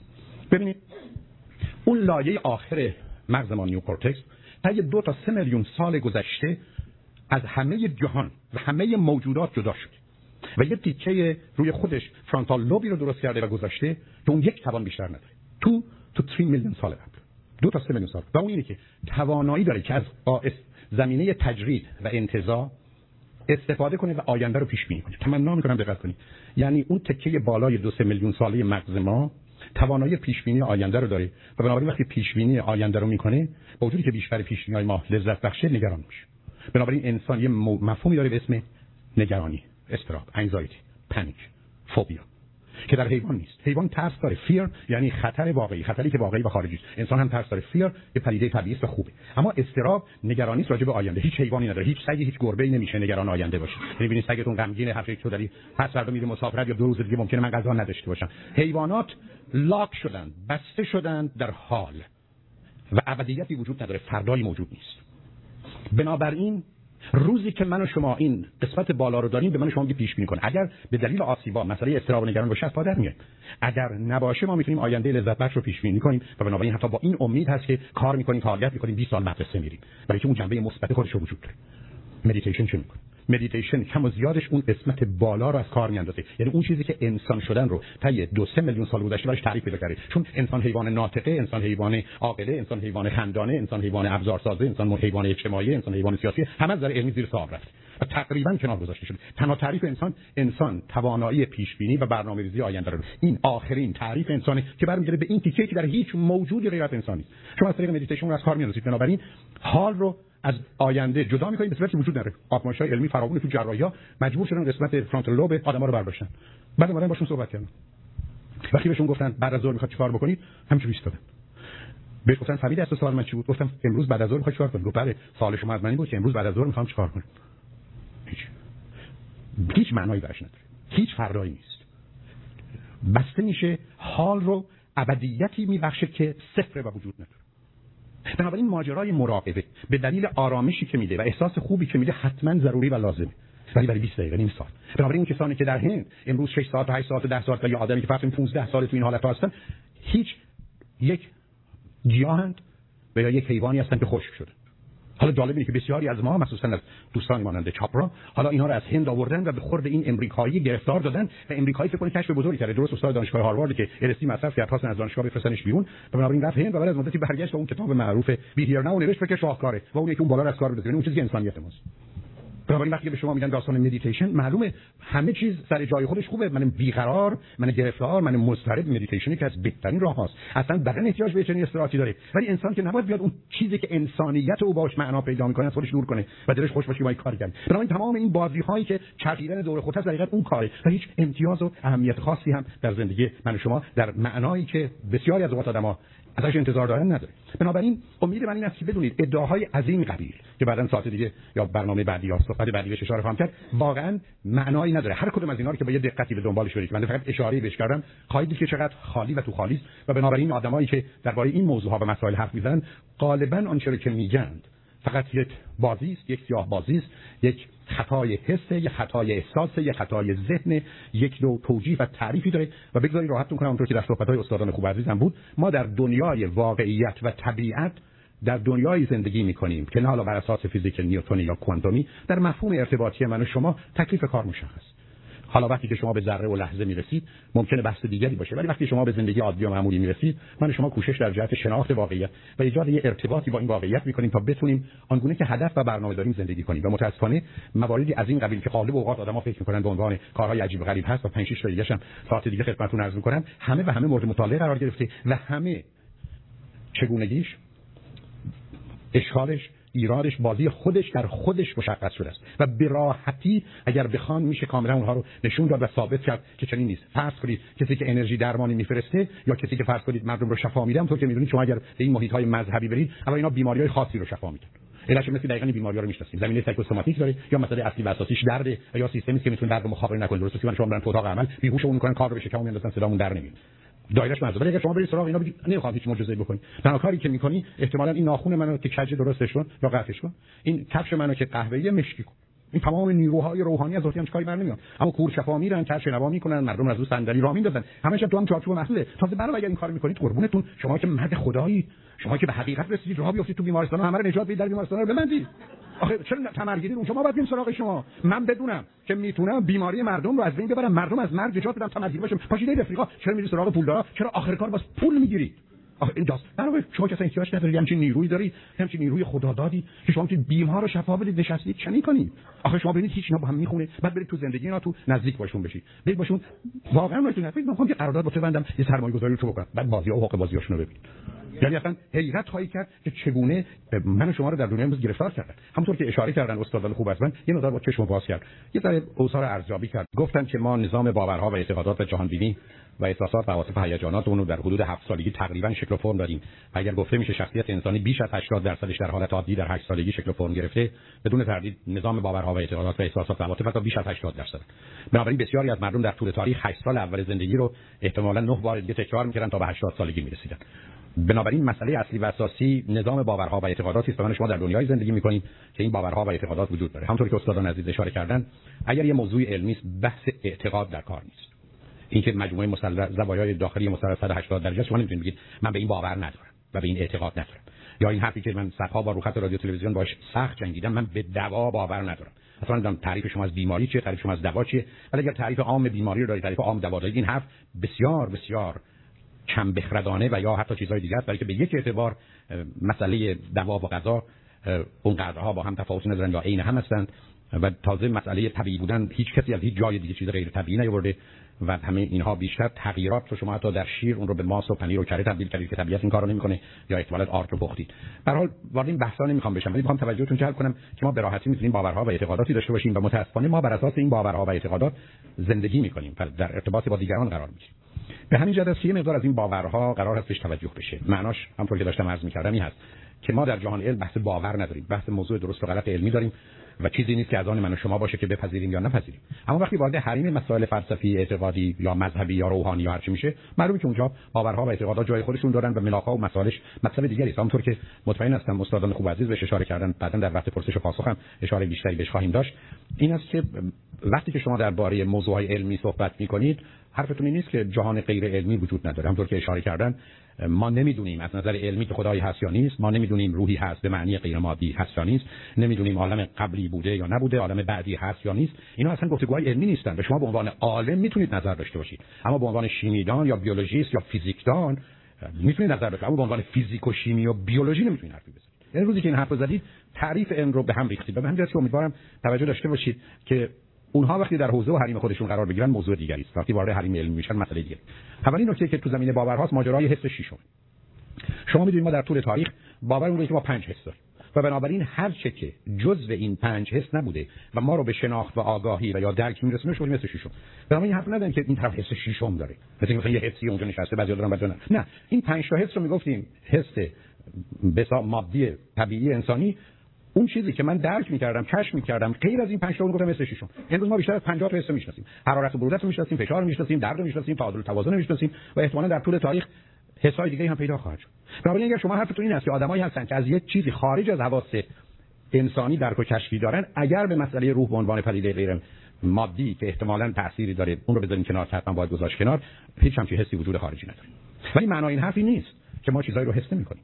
ببینید اون لایه آخر مغز ما نیوکورتکس طی دو تا سه میلیون سال گذشته از همه جهان و همه موجودات جدا شد و یه تیکه روی خودش فرانتال لوبی رو درست کرده و گذاشته که اون یک توان بیشتر نداره. تو تو سه میلیون سال قبل، دو تا سه میلیون سال، و اون اینه که توانایی داره که از زمینه تجرید و انتزاع استفاده کنه و آینده رو پیش بینی کنه. تمنا می‌کنم دقت کنید، یعنی اون تیکه بالای دو سه میلیون ساله مغز ما توانایی پیش بینی آینده رو داره و بنابراین وقتی پیش بینی آینده رو میکنه، با وجودی که بیشتر پیش بینی‌های ما لذت بخشه، نگران میشه. بنابراین انسان یه مفهومی داره به اسم نگرانی، استراب، انگزایتی، پنیک، فوبیا که در حیوان نیست. حیوان ترس داره، فیر یعنی خطر واقعی، خطری که واقعی و خارجی است. انسان هم ترس داره، فیر یه پدیده طبیعی و خوبه. اما استراب نگرانی است راجع به آینده. هیچ حیوانی نداره، هیچ سگی، هیچ گربه‌ای نمیشه نگران آینده باشه. می‌بینی سگتون غمگینه، هفته تو داری، پس فردا میری مسافرت یا دو روز دیگه ممکنه من غذا نداشته باشم. حیوانات لاک شدن، بسته شدن در حال و ابدیتی وجود نداره، فردایی موجود نیست. بنابراین روزی که من و شما این قسمت بالا رو داریم به من و شما میگه پیش بینی کن. اگر به دلیل آسیب‌ها مسئله استراب و نگران باشه، پادر میاد. اگر نباشه ما میتونیم آینده لذت بخش رو پیش بینی کنیم و بنابراین حتی با این امید هست که کار میکنیم، فعالیت میکنیم، بیست سال مدرسه میریم، برای که اون جنبه مثبت خودش رو وجود داره. مدیتیشن چه میکنه؟ مدیتیشن کم و زیادش اون قسمت بالا رو از کار میاندازه، یعنی اون چیزی که انسان شدن رو طی دو سه میلیون سال گذشته براش تعریف پیدا کرده. چون انسان حیوان ناطقه، انسان حیوان عاقله، انسان حیوان خندانه، انسان حیوان ابزارسازه، انسان حیوان اجتماعی، انسان حیوان سیاسی، همه از نظر علمی زیر سوال رفت و تقریبا کنار گذاشته شده. تنها تعریف انسان، انسان توانایی پیش بینی و برنامه‌ریزی آینده رو، این آخرین تعریف انسانه که برمیگرده به این تیکه‌ای که در هیچ موجودی غیر از انسان نیست. شما از طریق مدیتیشن از کار میاندازید، بنابراین حال رو از آینده جدا می‌کنیم به صورتی وجود نداره. آزمایش‌های علمی فراوونه تو جراحی‌ها مجبور شدن قسمت فرانتال لوب آدم‌ها رو برداشتن. بعد اومدن باشون صحبت کردن. وقتی بهشون گفتن بعد از ظهر می‌خواد چیکار بکنید، همینجوری ایستادن. بهش گفتن فهمیدی اصلا سوال من چی بود؟ گفتم امروز بعد از ظهر می‌خواد چیکار کنید؟ گفت بله، سوال شما از من این بود که امروز بعد از ظهر می‌خوام چیکار کنم. هیچ هیچ معنایی براش نداره. هیچ فردایی نیست. بسته میشه، حال رو ابدیتی می‌بخشه که صفر و وجود نداره. بنابراین ماجرای مراقبه به دلیل آرامشی که میده و احساس خوبی که میده حتما ضروری و لازمه، ولی برای بیست دقیقه نیم ساعت. بنابراین اون کسانی که در هند امروز شش ساعت، هشت ساعت، ده ساعت یا آدمی که فقط پانزده سال تو این حالت هستن، هیچ یک گیاهند و یا یک حیوانی هستن که خشک شده. حالا جالب اینه که بسیاری از ما مخصوصا از دوستان مانند چاپرا حالا اینا رو از هند آوردن و به خورد این امریکایی گرفتار دادن و امریکایی فکر کنه کشف بزرگی کرده. درست استاد دانشگاه هاروارد که ارستی مصرف کرد خواستن از دانشگاه بفرستنش بیرون و بنابراین رفت هند و بعد از مدتی برگشت و اون کتاب معروف بی هیر ناو نوشت که شاهکاره و اون یکی اون بالا رو از کار بذاره. اون چیزی که انسانیت ماست. بنابراین وقتی به شما میگن داستان مدیتیشن، معلومه همه چیز سر جای خودش خوبه. من بیقرار، من گرفتار، من مضطرب، مدیتیشن که از بهترین راه‌هاست. اصلا بدن احتیاج به چنین استراحتی داره. ولی انسان که نباید بیاد اون چیزی که انسانیت او باش معنا پیدا می‌کنه از خودش دور کنه و دلش خوش باشه باید کار کنه. بنابراین تمام این بازی‌هایی که چرخیدن دور خودت از حقیقت اون کاره و هیچ امتیاز و اهمیت خاصی هم در زندگی من و شما در معنایی که بسیاری از اوقات آدم‌ها ازش انتظار دارن نداره. بنابراین امید من این است که بدونید ادعاهای از این قبیل که بعداً ساعت دیگه یا برنامه بعدی یا صحبت بعدی بهش اشاره خواهم کرد واقعاً معنایی نداره. هر کدوم از اینا رو که با یه دقتی به دنبالش برید، من فقط اشاره‌ای بهش کردم، خواهید دید که چقدر خالی و تو خالی است و بنابراین آدمایی که درباره این موضوع‌ها و مسائل حرف می‌زنن غالباً آنچه که میگن فقط یک بازی است، یک سیاه بازی است، یک خطای حسه، یک خطای احساسه، یک خطای ذهن، یک نوع توجیه و تعریفی داره و بگذارید راحتتون کنم اونطور که در صحبت‌های استادان خوب عزیزم بود، ما در دنیای واقعیت و طبیعت در دنیای زندگی می‌کنیم که نه حالا بر اساس فیزیک نیوتنی یا کوانتومی در مفهوم ارتباطی من و شما تکلیف کار مشخص. حالا وقتی که شما به ذره و لحظه میرسید ممکنه بحث دیگری باشه، ولی وقتی شما به زندگی عادی و معمولی میرسید من و شما کوشش در جهت شناخت واقعیت و ایجاد یه ارتباطی با این واقعیت میکنیم تا بتونیم آنگونه که هدف و برنامه داریم زندگی کنیم. و متاسفانه مواردی از این قبیل که غالب اوقات آدم‌ها فکر میکنن به عنوان کارهای عجیب و غریب هست و پنج شش تا دیگه هم ساعت دیگه خدمتتون عرض میکنم، همه و همه مورد مطالعه قرار گرفته و همه چگونگیش، اشکالش، ایرادش، بازی خودش در خودش مشخص شده است و به راحتی اگر بخوان میشه کاملا اونها رو نشون داد و ثابت کرد که چنین نیست. فرض کنید کسی که انرژی درمانی میفرسته یا کسی که فرض کنید مردم رو شفا میده، اونطور که میدونید شما اگر به این محیط های مذهبی برید اما اینا بیماریهای خاصی رو شفا میدن. علتش مثل دقیقاً بیماری‌ها رو می‌شناسیم. زمینه سایکوسوماتیک داره یا مسئله اصلی و اساسیش درده یا سیستمی که میتونه درد مخابره نکنه. درسته که من شما برن تو اتاق عمل بیهوش اون می‌کنن، کار رو به شکم میندازن، صدامون در نمیاد. دایرش منظور ولی اگه شما برید سراغ اینا بگید نمیخوام هیچ معجزه‌ای بکنید، تنها کاری که میکنی احتمالاً این ناخن منو که کج درستش کن یا قطعش کن، این کفش منو که قهوه‌ای مشکی کن، این تمام نیروهای روحانی از اون کاری بر نمیاد. اما کور شفا میرن، چرش نوا میکنن، مردم از اون صندلی راه میندازن، همش تو هم چارچوب محصوله. تازه برای اگه این کارو میکنید قربونتون، شما که مرد خدایی، شما که به حقیقت رسیدید، راه بیافتید تو بیمارستان ها همه رو نجات بدید، در بیمارستان رو ببندید. آخه چرا تمرگیرید اون؟ شما باید بریم سراغ شما. من بدونم که میتونم بیماری مردم رو از بین ببرم، مردم از مرگ نجات بدم، تمرگیر باشم. پاشیدید افریقا، چرا میرید سراغ پولدارا؟ چرا آخر کار باز پول میگیرید؟ آخه این داست. برای شما که احتیاج ندارید، همچین نیرویی دارید، همچین نیروی خدادادی که شما میتونید بیمها رو شفا بدید، نشستید چنین کنید. آخه شما ببینید هیچ اینا با هم میخونه، بعد برید تو زندگی اینا تو نزدیک باشون بشید. برید باشون واقعا نمیتونید. من میخوام که قرارداد با تو بندم، یه سرمایه‌گذاری رو بکنم. بعد بازی‌ها و حقوق بازی‌هاشون رو ببینید. یعنی اصلا حیرت خواهید کرد که چگونه من و شما رو در دنیای امروز گرفتار کردن. همونطور که اشاره کردن استادان خوب هستن، یه مقدار با چشم باز کرد. یه ذره اوصار ارزیابی کرد. گفتن که ما نظام باورها و اعتقادات جهانبینی و احساسات و عواطف و هیجانات اون رو در حدود هفت سالگی تقریبا شکل و فرم دادیم. و اگر گفته میشه شخصیت انسانی بیش از هشتاد درصدش در حالت عادی در هشت سالگی شکل و فرم گرفته، بدون تردید نظام باورها و اعتقادات و احساسات و عواطف تا بیش از هشتاد درصد. بنابراین بسیاری از مردم در طول تاریخ هشت سال اول زندگی رو احتمالاً نه بار دیگه تکرار می‌کردن تا به هشتاد سالگی می‌رسیدن. بنابراین مسئله اصلی و اساسی نظام باورها و اعتقاداتی است که شما در دنیای زندگی می‌کنید که این باورها و اعتقادات وجود داره. همونطور که استادان عزیز اشاره کردن، اگر یه موضوع علمی است، بحث اعتقاد در کار نیست. اینکه مجموعه مثلث زوایای داخلی مثلث صد و هشتاد درجه شما نمی‌تونید بگید من به این باور ندارم و به این اعتقاد ندارم، یا این حرفی که من صدها بار رو خط رادیو تلویزیون باش سخت جنگیدم، من به دوا باور ندارم. اصلا نمی‌دونم تعریف شما از بیماری چیه، تعریف شما از دوا چیه. ولی اگر تعریف عام بیماری رو دارید، تعریف عام دوا دارید، این حرف بسیار بسیار کم بخردانه و یا حتی چیزهای دیگه است، برای که به یک اعتبار مسئله دوا و غذا اون قدرها با هم تفاوتی ندارن یا عین هم هستند و تازه مسئله طبیعی بودن هیچ کسی از هیچ جای دیگه چیز غیر طبیعی نیاورده و همه اینها بیشتر تغییرات رو شما حتی در شیر اون رو به ماست و پنیر و کره تبدیل کردید که طبیعت این کارو نمیکنه یا احتمالاً آرد رو پختید. به هر حال وارد این بحثا نمیخوام بشم، ولی میخوام توجهتون جلب کنم که ما به راحتی میتونیم باورها و اعتقاداتی داشته باشیم و متأسفانه ما بر اساس این باورها و اعتقادات زندگی میکنیم و در ارتباط با دیگران قرار میگیریم. به همین جهت است یه مقدار از این باورها قرار هست بهش توجه بشه. معناش همونطور که داشتم عرض میکردم این هست که ما در جهان علم بحث باور نداریم، بحث موضوع درست و غلط علمی داریم و چیزی نیست که از آن من و شما باشه که بپذیریم یا نپذیریم. اما وقتی وارد حریم مسائل فلسفی، اعتقادی یا مذهبی یا روحانی یا هر چی میشه، معلومه که اونجا باورها و اعتقادات جای خودشون دارن و ملاکا و مسائلش مسئله دیگری است. همونطور که مطمئن هستم استادان خوب عزیز بهش اشاره کردن، بعداً در وقت پرسش و پاسخ هم اشاره بیشتری بهش خواهیم داشت، این است که وقتی که شما درباره موضوعات علمی صحبت میکنید، حرفتون این نیست که جهان غیر علمی وجود نداره. همونطور که اشاره کردن ما نمیدونیم از نظر علمی که خدایی هست یا نیست، ما نمیدونیم روحی هست به معنی غیر مادی هست یا نیست، نمیدونیم عالم قبلی بوده یا نبوده، عالم بعدی هست یا نیست. اینا اصلا گفتگوهای علمی نیستن. به شما به عنوان عالم میتونید نظر داشته باشید، اما به عنوان شیمیدان یا بیولوژیست یا فیزیکدان میتونید نظر بدید، اما به عنوان فیزیک و شیمی و بیولوژی نمیتونید حرفی بزنید. یعنی روزی که این حرفو زدید تعریف علم رو به هم ریختید. و به همین جهت امیدوارم توجه داشته باشید که اونها وقتی در حوزه و حریم خودشون قرار بگیرن موضوع دیگری است، وقتی وارد حریم علمی میشن مسئله دیگه. اولین نکته که تو زمینه باورهاست ماجرای حس ششم. شما میدونید ما در طول تاریخ باور اون که ما پنج حس داریم و بنابراین هر چه که جزء این پنج حس نبوده و ما رو به شناخت و آگاهی و یا درک میرسونه شو مثل ششم. بنابراین حرف نداریم که این طرف حس ششم داره، مثل اینکه یه حسی اونجا نشسته بعضی دارن بعضی نه. نه، این پنج تا حس رو میگفتیم حس بسا مادی طبیعی انسانی، اون چیزی که من درک می‌کردم، کشف می‌کردم، غیر از این پنج تا اون گفتم مثل ششم. امروز ما بیشتر از پنجاه تا حس می‌شناسیم. حرارت و برودت رو می‌شناسیم، فشار رو می‌شناسیم، درد رو می‌شناسیم، تعادل و توازن رو می‌شناسیم و احتمالاً در طول تاریخ حسای دیگه هم پیدا خواهد شد. بنابراین اگر شما حرفتون این است که آدمایی هستن که از یک چیزی خارج از حواس انسانی درک و کشفی دارن، اگر به مسئله روح به عنوان پدیده غیر مادی که احتمالاً تأثیری داره اون رو بذاریم کنار، حتما باید گذاشت کنار، هیچ هم چیز حسی وجود خارجی نداره. ولی معنای این حرفی نیست که ما چیزایی رو حس نمی‌کنیم.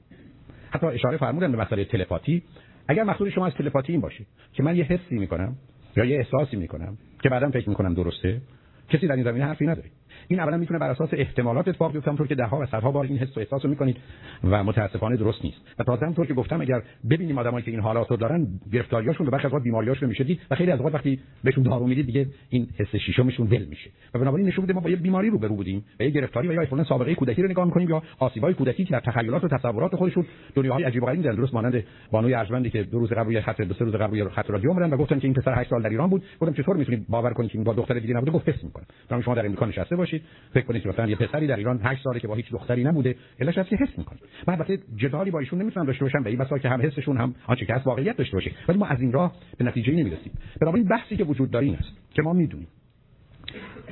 حتی اشاره فرمودن به مسئله تلپاتی. اگر مقصود شما از تلپاتی این باشه که من یه حسی می‌کنم یا یه احساسی می‌کنم که بعداً فکر می‌کنم درسته، کسی در این زمینه حرفی نداره. این اولا میتونه بر اساس احتمالات اتفاق بیفته، همونطور که ده‌ها و صدها بار این حس و احساسو میکنید و متاسفانه درست نیست. و تازه همونطور که گفتم اگر ببینیم آدمایی که این حالاتو دارن، گرفتاریاشون به بخش از وقت بیماریاشون میشه دید و خیلی از وقت وقتی بهشون دارو میدید دیگه این حس ششمشون ول میشه. و بنابراین نشون میده ما با یه بیماری روبرو بودیم، با یه گرفتاری و یا اصلا سابقه کودکی رو نگاه میکنیم یا آسیبای کودکی که در تخیلات و تصورات خودشون دنیاهای عجیب و غریبی دارن. درست مانند بانوی ارجمندی که دو روز قبل یا حتی دو سه روز قبل خط رادیو مردن و گفتن که این پسر هشت سال در ایران بود. گفتم چطور میتونید باور کنید که این با دختر دیگه نبوده؟ گفت حس میکنم. گفتم شما در امریکا نشسته باشید فکر کنید مثلا یه پسری در ایران هشت ساله که با هیچ دختری نبوده، علتش هست که حس میکنه. من البته جدالی با ایشون نمیتونم داشته باشم، به این بسا که هم حسشون هم آنچه که هست واقعیت داشته باشه، ولی ما از این راه به نتیجه نمیرسیم. بنابراین بحثی که وجود داره این است که ما میدونیم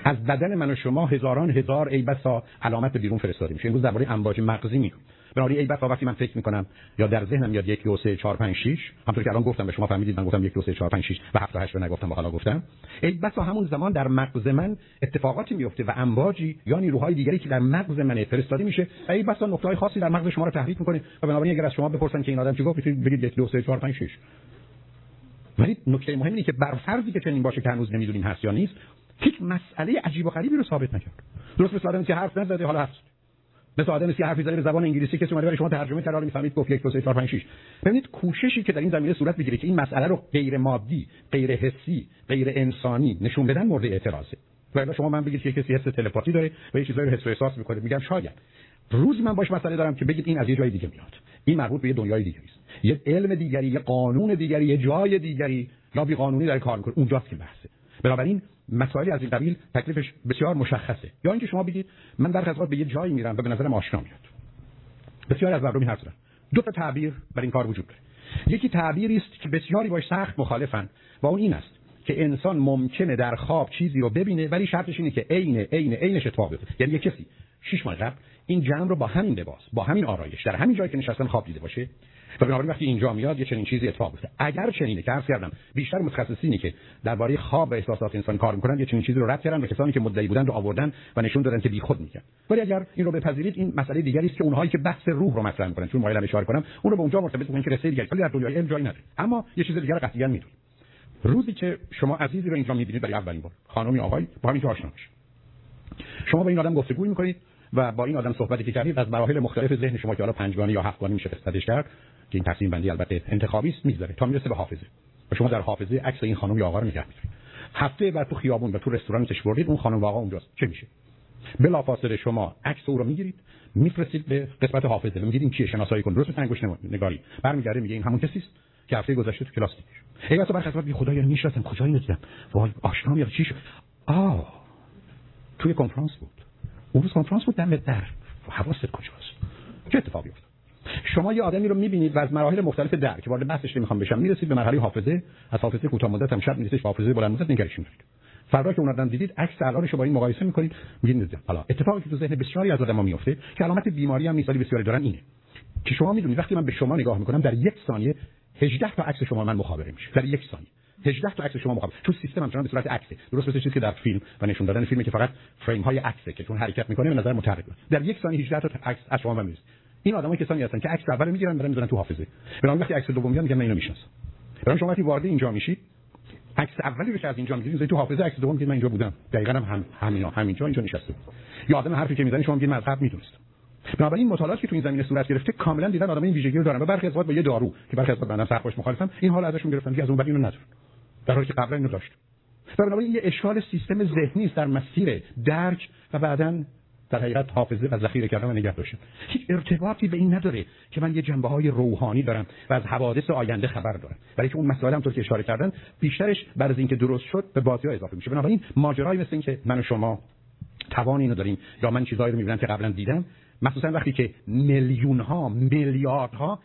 از بدن من و شما هزاران هزار ای بسا علامت بیرون فرستاده میشه. امروز درباره امواج مغزی میگم. بنابراین ای بسا وقتی من فکر میکنم یا در ذهنم یاد یک دو سه چهار پنج شش، همونطور که الان گفتم به شما فهمیدید من گفتم یک دو سه چهار پنج شش و هفت و هشت رو نگفتم و حالا گفتم، ای بسا همون زمان در مغز من اتفاقاتی میفته و امواجی یا نیروهای دیگری که در مغز من فرستاده میشه و ای بسا نقطه‌های خاصی در مغز شما رو تحریک میکنه. و بنابراین اگر از شما بپرسن که این آدم چی گفت، میتونید بگید یک دو سه چهار پنج شش. ولی نکته مهم اینه که بر فرضی که چنین باشه که هنوز نمیدونیم هست یا نیست، هیچ مسئله عجیب و غریبی رو ثابت نکرد. درست مثل آدمی که حرف نزده حالا هست، مثل آدمی که حرفی زده به زبان انگلیسی کسی اومده برای شما ترجمه کرده حالا میفهمید گفت یک دو سه چهار پنج شش. ببینید کوششی که در این زمینه صورت میگیره که این مسئله رو غیر مادی، غیر حسی، غیر انسانی نشون بدن مورد اعتراضه. ولی شما من بگید که کسی حس تلپاتی داره و یه چیزایی رو حس و احساس می‌کنه، میگم شاید روزی من باش مسئله دارم که بگید این از یه جای دیگه میاد، این مربوط به یه دنیای دیگه است، یه علم دیگری، یه قانون دیگری، یه جای دیگری لا بی قانونی داره کار می‌کنه. اونجاست که بحثه. بنابراین مسائلی از این قبیل تکلیفش بسیار مشخصه. یا اینکه شما بگید من در خصوص به یه جایی میرم و به نظرم آشنا میاد. بسیار از مردم این حرف زدن. دو تا تعبیر برای این کار وجود داره. یکی تعبیری است که بسیاری باش سخت مخالفن و اون این است که انسان ممکنه در خواب چیزی رو ببینه ولی شرطش اینه که عین عین عینش اتفاق بیفته. یعنی یه کسی شش ماه قبل این جمع رو با همین لباس، با همین آرایش، در همین جایی که نشستن خواب دیده باشه. و بنابراین وقتی اینجا میاد یه چنین چیزی اتفاق میفته. اگر چنینه که عرض کردم بیشتر متخصصینی که درباره خواب و احساسات انسان کار میکنن یه چنین چیزی رو رد کردن و کسانی که مدعی بودن رو آوردن و نشون دادن که بیخود میگن. ولی اگر این رو بپذیرید این مسئله دیگری است که اونهایی که بحث روح رو مطرح میکنن، چون مایلم اشاره کنم اون رو به اونجا مرتبط میکنن که رساله دیگری در دنیای علم جایی نداره. اما یه چیز دیگه رو قطعاً میدونید. روزی که شما عزیزی رو اینجا میبینید برای اولین بار، خانمی آقای با همین آشنا میشید. شما با این آدم گفتگو میکنید و با این آدم صحبتی که کردید از مراحل مختلف ذهن شما که حالا پنجگانه یا هفتگانه میشه قسمتش کرد که این تقسیم بندی البته انتخابی است میذاره تا میرسه به حافظه و شما در حافظه عکس این خانم یا آقا رو نگه می‌دارید. هفته بعد تو خیابون و تو رستوران تش بردید اون خانم و آقا اونجاست، چه میشه؟ بلافاصله شما عکس او رو میگیرید میفرستید به قسمت حافظه و میگید این کیه، شناسایی کن. درست انگشت نگاری برمیگرده میگه این همون کسی است که هفته گذشته تو کلاس دیدیش. ایواسا برخلاف بی خدایا میشناسم کجایی ندیدم وای آشنا میاد چی شد؟ آه توی کنفرانس بود. اون روز کنفرانس بود دم در. حواست کجاست؟ چه اتفاقی افتاد؟ شما یه آدمی رو می‌بینید و از مراحل مختلف درک وارد بحثش نمی‌خوام بشم، میرسید به مرحله حافظه، از حافظه کوتاه مدت هم شب میرسید به حافظه بلند مدت نگارش می‌کنید. فردا که اون آدم دیدید عکس الانش رو با این مقایسه می‌کنید، می‌گید دیدم. حالا اتفاقی که تو ذهن بسیاری از آدم‌ها میفته که علامت بیماری هم مثالی بسیاری دارن اینه که شما می‌دونید وقتی من به شما نگاه می‌کنم در یک ثانیه هجده تا عکس شما من مخابره میشه. در یک ثانیه هجده تا عکس شما مخابره. چون سیستم همچنان به صورت عکسه. درست مثل چیزی که در فیلم و نشون دادن فیلمی که فقط فریم های عکسه که چون حرکت میکنه به نظر متحرک. در یک ثانیه هجده تا عکس از شما میاد. این آدمای کسانی هستن که عکس اول میگیرن برن میذارن تو حافظه. بنابراین وقتی عکس دوم میاد میگن من اینو میشناسم. بنابراین شما وقتی وارد اینجا میشید عکس اولی رو که از اینجا میگیرید میذارید تو حافظه، عکس دوم میگید من اینجا بودم. دقیقاً هم همین همینجا اینجا نشسته. یا آدم حرفی که میزنه شما میگید من از قبل میدونستم. بنابراین مطالعاتی که تو این زمینه صورت گرفته کاملا دیدن آدمای این ویژگی رو دارن و برخی از وقت با یه دارو که برخی از وقت منم سخت باش مخالفم این حال ازشون گرفتن که از اون بعد اینو ندارن، در حالی که قبلا اینو داشت. بنابراین یه اشکال سیستم ذهنی است در مسیر درک و بعداً در حقیقت حافظه و ذخیره کردن و نگه داشتن. هیچ ارتباطی به این نداره که من یه جنبه‌های روحانی دارم و از حوادث آینده خبر دارم، برای که اون مسائل هم طور که اشاره کردن بیشترش بر از اینکه درست شد به باطی‌ها اضافه میشه. بنابراین ماجرایی مثل این که من و شما توان اینو داریم یا من چیزایی رو می‌بینم که قبلا دیدم، مخصوصا وقتی که میلیون‌ها میلیاردها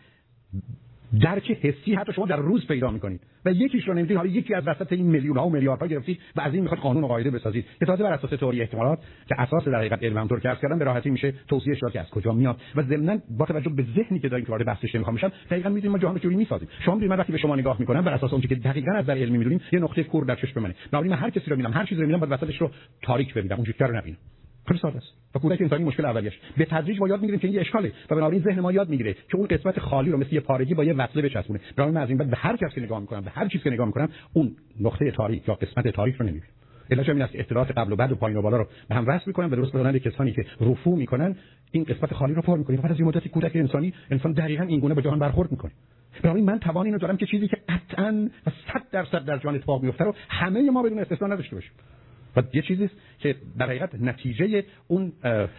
درک حسی حتی شما در روز پیدا می‌کنید و یکیش رو نمی‌دونید، حالا یکی از وسط این میلیون‌ها و میلیاردها گرفتید و از این می‌خواد قانون و قاعده بسازید که تازه بر اساس تئوری احتمالات که اساس در حقیقت علم طور که عرض کردم به راحتی میشه توصیه شد که از کجا میاد و ضمناً با توجه به ذهنی که دارین که وارد بحثش نمی‌خوام بشم دقیقاً می‌دونید ما جهان رو چجوری می‌سازیم. شما می‌بینید من وقتی به شما نگاه می‌کنم بر اساس اونچه که دقیقاً از در علمی می‌دونیم یه نقطه کور در چشم منه. بنابراین هر کسی رو می‌بینم، هر چیزی رو می‌بینم باید وسطش رو تاریک ببینم، اونجوری که رو نبینم. خیلی ساده است. و کودک انسانی مشکل اولیش به تدریج ما یاد میگیریم که این اشکاله و بنابراین ذهن ما یاد میگیره که اون قسمت خالی رو مثل یه پارگی با یه وصله بچسبونه. بنابراین از این بعد به هر کسی که نگاه میکنم، به هر چیز که نگاه میکنم، اون نقطه تاریک یا قسمت تاریک رو نمیبینم. علتش این است که اطلاعات قبل و بعد و پایین و بالا رو به هم وصل میکنن و درست بدونن کسانی که رفو میکنن این قسمت خالی رو پر میکنن. بعد از یه مدتی کودک انسانی انسان دقیقاً این گونه با جهان برخورد میکنه. بنابراین من توان اینو دارم که چیزی که قطعاً و صد درصد در جهان اتفاق میفته رو همه ما بدون استثنا نداشته باشیم. و یه چیزی است که در حقیقت نتیجه اون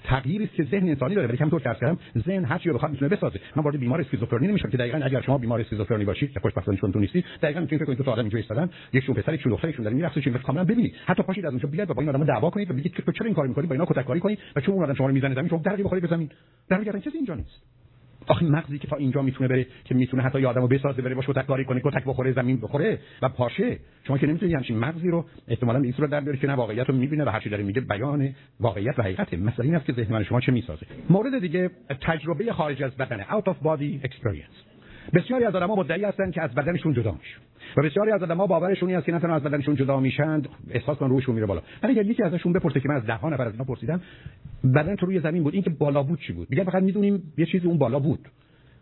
تغییری است که ذهن انسانی داره. ولی همونطور که عرض کردم ذهن هر چیزی رو بخواد میتونه بسازه. من وارد بیمار اسکیزوفرنی نمیشم که دقیقاً اگر شما بیمار اسکیزوفرنی باشید که خوشبختانه چون تو نیستی، دقیقاً میتونید فکر کنید دو تا آدم اینجا ایستادن، یکشون پسر یکشون دختر یکشون داره میرقصه، چون کاملا ببینید حتی پاشید از اونجا بیاد و با این آدم‌ها دعوا کنید و بگید که چرا این کارو می‌کنید، با اینا کتککاری کنید و چون اون آدم شما رو میزنه زمین شما درگی بخورید به زمین. در واقع چیزی اینجا نیست. آخه مغزی که تا اینجا میتونه بره که میتونه حتی یه آدمو بسازه بره باش کتککاری کنه کتک بخوره زمین بخوره و پاشه، شما که نمیتونید همچین مغزی رو احتمالاً به این صورت در بیاری که نه واقعیت رو میبینه و هر چی داره میگه بیان واقعیت و حقیقته. مثلا این است که ذهن من شما چه میسازه. مورد دیگه تجربه خارج از بدن out of body experience. بسیاری از آدم‌ها مدعی هستند که از بدنشون جدا میشن و بسیاری از آدم‌ها باورشون این است که نه تنها از بدنشون جدا میشن، احساس کن روشون میره بالا. ولی اگر یکی ازشون بپرسه که من از ده ها نفر از اینا پرسیدم بدن تو روی زمین بود، این که بالا بود چی بود؟ میگن فقط میدونیم یه چیزی اون بالا بود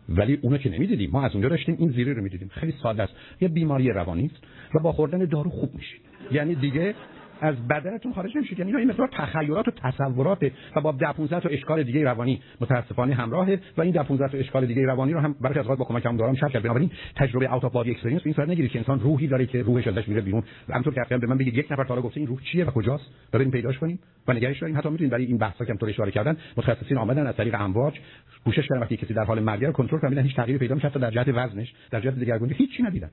ولی اونو که نمیدیدیم، ما از اونجا داشتیم این زیری رو میدیدیم. خیلی ساده است. یه بیماری روانی است و با خوردن دارو خوب میشید. یعنی دیگه از بدنتون خارج نمیشید. یعنی این مثلا تخیلات و تصورات و با ده پانزده تا اشکال دیگه روانی متاسفانه همراهه و این ده پانزده تا اشکال دیگه روانی رو هم برای از خاطر با کمکم دارم شرح کردم. بنابراین تجربه اوت اف بادی اکسپریانس این صورت نگیرید که انسان روحی داره که روحش ازش میره بیرون. همونطور که اخیراً به من بگید یک نفر تا حالا گفته این روح چیه و کجاست، بریم پیداش کنیم و نگاهش داریم. حتی میتونید برای این بحثا که همطور اشاره کردن متخصصین آمدن از طریق امواج کوشش کردن وقتی کسی در حال مرگ رو کنترل کنن، هیچ تغییری پیدا نمیشه در جهت وزنش، در جهت دگرگونی هیچ چی ندیدن.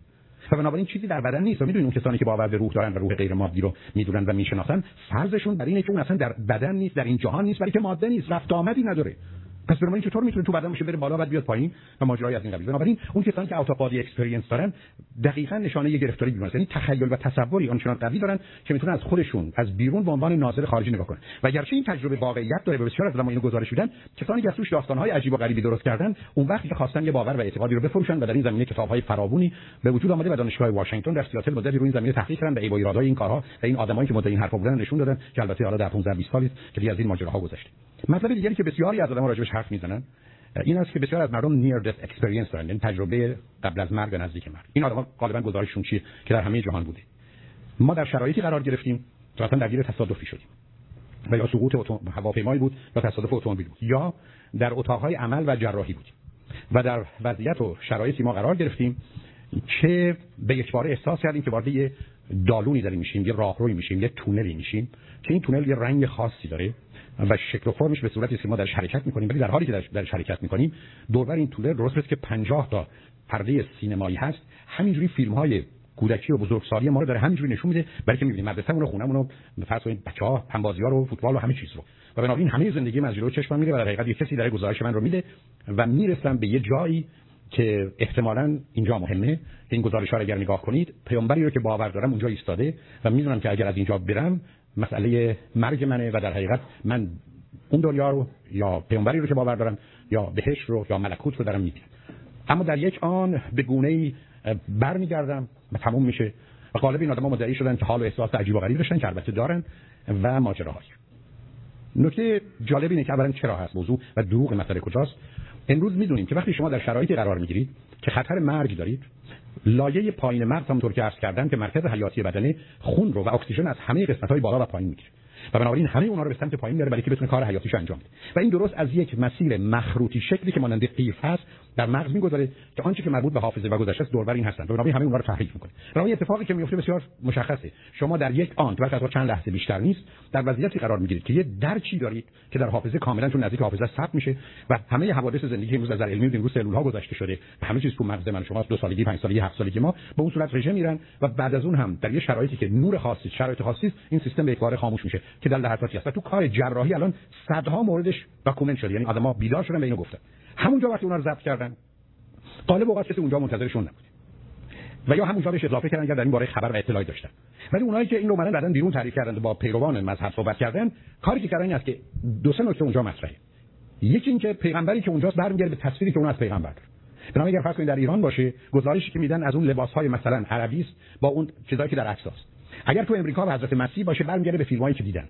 بنابراین چیزی در بدن نیست. میدونید اون کسانی که باور به روح دارن و روح غیر مادی رو میدونن و میشناسن فرضشون بر اینه که اون اصلا در بدن نیست، در این جهان نیست، برای که ماده نیست، رفت آمدی نداره. پس بنابراین چطور میتونه تو بدن باشه بره بالا بعد بیاد پایین و ماجرای از این قبیل؟ بنابراین اون کسانی که اوت بادی اکسپریانس دارن دقیقاً نشانه یه گرفتاری بیماری، یعنی تخیل و تصوری آنچنان قوی دارن که میتونن از خودشون از بیرون به عنوان ناظر خارجی نگاه کنن. و اگرچه این تجربه واقعیت داره به بسیار از زمانه گزارش شدن، کسانی که از روش داستان‌های عجیب و غریبی درست کردن اون وقتی که خواستن یه باور و اعتقادی رو بفروشن و در این زمینه کتاب‌های فراوانی به وجود اومده و دانشگاه واشنگتن در سیاتل مدتی رو این زمینه تحقیق کردن و ایوا ایرادای این کارها و این آدمایی که مدعی این حرفا بودن نشون دادن که البته حالا در پانزده بیست سالی که دیگه از این ماجراها گذشته. مطلب دیگه‌ای که بسیاری از آدم‌ها راجعش حرف میزنن این است که بسیار از مردم near death experience دارن، یعنی تجربه قبل از مرگ و نزدیک مرگ. این آدم‌ها غالبا گزارششون چیه که در همه جهان بوده. ما در شرایطی قرار گرفتیم که اصلا درگیر تصادفی شدیم و یا سقوط هواپیمایی بود یا تصادف اتومبیل بود یا در اتاق‌های عمل و جراحی بودیم و در وضعیت و شرایطی ما قرار گرفتیم که به یکباره احساس کردیم که وارد یه دالونی داریم میشیم، یه راهروی میشیم، یه تونلی میشیم که این تونل یه رنگ خاصی داره و شکل و فرمش به صورتی است که ما درش حرکت می‌کنیم، ولی در حالی که درش حرکت می‌کنیم دوربر این تونل درست است که پنجاه تا پرده سینمایی هست. همینجوری فیلم‌های کودکی و بزرگسالی ما رو داره همینجوری نشون میده، برای که می‌بینیم مدرسه‌مون رو، خونه‌مون رو، فرض کنید بچه‌ها همبازی‌ها رو، فوتبال و همه چیز رو. و بنابراین همه زندگی من از جلو چشمم میره و در حقیقت یه کسی داره گزارش من رو میده و میرسم به یه جایی که احتمالاً اینجا مهمه. این گزارش‌ها رو اگر نگاه کنید پیامبری رو که باور دارم اونجا ایستاده و می‌دونم که اگر از اینجا برم مسئله مرگ منه و در حقیقت من اون دنیا رو یا پیامبری رو که باور دارم یا بهشت رو یا ملکوت رو دارم می‌بینم. اما در یک آن به گونه‌ای برمیگردم و تموم میشه و غالب این آدم‌ها مدعی شدن که حال و احساس عجیب و غریب داشتن که البته دارن و ماجراهایی. نکته جالب اینه که اولا چرا هست موضوع و دروغ مسئله کجاست. امروز می‌دونیم که وقتی شما در شرایطی قرار می‌گیرید که خطر مرگ دارید، لایه پایین مغز همونطور که عرض کردم که مرکز حیاتی بدنه خون رو و اکسیژن از همه قسمت‌های بالا و پایین می‌گیره. و بنابراین همه اونها رو به سمت پایین میاره برای اینکه بتونه کار حیاتیش انجام بده. و این درست از یک مسیر مخروطی شکلی که مانند قیف هست در مغز میگذاره که آنچه که مربوط به حافظه و گذشته است دوربر این هستند و بنابراین همه اونها رو تحریف میکنه. راه اتفاقی که میفته بسیار مشخصه. شما در یک آن که وقت چند لحظه بیشتر نیست در وضعیتی قرار میگیرید که یه درکی دارید که در حافظه کاملا چون نزدیک حافظه ثبت میشه و همه حوادث زندگی امروز از علمی امروز سلول‌ها گذشته شده. همه چیز تو مغز من شما دو سالگی پنج سالگی هفت سالگی ما به اون صورت رژه میرن و بعد از اون هم در یه شرایطی که نور خاصی شرایط خاصی این سیستم به اکبار خاموش میشه که در لحظاتی است. تو کار جراحی الان صدها موردش داکومنت شده، یعنی آدم‌ها بیدار شدن به اینو گفتن. همونجا وقتی اونها رو ضبط کردن قالب اوقات کسی اونجا منتظرشون نبود و یا همونجا بهش اضافه کردن اگر در این باره خبر و اطلاعی داشتن. ولی اونایی که این رو مثلا بعدن بیرون تعریف کردن با پیروان مذهب صحبت کردن، کاری که کردن این است که دو سه نکته اونجا مطرحه. یکی اینکه پیغمبری که اونجاست برمیگره به تصویری که اون از پیغمبر بنام اگر فرض کنید در ایران باشه، گزارشی که میدن از اون لباس‌های مثلا عربی است با اون چیزایی که در عکس است. اگر تو امریکا و حضرت مسیح باشه برمیگره به فیلمایی که دیدن.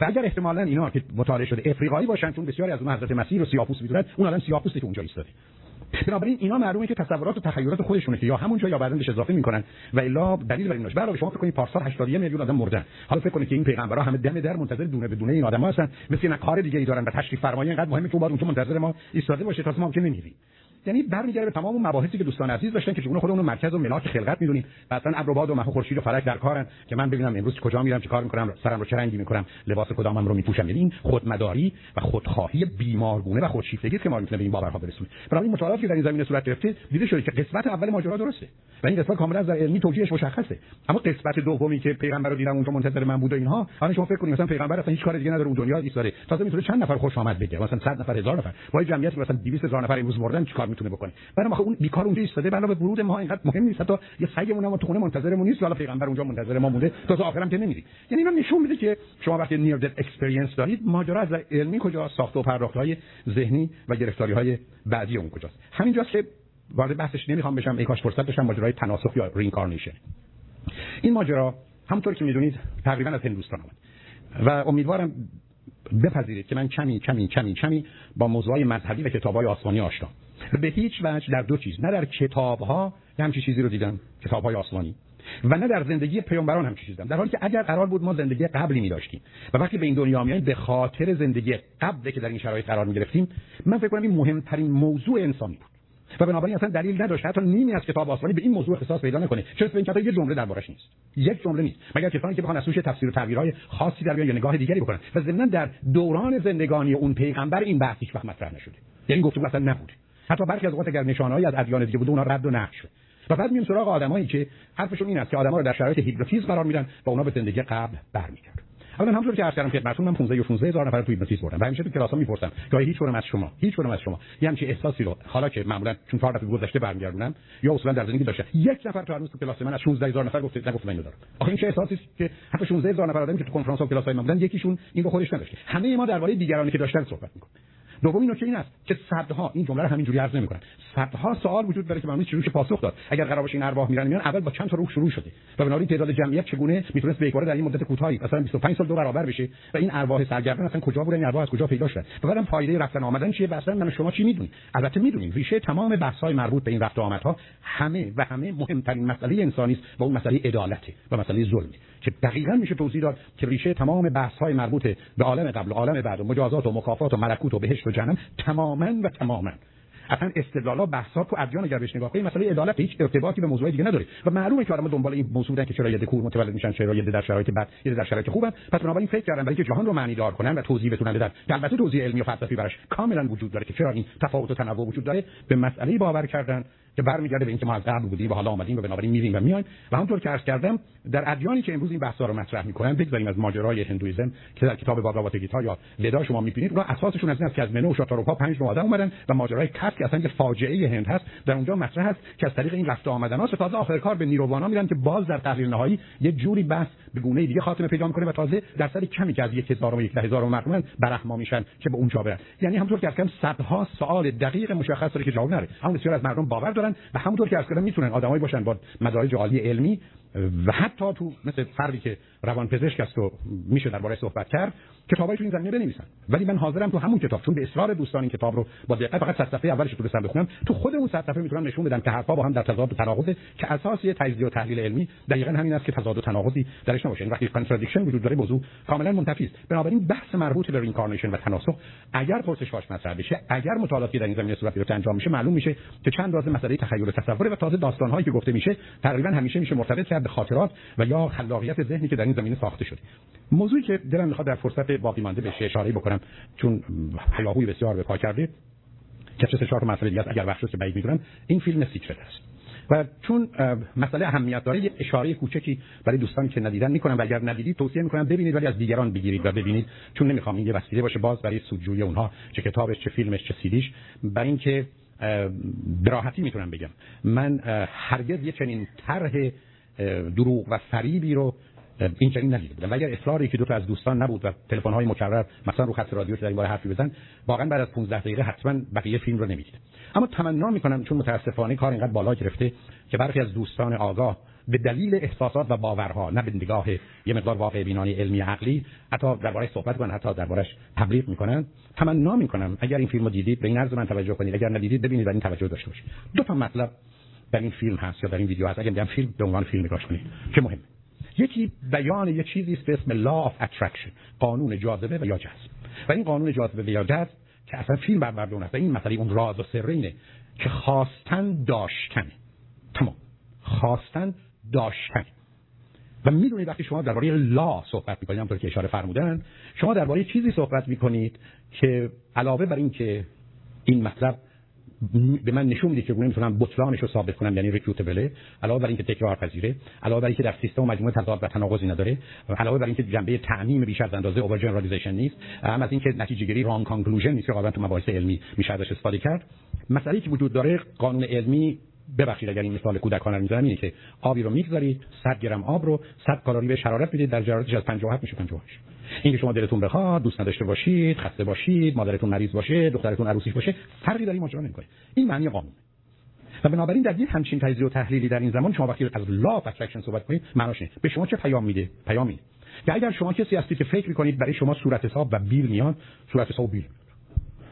و اگر احتمالاً اینا که مطالعه شده افریقایی باشن چون بسیاری از اون حضرت مسیح رو سیاه‌پوست می‌دونن، اون الان سیاه‌پوستی که اونجا ایستاده. بنابراین اینا معلومه که تصورات و تخیلات خودشونه که یا همونجا یا بعداً بهش اضافه می‌کنن و الا دلیل بر این نشه. برای شما فکر کنید پارسال هشتاد و یک میلیون آدم مردن. حالا فکر کنید که این پیغمبرا همه دم در منتظر دونه بدونه این آدم‌ها هستن، مثل اینا کار دیگه‌ای دارن و تشریف فرمایی اینقدر مهمه که اون بعد اون تو منتظر ما ایستاده باشه تا ما که نمی‌بینیم. یعنی برمیگره به تمام اون مباحثی که دوستان عزیز داشتن که چون خودمون رو مرکز و ملاک خلقت می‌دونیم، مثلا ابر و باد و مه و خورشید و فلک در کارن که من ببینم امروز کجا میرم، چه کار می‌کنم، سرم رو چه رنگی می‌کنم، لباس کدامم رو می‌پوشم. یعنی این خودمداری و خودخواهی بیمارگونه و خودشیفتگی که ما می‌تونه به این باورها برسونه. برای مطالعاتی که در این زمینه صورت گرفته، دیده شده که قسمت اول ماجرا درسته و این قسمت کاملا از نظر علمی توجیهش مشخصه. اما قسمت دومی که پیغمبر رو دیدم اونجا منتظر من بود و اینها، حالا شما فکر کنید مثلا پیغمبر اصلا هیچ کار دیگه نداره اون دنیا ایستاده. تازه می‌تونه چند نفر خوش آمد بگه، مثلا صد نفر هزار نفر. وای جمعیت مثلا دویست هزار نفر امروز مردن چیکار می‌تونه بکنه؟ برای ما اون بیکار اونجا ایستاده، بلا به ورود ما اینقدر مهم نیست، حتی یه سگمون هم تو خونه منتظرمون نیست، حالا پیغمبر اونجا منتظر ما مونده، تازه آخرام که نمی‌ری. یعنی اینا نشون میده که شما وقتی نیر دت اکسپریانس دارید، ماجرا از علمی کجا ساخت و پرداخت‌های ذهنی و گرفتاری‌های بعدی اون کجاست. همینجاست که وارد بحثش نمیخوام بشم، ای کاش فرصت داشتم، ماجرای تناسخ یا رینکارنیشن. این ماجرا همونطور که میدونید تقریبا از هندوستان اومد و امیدوارم بپذیرید که من کمی کمی کمی کمی با موضوعای مذهبی و کتاب‌های آسمانی آشنام. به هیچ وجه در دو چیز، نه در کتاب‌ها یه همچین چیزی رو دیدم، کتاب‌های آسمانی، و نه در زندگی پیامبران همچین چیزی دیدم. در حالی که اگر قرار بود ما زندگی قبلی می‌داشتیم و وقتی به این دنیا میایم به خاطر زندگی قبلی که در این شرایط قرار می‌گرفتیم، من فکر کنم این مهم‌ترین موضوع انسانی بود. و بنابراین اصلا دلیل نداشت حتی نیمی از کتاب آسمانی به این موضوع اختصاص پیدا نکنه، چون این کتاب یه جمله دربارش نیست، یک جمله نیست، مگر کسانی که بخوان از روش تفسیر و تعبیرهای خاصی در بیان یا نگاه دیگری بکنن. و ضمن در دوران زندگانی اون پیغمبر این بحث هیچ وقت مطرح نشده، یعنی گفتگو اصلا نبود. حتی برخی از اوقات اگر نشانه‌ای از ادیان دیگه بود اونها رد و نقش شد. و بعد میایم سراغ آدمایی که حرفشون این است که آدم‌ها رو در شرایط هیپنوتیزم قرار میدن و اونها به زندگی قبل برمیگردن. اولا همونطور که عرض کردم خدمتتون من پانزده یا شانزده هزار نفر تو هیپنوتیزم بردم و همیشه تو کلاس‌ها می‌پرسم که هیچ کدوم از شما هیچ کدوم از شما یه همچین احساسی رو حالا که معمولا چون چهار دفعه گذشته برمیگردونم یا اصلا در زندگی داشته، یک نفر تو هر روز تو کلاس من از شانزده هزار نفر گفته نگفت من اینو دارم. آخه این چه احساسیه که حتی شانزده هزار نفر آدمی که تو کنفرانس‌ها و کلاس‌های من بودن یکیشون اینو خودش نداشته. همه ما درباره دیگرانی که داشتن صحبت می‌کنیم. دومین نکته این است که صدها این جمله رو همینجوری عرض نمی‌کنن. صدها سوال وجود داره که معلوم نیست چه روش پاسخ داد. اگر قرار باشه این ارواح میرن میان، اول با چند تا روح شروع شده و بنابراین تعداد جمعیت چگونه میتونست به یک بار در این مدت کوتاهی مثلا بیست و پنج سال دو برابر بشه و این ارواح سرگردان اصلا کجا بودن، این ارواح از کجا پیدا شدن، واقعا فایده رفتن آمدن چیه، اصلا من شما چی میدونید؟ البته میدونیم ریشه تمام بحث‌های مربوط به این رفت و آمدها همه و همه مهمترین مسئله انسانی است و اون مسئله عدالت و مسئله ظلم که دقیقاً میشه توضیح داد که ریشه تمام بحث‌های مربوط به عالم قبل و عالم بعد و مجازات و مکافات و ملکوت و بهشت و جهنم تماماً و تماماً اصلا استدلالا بحثا تو ادیان اگر بهش نگاه کنیم مسئله عدالت هیچ ارتباطی به موضوع دیگه نداره و معلومه که آدم‌ها دنبال این موضوع بودن که چرا یه کور متولد میشن، چرا یه در شرایط بد، یه در شرایط خوبن. پس بنابراین فکر کردن برای اینکه جهان رو معنی دار کنن و توضیح بتونن بدن. البته توضیح علمی و فلسفی براش کاملاً وجود داره که چرا این تفاوت و تنوع وجود داره، به مسئله باور کردن که برمیگرده به اینکه ما از قبل بودیم و حالا اومدیم و بنابراین میریم و میایم. و همونطور که عرض کردم در ادیانی که امروز این بحثا رو مطرح میکنن، بگذاریم از ماجرای هندوئیسم که در کتاب بھاگوات گیتا یا ودا شما میبینید، اونا اساسشون از این است که از منو و شاتاروپا پنج نوع آدم اومدن و ماجرای کاست که اصلا یه فاجعه هند هست در اونجا مطرح هست که از طریق این رفت و آمدن‌ها تازه آخر کار به نیرووانا میرن که باز در تحلیل نهایی یه جوری بحث به گونه دیگه خاتمه پیدا میکنه و تازه در سر کمی که از هزار و یک هزار مردم برهما میشن که به اونجا برن. یعنی همونطور که گفتم صدها سوال دقیق مشخص داره که جواب نره. همون بسیار از مردم باور دارن و همونطور که عرض کردم میتونن آدمایی باشن با مدارج عالی علمی و حتی تو مثل فردی که روانپزشک است و میشه درباره‌اش صحبت کرد کتابای تو این زمینه بنویسن. ولی من حاضرم تو همون کتاب، چون به اصرار دوستان این کتاب رو با دقت فقط صد صفحه اولش رو بسن بخونم، تو خود اون صد صفحه میتونم نشون بدم که حرفا با هم در تضاد و تناقضه، که اساس یه تجزیه و تحلیل علمی دقیقاً همین است که تضاد و تناقضی درش نباشه. این وقتی کانترادیکشن وجود داره موضوع کاملاً منتفی است. بنابراین بحث مربوط به رینکارنیشن و تناسخ اگر پرسش واش مطرح بشه، اگر مطالعاتی در این زمینه صورت گرفته انجام میشه، معلوم میشه که چند راز مسئله تخیل و تصور و تازه داستان‌هایی که گفته میشه تقریباً همیشه میشه مرتبط کرد به خاطرات و یا خلاقیت ذهنی که در این زمینه ساخته شده. موضوعی که دلم میخواد در فرصت باقی مانده بهش اشاره بکنم چون هیاهوی بسیار به پا کرده، که چه چهار تا مسئله دیگه است اگر وقت شد که بعید می‌دونم، این فیلم سیکرت است. و چون مسئله اهمیت داره یه اشاره کوچکی برای دوستانی که ندیدن می‌کنم و اگر ندیدید توصیه می‌کنم ببینید، ولی از دیگران بگیرید و ببینید، چون نمی‌خوام این یه وسیله باشه باز برای سودجویی اونها، چه کتابش چه فیلمش چه سیدیش. برای اینکه براحتی میتونم بگم من هرگز یه چنین طرح دروغ و فریبی رو این چنین ندیده بودم، و اگر اصراری که دو تا از دوستان نبود و تلفن‌های مکرر مثلا رو خط رادیو که در این باره حرفی بزن، واقعا بعد از پانزده دقیقه حتما بقیه فیلم رو نمی‌دید. اما تمنا می‌کنم چون متأسفانه کار اینقدر بالا گرفته که برخی از دوستان آگاه به دلیل احساسات و باورها، نه به نگاه یه مقدار واقع بینانه علمی عقلی، حتی درباره‌اش صحبت کنن، حتی درباره‌اش تبلیغ می‌کنن. تمنا می‌کنم اگر این فیلمو دیدید به این عرض من توجه کنید، اگر ندیدید ببینید و این توجه داشته باشید. دو تا مطلب در این فیلم هست یا در این ویدیو هست، اگه میگم فیلم به عنوان فیلم نگاش کنید که مهمه. یکی بیان یه چیزی است به اسم Law of Attraction، قانون جاذبه و یا جذب. و این قانون جاذبه و یا جذب که اصلا فیلم برآورده اون است، این مثلا اون راز و سر اینه که خواستن داشتن. تمام. خواستن داشتن. و میدونید وقتی شما درباره لا صحبت می‌کنید، همونطور که اشاره فرمودن، شما درباره چیزی صحبت می‌کنید که علاوه بر این که این مطلب به من نشون میده که گونه میتونم بطلانش رو ثابت کنم، یعنی ریکروتبله، علاوه بر اینکه تکرار پذیره، علاوه بر اینکه در سیستم مجموعه تضاد و تناقضی نداره، علاوه بر اینکه جنبه تعمیم بیش از اندازه اوور جنرالیزیشن نیست، هم از اینکه نتیجه‌گیری ران کانکلوژن نیست که غالبا تو مباحث علمی میشه ازش استفاده کرد. مسئله‌ای که وجود داره قانون علمی، ببخشید اگر این مثال کودکانه رو میذارم، اینه که آبی رو می‌گذارید، صد گرم آب رو صد کالری به شرارت میدید، در جرارتش از پنجاه و هفت میشه پنجاه و هشت. اینکه شما دلتون بخواد، دوست نداشته باشید، خسته باشید، مادرتون مریض باشه، دخترتون عروسیش باشه، فرقی در این ماجرا نمی‌کنه. این معنی قانونه. و بنابراین در یه همچین تجزیه و تحلیلی در این زمان شما وقتی از لا افکشن صحبت کنید، معناش اینه. به شما چه پیام میده؟ پیام اینه که اگر شما کسی هستید که فکر می‌کنید برای شما صورت حساب و بیل میان، صورت حساب و بیل.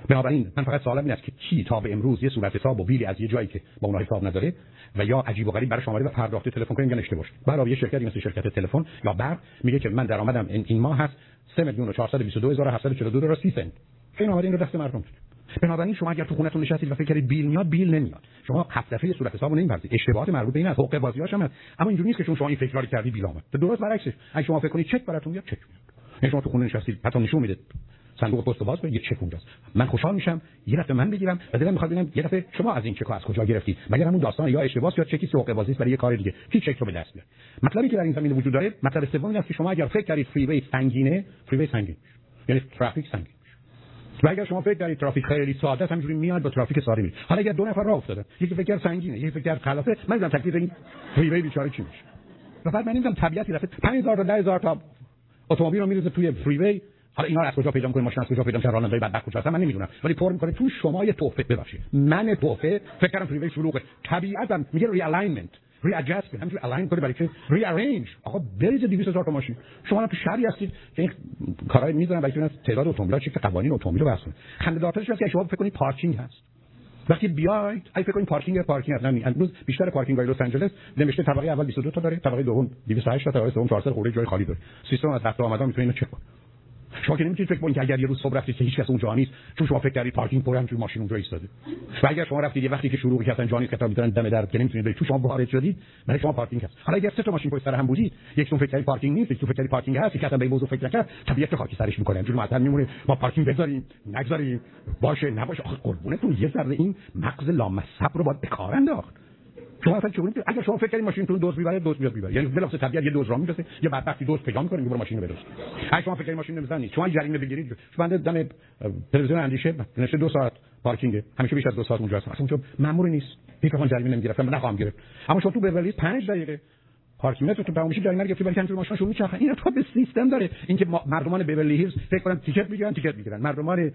بنابراین من فقط سوالم این است که کی تا به امروز یه صورت حساب و بیلی از یه جایی که با اونها حساب نداره و یا عجیب و غریب برای شماره و پرداخت تلفن کردن اشتباه شد. برای یه شرکتی مثل شرکت تلفن یا برق میگه که من درآمدم این ماه هست سه میلیون و چهارصد و بیست و دو هزار و هفتصد و چهل و دو دلار و سی سنت. این اومد این رو دست مردم داد. بنابراین شما اگر تو خونتون نشستید و فکر کردید بیل میاد، بیل نمیاد. شما هفت دفعه صورت حسابو نمیپرسید. اشتباهات مربوط به این حقوق بازیاش هم هست. اما اینجوری نیست که چون شما این فکر رو کردید بیل اومد. درست برعکسش. اگه شما فکر کنید چک براتون میاد، چک میاد. شما تو خونه نشستید، پاتون نشون میده. صندوق پست باز کنید، یه چک اونجاست. من خوشحال میشم، یه دفعه من بگیرم و دلم میخواد ببینم یه دفعه شما از این چک از کجا گرفتید. مگر همون داستان یا اشتباهه یا چکی سوق بازی است برای یه کار دیگه. کی چک رو به دست میاره؟ مطلبی که در این زمینه وجود داره، مطلب سوم اینه که شما اگر فکر کردید فریوی سنگینه، فریوی سنگین یعنی ترافیک سنگین. و اگر شما فکر کردید ترافیک خیلی ساده است، همینجوری میاد با ترافیک ساری میره. حالا اگر دو نفر راه افتادن، یکی فکر سنگینه، یکی فکر خلافه، من میگم تکلیف این فریوی بیچاره چی میشه؟ بعد من میگم طبیعتی رفت پنج هزار تا ده هزار تا اتومبیل رو میریزه توی فریوی. حالا اینا رو از کجا پیدا می‌کنید؟ ماشین از کجا پیدا می‌شه؟ راننده‌ی بدبخت کجاست؟ من نمی‌دونم، ولی پر می‌کنه تو شما یه تحفه. ببخشید من تحفه فکر کردم فریوی شلوغه. طبیعتاً میگه ری الاینمنت، ری ادجستمنت، همینجوری الاین کنه برای که ری ارنج. آقا بریز دویست هزار تا ماشین. شما الان تو شهری هستید که این کارهای می‌ذارن برای اینکه تعداد اتومبیل‌ها چه قوانین اتومبیل رو بسونه. خنده‌دارترش هست که شما فکر کنید پارکینگ هست. وقتی بیاید اگه فکر کنید پارکینگ یا پارکینگ هست، نه امروز بیشتر پارکینگ‌های لس آنجلس نمیشه طبقه اول بیست و دو تا داره، طبقه دوم دویست و هشت تا، طبقه سوم چهارصد خوره جای خالی داره. سیستم از رفت آمدان می‌تونه اینو چک کنه. شما که نمی‌تونید فکر کنید که اگر یه روز صبح رفتید که هیچ کس اونجا نیست، چون شما فکر کردید پارکینگ پر همچین ماشین اونجا ایستاده. و اگر شما رفتید یه وقتی که شروع کردن جانی که تا می‌تونن دم در که نمی‌تونید برید، چون شما وارد شدید، برای شما پارکینگ هست. حالا اگر سه تا ماشین پشت سر هم بودید، یکتون فکر کردید پارکینگ نیست، یکتون فکر کردید پارکینگ هست، یکتون به این موضوع فکر نکرد، طبیعت خاکی سرش می‌کنه. اینجوری مثلا می‌مونه ما پارکینگ بذاریم، نگذاریم، باشه نباشه. آخه قربونتون یه ذره این مغز لامصب رو باید به کار انداخت. شما فکر کنید اگه شما فکر کنید ماشینتون دوز میبره، دوز میاد میبره، یعنی بلافاصله طبیعت یه دوز را میرسه، یه بدبختی دوز پیدا میکنه میبره ماشین رو بدوز. اگه شما فکر کنید ماشین نمیزنه، شما جریمه بگیرید. شما دم تلویزیون اندیشه نشه دو ساعت پارکینگ، همیشه بیش از دو ساعت اونجا هستم، اصلا چون مأمور نیست دیگه اون جریمه نمیگرفتم، نخواهم گرفت. اما شما تو بورلی پنج دقیقه پارکینگ تو تمام میشه، جریمه نگرفتی، ولی همینجوری ماشینشون میچرخه. اینا تو به سیستم داره. اینکه مردمان بورلی هیلز فکر کنن تیکت میگیرن، تیکت میگیرن، مردمان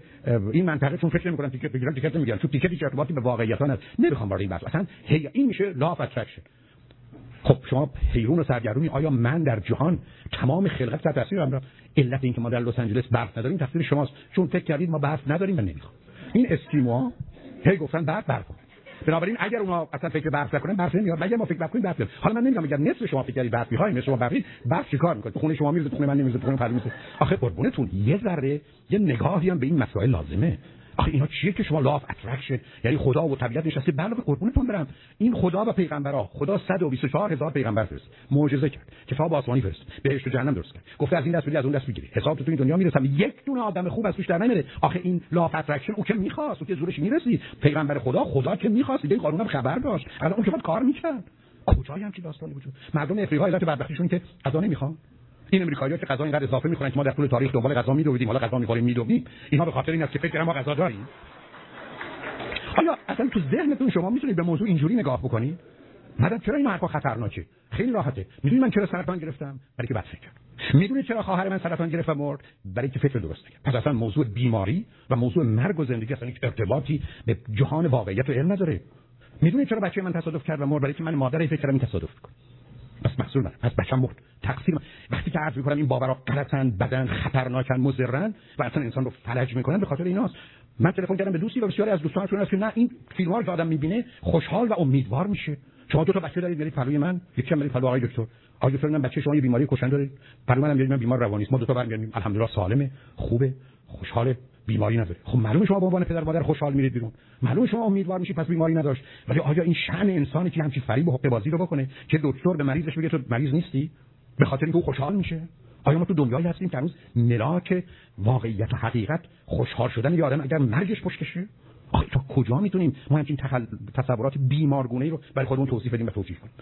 این منطقه چون فکر نمیکنن تیکت میگیرن، تیکت نمیگیرن، چون تیکتی که ارتباطی به واقعیت نداره. نمیخوام وارد این بحث اصلا. هی این میشه لا اف اتراکشن. خب شما حیرون و سرگردونی آیا من در جهان تمام خلقت تحت تاثیرم را؟ علت این که ما در لس آنجلس برف نداریم تقصیر شماست، چون فکر کردید ما برف نداریم و نمیخوام. این اسکیموها هی گفتن برف برف. بنابراین اگر اونا اصلا فکر برف نکنن برف نمیاد، مگر ما فکر برف کنیم برف نمیاد. حالا من نمیگم میگم نصف شما فکر کردید برف می‌خواید، شما برف برف چیکار می‌کنید؟ خونه شما میریزه، خونه من نمیریزه، خونه فرد میریزه. آخه قربونتون یه ذره یه نگاهی هم به این مسائل لازمه. آخه اینا چیه که شما لاف اترکشن، یعنی خدا و طبیعت نشسته. بله به قربونتون برم، این خدا و پیغمبرا، خدا صد و بیست و چهار هزار پیغمبر فرست، معجزه کرد، کتاب آسمانی فرست، بهشت و جهنم درست کرد، گفته از این دست بدی از اون دست میگیری، حساب تو این دنیا میرسم، یک دونه آدم خوب از توش در نمیره. آخه این لاف اترکشن او که میخواست، او که زورش میرسید، پیغمبر خدا خدا که میخواست، این قانونم خبر داشت، الان اون که باید کار میکرد. کجایی هم که داستانی وجود مردم افریقا علت بدبختیشون که غذا نمیخوان، این امریکایی‌ها که غذا اینقدر اضافه می‌خورن که ما در طول تاریخ دنبال غذا می‌دویدیم، حالا غذا می‌خوریم می‌دویدیم، اینها به خاطر این است که فکر کردن ما غذا داریم. آیا اصلا تو ذهنتون شما می‌تونید به موضوع اینجوری نگاه بکنید؟ مدام چرا این حرفا خطرناکه؟ خیلی راحته. می‌دونید من چرا سرطان گرفتم؟ برای که بد فکر کردم. می‌دونید چرا خواهر من سرطان گرفت و مرد؟ برای که فکر درست کرد. پس اصلا موضوع بیماری و موضوع مرگ و زندگی اصلا هیچ ارتباطی به جهان واقعیت و علم نداره. می‌دونید چرا بچه‌ی من تصادف کرد و مرد؟ برای که من مادری فکر کردم تصادف می‌کنه. بس محصول من از بچم مرد تقصیر من. وقتی که عرض میکنم این باورها غلطن، بدن، خطرناکن، مضرن و اصلا انسان رو فلج میکنن، به خاطر ایناست. من تلفن کردم به دوستی و بسیاری از دوستانشون هست که نه این فیلم‌ها رو که آدم میبینه خوشحال و امیدوار میشه. شما دو تا بچه دارید، میرید پلوی من، یکی هم میرید پلوی آقای دکتر. آقای دکتر من بچه شما یه بیماری کشنده داره، پلوی منم میگه من بیمار روانی است. ما دو تا برمیگردیم الحمدلله سالمه، خوبه، خوشحاله، بیماری نداره. خب معلومه شما به عنوان پدر مادر خوشحال میرید بیرون، معلومه شما امیدوار میشید پس بیماری نداشت. ولی آیا این شأن انسانی که همچین فریب و حقه بازی رو بکنه که دکتر به مریضش میگه تو مریض نیستی به خاطر اینکه او خوشحال میشه؟ آیا ما تو دنیایی هستیم که هنوز ملاک واقعیت و حقیقت خوشحال شدن یه آدم اگر مرگش پشت کشه؟ آخه تا کجا میتونیم ما همچین تخل... تصورات بیمارگونه‌ای رو برای خودمون توصیف بدیم و توجیه کنیم؟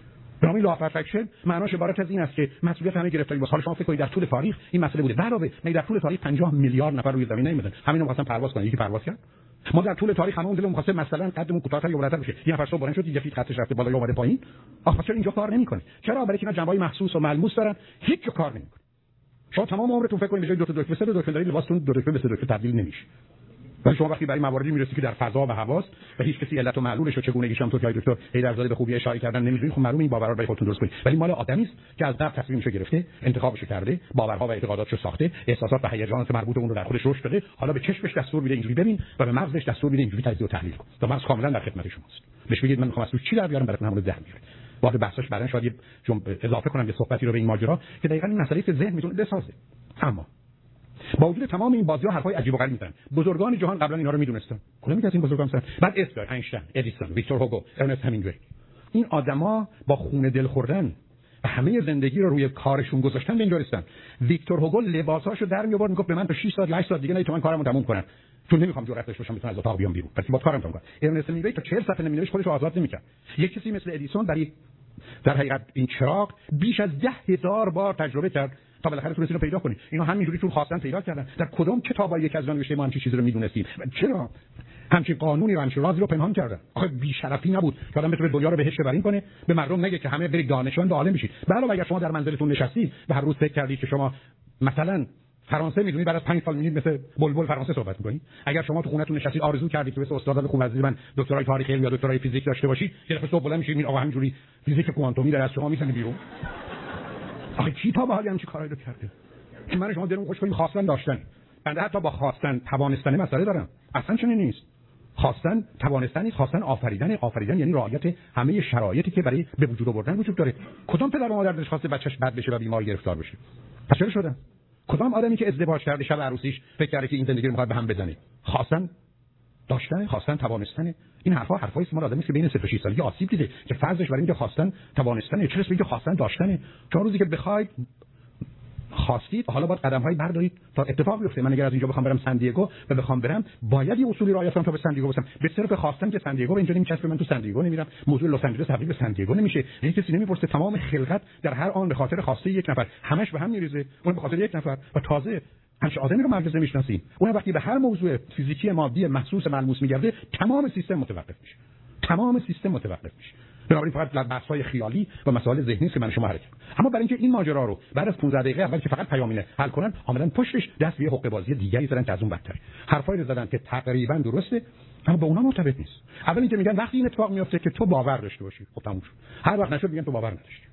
برای لا افرکشن معناش عبارت از این است که مسئولیت همه گرفتاری باشه. حالا شما فکر کنید در طول تاریخ این مسئله بوده. علاوه می در طول تاریخ پنجاه میلیارد نفر روی زمین نمیدن. همینا می‌خواستن پرواز کنن، یکی پرواز کرد. ما در طول تاریخ همون دلمون خواسته مثلا قدمون کوتاه‌تر یا بالاتر بشه. یه نفر صبح بلند شد، یه فیت خطش رفته بالا یا اومده پایین. آخه چرا اینجا کار نمی‌کنه؟ چرا برای اینا جنبه‌های محسوس و ملموس دارن، هیچ جا کار نمی‌کنه. شما تمام عمرتون فکر کنید به جای دو تا دکمه سه تا دکمه دارید، لباستون دو دکمه به سه دکمه تبدیل نمیشه. ولی شما وقتی برای مواردی میرسید که در فضا و هواست و هیچ کسی علت و معلولش و چگونگیش هم تو جای دکتر هیدرزاده به خوبی اشاره کردن نمیدونید، خب معلومه این باورها رو برای خودتون درست کنید. ولی مال آدمی است که از درد تصمیمش گرفته، انتخابش کرده، باورها و اعتقاداتش رو ساخته، احساسات و هیجانات مربوط اون رو در خودش رشد داده، حالا به چشمش دستور میده اینجوری ببین و به مغزش دستور میده اینجوری تجزیه و تحلیل کن. تا مغز کاملا در خدمت شماست. بهش بگید من میخوام از تو چی در بیارم براتون همون در میاره. بعد بحثش بعدن شاید یه اضافه کنم یه صحبتی رو به این ماجرا که دقیقاً این مسئله با وجود تمام این بازی‌ها حرفای عجیب و غریب می‌زنن. بزرگان جهان قبلا اینا رو می‌دونستان. کلا می‌گفتن بزرگان سن. بعد اسپر، اینشتین، ادیسون، ویکتور هوگو، ارنست همینگوی. این آدما با خون دل خوردن و همه زندگی رو روی کارشون گذاشتن به اینجا رسیدن. ویکتور هوگو لباساشو در می‌آورد میگفت به من تا شش ساعت هشت ساعت دیگه نمی‌تونم کارمو تموم کنم. چون نمی‌خوام جرأتش بشم بتونم از اتاق بیام بیرون. پس با کارم تموم کنم. ارنست همینگوی تا چهل صفحه نمی‌نوشت، خودش رو آزاد نمی‌کرد. یک کسی مثل ادیسون برای در حقیقت این چراغ بیش از ده هزار بار تجربه کرد. تا بالاخره تونستین رو پیدا کنین. اینا همینجوری چون خواستن پیدا کردن. در کدام کتابای یک از دانشجوی ما همین چیزی رو میدونستیم؟ چرا همین قانونی و همین رازی رو پنهان کردن؟ آخه بی‌شرفی نبود که آدم بتونه دنیا رو بهش ببرین کنه، به مردم نگه که همه برید دانشمند و عالم بشید. علاوه اگر شما در منزلتون نشستید و هر روز فکر کردید که شما مثلا فرانسه میدونید، بعد از پنج سال میبینید مثل بلبل فرانسه صحبت می‌کنید. اگر شما تو خونه‌تون نشستید آرزو کردید که مثل استادا به خونه‌زدی من دکترای تاریخ علم یا دکترای فیزیک داشته باشید، یه دفعه صبح بلند میشید این آقا همینجوری فیزیک کوانتومی داره از شما میزنه بیرون. آخه کی تا به حال همچین کارایی رو کرده که من شما دلم خوش کنیم؟ خواستن داشتن، بنده حتی با خواستن توانستن مسئله دارم. اصلا چنین نیست. خواستن توانستن نیست، خواستن آفریدن. آفریدن یعنی رعایت همه شرایطی که برای به وجود آوردن وجود داره. کدام پدر و مادر دلش خواسته بچه‌ش بد بشه و بیمار گرفتار بشه؟ پس چرا شدن؟ کدام آدمی که ازدواج کرده شب عروسیش فکر کرده که این زندگی رو می‌خواد به هم بزنه؟ خواستن داشتن، خواستن توانستن. این حرفا حرفای اسم آدمی است که بین سه تا شش سالگی آسیب دیده که فرضش برای اینکه خواستن توانستن، چه رسه اینکه خواستن داشتن. چون روزی که بخواید خواستید حالا باید قدم‌هایی بردارید تا اتفاق بیفته. من اگر از اینجا بخوام برم سن دیگو و بخوام برم باید یه اصولی رعایت کنم تا به سن دیگو برسم. به صرف خواستن که سن دیگو به اینجا نمیچسبه، من تو سن دیگو نمیرم. موضوع لس آنجلس تبدیل به سن دیگو نمیشه. هیچ کسی نمیپرسه. تمام خلقت در هر آن به خاطر خواسته یک نفر همش به هم میریزه. اون به خاطر یک نفر و تازه همش آدمی رو مرکز نمی‌شناسیم. اون وقتی به هر موضوع فیزیکی مادی محسوس ملموس میگرده تمام سیستم متوقف میشه. تمام سیستم متوقف میشه. بنابراین فقط بحث‌های خیالی و مسائل ذهنی است که من شما حرکت. اما برای اینکه این ماجرا رو بعد از پانزده دقیقه اول که فقط پیامینه حل کنن، عملاً پشتش دست به یه حقه بازی دیگری زدن که از اون بدتره. حرفایی رو زدن که تقریباً درسته اما با اونها مرتبط نیست. اول اینکه میگن وقتی این اتفاق میفته که تو باور داشته باشی، خب تموم شد. هر وقت نشد میگن تو باور نداشتی.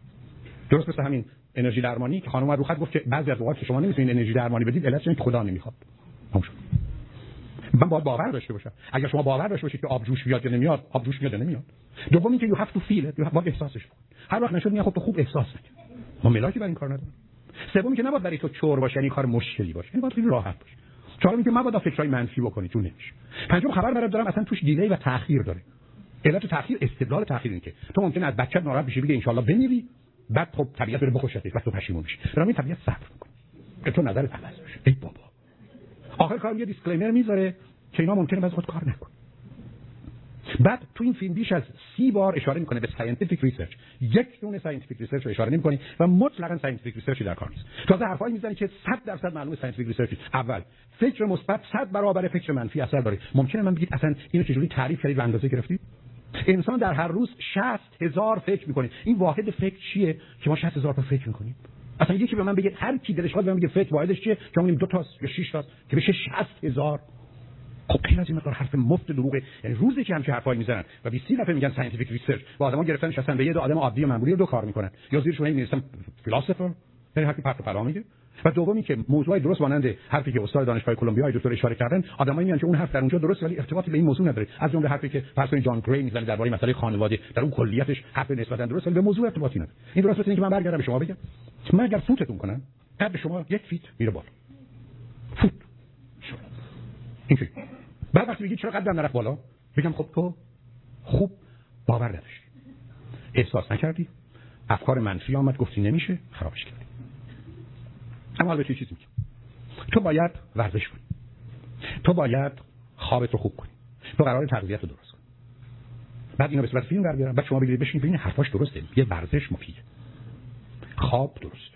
درست مثل همین انرژی درمانی که خانم رو خط گفت که بعضی از اوقات شما نمیتونید انرژی درمانی بدید، علتش اینه که خدا نمیخواد. تموم شد. من باید باور داشته باشم. اگر شما باور داشته باشید که آب جوش میاد یا نمیاد، آب جوش میاد یا نمیاد. دوم اینکه you have to feel it، باید احساسش کنی. هر وقت نشد میگن خب تو خوب احساس نکن. ما ملاکی برای این کار نداریم. سومی که نباید برای تو چور باشه، یعنی کار مشکلی باشه. باید خیلی راحت باشه. چهارمی که مبادا فکرای منفی بکنی، چون نمیشه. پنجم خبر برات دارم اصلا توش دیلی و تأخیر داره. علت تأخیر استدلال تأخیر اینه که تو ممکنه از بچت ناراحت بشی بگی ان شاء الله بمیری، بعد خب طبیعت بره بخوشتش، بعد تو پشیمون میشی. برای طبیعت صبر می‌کنه. که تو نظرت عوض بشه. ای بابا. آخر کار یه دیسکلیمر میذاره که اینا ممکنه باز خود کار نکنه. بعد تو این فیلم بیش از سی بار اشاره میکنه به ساینتیفیک ریسرچ. یک دونه ساینتیفیک ریسرچ رو اشاره نمی‌کنه و مطلقاً ساینتیفیک ریسرچی در کار نیست. تازه حرفایی میزنه که صد درصد معلومه ساینتیفیک ریسرچ. اول فکر مثبت صد برابر فکر منفی اثر داره. ممکنه من بگید اصلا اینو چجوری تعریف کردید و اندازه گرفتید؟ انسان در هر روز شصت هزار فکر میکنه. این واحد فکر چیه که ما شصت هزار تا فکر میکنیم؟ اصلا یکی به من بگه هر کی دلش خواد به من بگه فکر واحدش چیه که میگیم دو تا یا شش تا که بشه شصت هزار. خب این از این مقدار حرف مفت دروغه. یعنی روزی که همش حرفایی میزنن و بیست دفعه میگن ساینتیفیک ریسرچ و آدما گرفتن نشستن به یه دو آدم عادی و معمولی رو دو کار میکنن یا زیرش می نویسن فیلسوفر یعنی حرفی پرت و پلا میگه. و دومی که موضوعی درست مانند حرفی که استاد دانشگاه کلمبیا دکتر اشاره کردن، آدمایی میان که اون حرف در اونجا درست ولی ارتباطی به این موضوع نداره. از جمله حرفی که پرسون جان گری میزنه درباره مسئله خانواده، در اون کلیتش حرف نسبتا درست ولی به موضوع ارتباطی نداره. این درست اینه که من برگردم به شما بگم من اگر فوتتون کنم، قد شما یک فیت میره بالا. فوت. اینجوری. بعد وقتی میگی چرا قدم نرفت بالا؟ میگم خب تو خوب باور نداشتی. احساس نکردی؟ افکار منفی اومد گفتی نمیشه، خرابش کردی. اما البته چیزی میگم تو باید ورزش کنی، تو باید خوابت رو خوب کنی، تو قرار تغذیه رو درست کنی. بعد اینو به صورت فیلم در بیارم، بعد شما بگید بشین ببین حرفاش درسته. یه ورزش مفیده، خواب درست،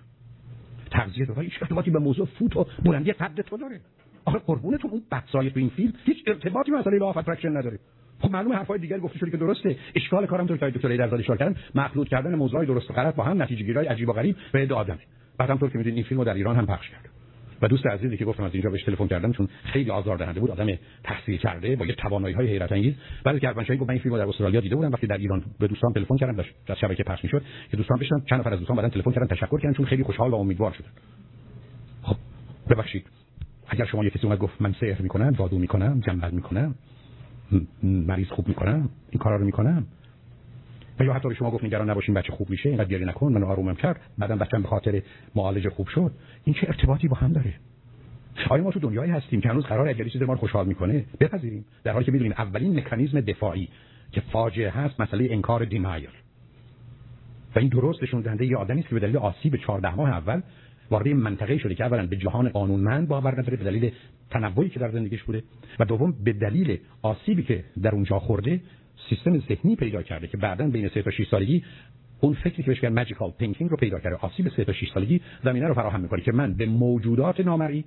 تغذیه درست، هیچ ارتباطی به موضوع فوت و بلندی قد تو نداره. آخه قربونتون اون بحثای تو این فیلم هیچ ارتباطی به مسئله لا اف اتراکشن نداره. خب معلومه حرفای دیگه گفته شده که درسته. اشکال کارم تو که دکتر ایدر زاده شارکن مخلوط کردن موضوعای درست و غلط با هم، نتیجه‌گیری‌های عجیب و غریب به داد آدمه. بعدم طور که میدونید این فیلمو در ایران هم پخش کرد و دوست عزیزی که گفتم از اینجا بهش تلفن کردم چون خیلی آزاردهنده بود، آدم تحصیل کرده با یه توانایی‌های حیرت انگیز. بعد که گفتم من این فیلمو در استرالیا دیده بودم، وقتی در ایران به دوستان تلفن کردم داشت در شبکه پخش می‌شد که دوستان بشن، چند نفر از دوستان بعدن تلفن کردن تشکر کردن چون خیلی خوشحال و امیدوار شدن. خب ببخشید اگر شما یه کسی اومد گفت من سحر می‌کنم، جادو می‌کنم، جنبل می‌کنم، مریض خوب می‌کنم، این کارا رو می‌کنم، یا حتی شما گفت نگران نباشین بچه خوب میشه، اینقدر گریه نکن، منو آرومم کرد، بعدم بچه‌م به خاطر معالجه خوب شد، این چه ارتباطی با هم داره؟ آیا ما تو دنیایی هستیم که هنوز قرار اگر چیزی ما رو خوشحال میکنه بپذیریم، در حالی که میدونیم اولین مکانیزم دفاعی که فاجعه هست مسئله انکار دیمایر و این درست نشون دهنده یه آدمی است که به دلیل آسیب چهارده ماه اول وارد منطقه شده که اولا به جهان قانونمند باور نداره به دلیل تنوعی که در زندگیش بوده و دوم به دلیل آسیبی که در اونجا خورده سیستم ذهنی پیدا کرده که بعداً بین سه تا شش سالگی اون فکری که بهش میگن ماجیکال تینکینگ رو پیدا کرده. آسیب سه تا شش سالگی زمینه رو فراهم می‌کنه که من به موجودات نامرئی،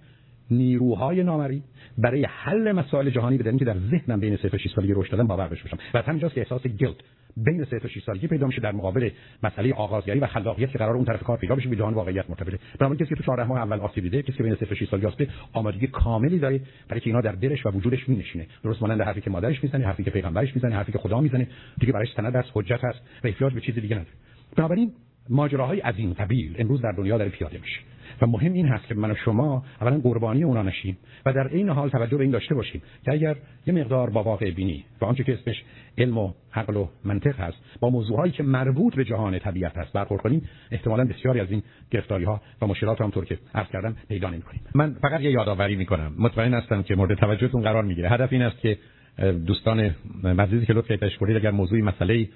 نیروهای نامرئی برای حل مسائل جهانی بدن که در ذهنم بین سه تا شش سالگی رشد دادن باور بشم. و همینجاست که احساس گیلت بین سه تا شش سالگی پیدا میشه در مقابل مسئله آغازگری و خلاقیت که قرار اون طرف کار پیدا بشه به جهان واقعیت مرتبطه. برای کسی که تو چهارده ماه اول آسیب دیده، کسی که بین سه تا شش سالگی هست، آمادگی کاملی داره برای که اینا در دلش و وجودش می‌نشینه. درست مانند حرفی که مادرش میزنه، حرفی که پیغمبرش میزنه، حرفی که خدا میزنه، دیگه برایش سند است، حجت است و احتیاج به چیز دیگه نداره. بنابراین ماجراهای از این قبیل امروز در دنیا داره پیاده میشه و مهم این هست که من و شما اولا قربانی اونا نشیم و در این حال توجه به این داشته باشیم که اگر یه مقدار با واقع بینی و آنچه که اسمش علم و عقل و منطق هست با موضوعهایی که مربوط به جهان طبیعت هست برخورد کنیم، احتمالاً بسیاری از این گرفتاری‌ها و مشکلات هم طور که عرض کردم پیدا نمی‌کنیم. من فقط یه یادآوری می‌کنم، مطمئن هستم که مورد توجهتون قرار می‌گیره. هدف این است که دوستان عزیزی که لطف کردید تشکر کنید، اگر موضوعی مسئله‌ای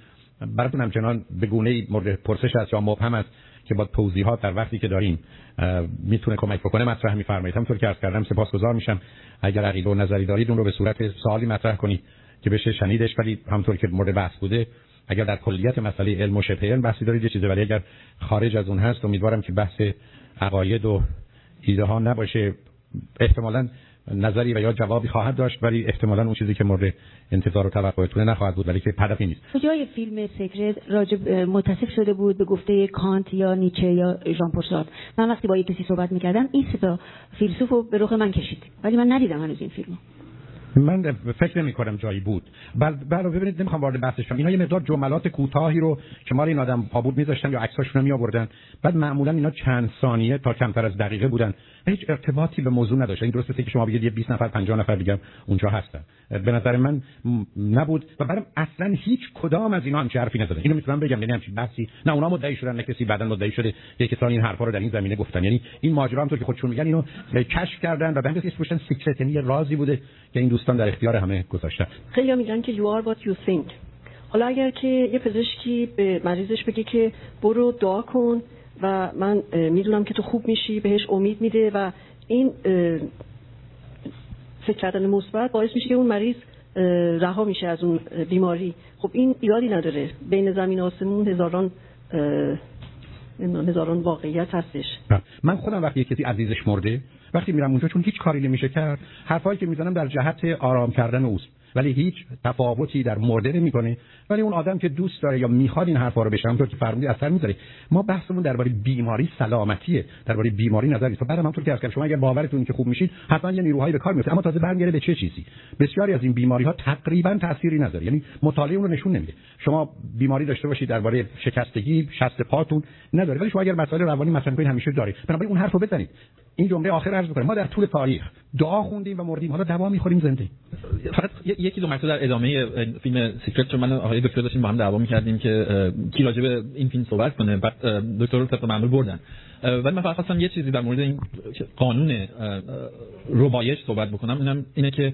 براتون همچنان به گونه‌ای مورد پرسش است یا مبهم است که با توضیحات در وقتی که داریم میتونه کمک بکنه مطرح می‌فرمایید. همونطور که عرض کردم سپاسگزار میشم اگر عقیده و نظری دارید اون رو به صورت سوالی مطرح کنید که بشه شنیدش، ولی همونطور که مورد بحث بوده اگر در کلیت مسئله علم و شبه علم بحثی دارید یه چیزه، ولی اگر خارج از اون هست امیدوارم که بحث عقاید و ایده ها نباشه. احتمالاً نظری و یا جوابی خواهد داشت، ولی احتمالاً اون چیزی که مورد انتظار و توقعتون نخواهد بود، ولی که پدافی نیست. کجای فیلم سیکرت راجب متصف شده بود به گفته کانت یا نیچه یا ژان پل سارتر؟ من وقتی با یک کسی صحبت می‌کردم این سه تا فیلسوفو به رخ من کشید، ولی من ندیدم هنوز این فیلمو. من فکر نمی‌کنم جایی بود. بعد بعد ببینید نمی‌خوام وارد بحث شم. اینا یه مقدار جملات کوتاهی رو که ما این آدم پابود می‌ذاشتن یا عکساشون رو می‌آوردن. بعد معمولاً اینا چند ثانیه تا کمتر از دقیقه بودن. هیچ ارتباطی به موضوع نداشت. این درسته که شما بگید یه بیست نفر پنجاه نفر دیگه اونجا هستن. به نظر من نبود و برام اصلاً هیچ کدام از اینا هم حرفی نزدن. اینو می‌تونم بگم یعنی همچین بحثی نه اونا مدعی شدن نه کسی بعداً مدعی شده یه کسانی این حرفا رو در این زمینه گفتن. یعنی این ماجرا هم طور که خودشون میگن اینو کشف کردن و بعد اسمشون سیکرت یعنی رازی بوده که این دوستان در اختیار همه گذاشتن. خیلی‌ها میگن که you are what you think. حالا اگر که یه پزشکی به مریضش بگه که برو دعا کن و من میدونم که تو خوب میشی، بهش امید میده و این فکر کردن مثبت باعث میشه که اون مریض رها میشه از اون بیماری. خب این ایرادی نداره، بین زمین و آسمون هزاران هزاران واقعیت هستش. من خودم وقتی کسی عزیزش مرده وقتی میرم اونجا چون هیچ کاری نمیشه کرد، حرفایی که میزنم در جهت آرام کردن اوست ولی هیچ تفاوتی در مرده نمیکنه، ولی اون آدم که دوست داره یا میخواد این حرفا رو بشه همونطور که فرمودید اثر میذاره. ما بحثمون درباره بیماری سلامتیه، درباره بیماری نظری تو برام همونطور که گفتم شما اگه باورتون این که خوب میشید حتما یه نیروهایی به کار میفته، اما تازه برمیگره به چه چیزی. بسیاری از این بیماری ها تقریبا تأثیری نداره، یعنی مطالعه اون رو نشون نمیده. شما بیماری داشته باشید درباره شکستگی شست پاتون نداره، ولی شما اگر مسائل روانی مثلا کنین همیشه داره. بنابراین اون حرفو بزنید. این جمله آخر عرض می‌کنم ما در طول تاریخ دعا خوندیم و مردیم، حالا دعا می‌خوریم زنده. فقط یکی دو مرتبه در ادامه فیلم سیکرت چون من آقای دکتر داشتیم با هم دعوا می‌کردیم که کی راجع به این فیلم صحبت کنه، بعد دکتر رو طبق معمول بردن. ولی من فقط خواستم یه چیزی در مورد این قانون ربایش صحبت بکنم. اینم اینه که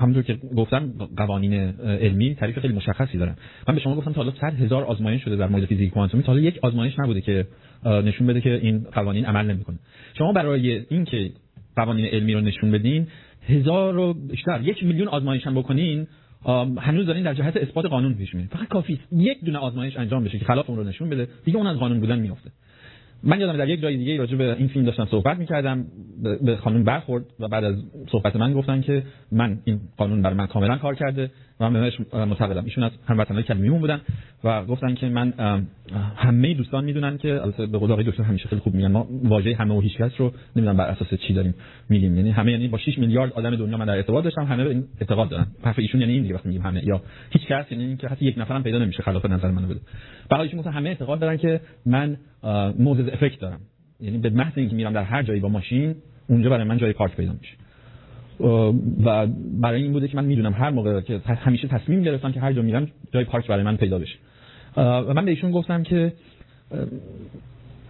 همونطور که گفتم قوانین علمی تعریف خیلی مشخصی دارن. من به شما گفتم تا حالا صد هزار آزمایش شده در مورد فیزیک کوانتومی، تا حالا یک آزمایش نبوده که نشون بده که این قوانین عمل نمیکنه. شما برای اینکه قوانین علمی رو نشون بدین هزار و بیشتر یک میلیون آزمایش هم بکنین هنوز دارین در جهت اثبات قانون پیش میرین. فقط کافیه یک دونه آزمایش انجام بشه که خلاف اون رو نشون بده، دیگه اون از قانون بودن میفته. من یادم در یک جای دیگه راجع به این فیلم داشتم صحبت می‌کردم، به خانم برخورد و بعد از صحبت من گفتن که من این قانون بر من کاملا کار کرده و من بهش معتقدم. ایشون از هموطنان کلیمون بودن و گفتن که من همه دوستان میدونن که البته به قول آقای دکتر همیشه خیلی خوب میگن ما واژه همه و هیچ کس رو نمیدونم بر اساس چی داریم میگیم، یعنی همه یعنی با شش میلیارد آدم دنیا من در ارتباط داشتم، همه به این اعتقاد دارن. حرف ایشون یعنی این دیگه وقتی میگیم همه یا هیچ کس یعنی اینکه حتی یک نفرم پیدا نمیشه خلاف نظر منو بده. برای ایشون همه اعتقاد دارن که من موزز افکت دارم، یعنی به محض اینکه میرم در هر جایی با ماشین اونجا برای من جای پارک پیدا میشه و برای این بوده که من میدونم هر موقع که همیشه تصمیم گرفتم که هر جا میرم جای پارک برای من پیدا بشه. و من به ایشون گفتم که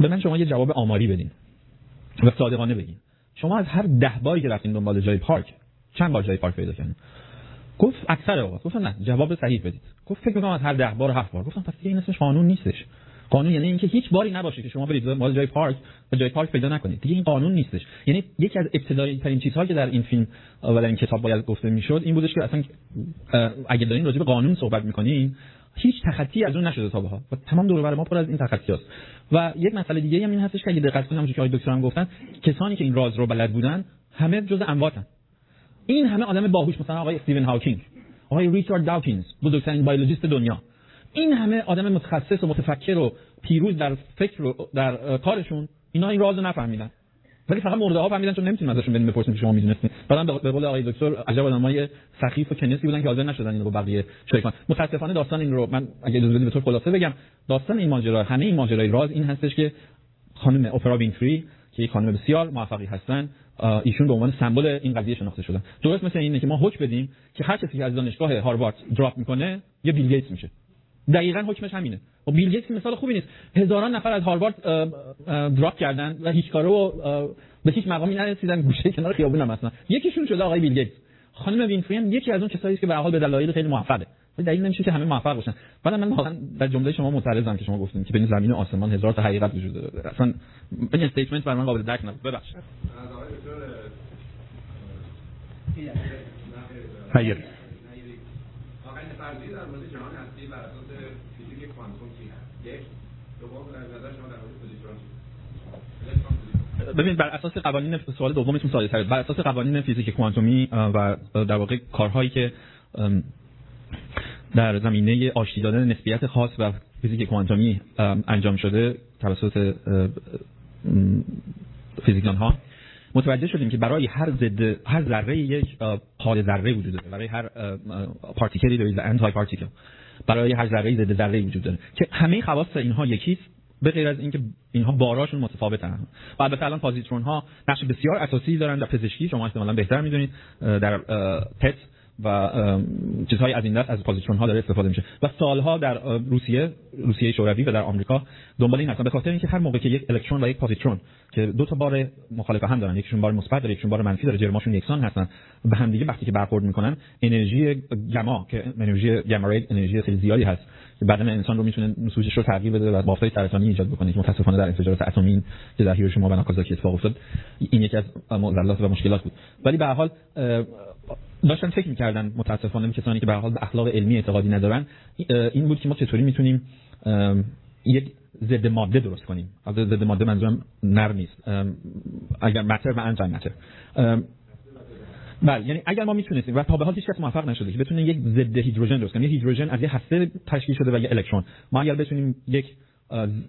به من شما یه جواب آماری بدین و صادقانه بگین، شما از هر ده باری که رفتین دنبال جای پارک چند بار جای پارک پیدا کردین؟ گفت اکثر اوقات. گفتم نه، جواب صحیح بدید. گفت فکر می‌کنم از هر ده بار هفت بار. گفتم پس این اسمش قانون نیستش. قانون یعنی اینکه هیچ باری نباشه که شما برید دنبال جای پارک و جای پارک پیدا نکنید، دیگه این قانون نیستش. یعنی یکی از ابتدایی ترین چیزهایی که در این فیلم و در این کتاب باید گفته میشد این بودش که اصلا اگه دارین راجع به قانون صحبت میکنین هیچ تخطی از اون نشده تا بها و تمام دور و بر ما پر از این تخطیاست. و یک مسئله دیگه هم این هستش که اگه دقت کنیم همونجوری که آقای دکتر هم گفتن کسانی که این راز رو بلد بودن همه جزء امواتن. این همه آدم باهوش مثلا آقای استیون هاوکینگ، آقای ریچارد داوکینز، بزرگترین بیولوژیست دنیا، این همه آدم متخصص و متفکر و پیروز در فکر و در کارشون، اینا این رازو نفهمیدن. ولی فقط مرده ها فهمیدن چون نمیتونیم ازشون بدیم بپرسیم که شما میدونستین. بعدم به قول آقای دکتر عجب آدمای سخیف و کنیسی بودن که حاضر نشدن اینو با بقیه شریک کنن. متأسفانه داستان این رو من اگه اجازه بدید به طور خلاصه بگم، داستان این ماجرا، همه این ماجرای راز این هستش که خانم اپرا وینفری که یک خانم بسیار موفقی هستن، ایشون به عنوان سمبل این قضیه شناخته شدن. درست مثل اینه که ما حکم بدیم که هر کسی که از دانشگاه هاروارد دراپ میکنه یه بیل گیتس میشه. دقیقاً حکمش همینه. و بیل گیتس مثال خوبی نیست. هزاران نفر از هاروارد دراپ کردن و هیچ کاره و به هیچ مقامی نرسیدن، گوشه کنار خیابون هم هستن. یکیشون شده آقای بیل گیتس. خانم وینفری هم یکی از اون کسایی است که به هر حال به دلایل خیلی موفقه. ولی دلیل نمیشه که همه موفق باشن. بعد من واقعاً در جمله شما معترضم که شما گفتین که بین زمین و آسمان هزار تا حقیقت وجود داره. اصلاً این استیتمنت برام قابل درک نبود. ببخشید. خیر. فرضی در مورد جهان هستی بر اساس فیزیک کوانتوم چی هست؟ یک، دوم در نظر شما در مورد پوزیترون چی هست؟ ببین بر اساس قوانین سوال دومیتون ساده‌تره. بر اساس قوانین فیزیک کوانتومی و در واقع کارهایی که در زمینه آشتی دادن نسبیت خاص و فیزیک کوانتومی انجام شده توسط فیزیکدان‌ها، متوجه شدیم که برای هر ضد هر ذره یک حال ذره وجود داره، برای هر پارتیکلی دارید انتای پارتیکل، برای هر ذره ضد ذره وجود داره که همه خواص اینها یکیست به غیر از اینکه اینها باراشون متفاوتن. و البته الان پازیترون ها نقش بسیار اساسی دارن در پزشکی، شما احتمالاً بهتر میدونید در پت و چیزهای از این دست از پازیترون ها داره استفاده میشه و سالها در روسیه روسیه شوروی و در آمریکا دنبال این هستن، به خاطر اینکه هر موقع که یک الکترون و یک پازیترون که دو تا بار مخالف هم دارن، یکیشون بار مثبت داره یکیشون بار منفی داره، جرماشون یکسان هستن، به هم دیگه وقتی که برخورد میکنن انرژی گاما که انرژی گاما ری انرژی خیلی زیادی هست که بدن انسان رو میتونه سوزش رو تغییر بده و بافت‌های سرطانی ایجاد بکنه که متاسفانه در انفجارات اتمی که در هیروشیما و ناگازاکی اتفاق افتاد این یکی از معضلات و مشکلات بود. ولی به هر حال داشتن فکر می‌کردن متاسفانه کسانی که به هر حال به اخلاق علمی اعتقادی ندارن این بود که ما چطوری میتونیم یک ضد ماده درست کنیم. البته ضد ماده منظورم نر نیست، اگر متر و انتی متر، بله، یعنی اگر ما میتونستیم و تا به حال هیچ کس موفق نشده که بتونه یک ضد هیدروژن درست کنه، یک هیدروژن از یک هسته تشکیل شده و یک الکترون، ما اگر بتونیم یک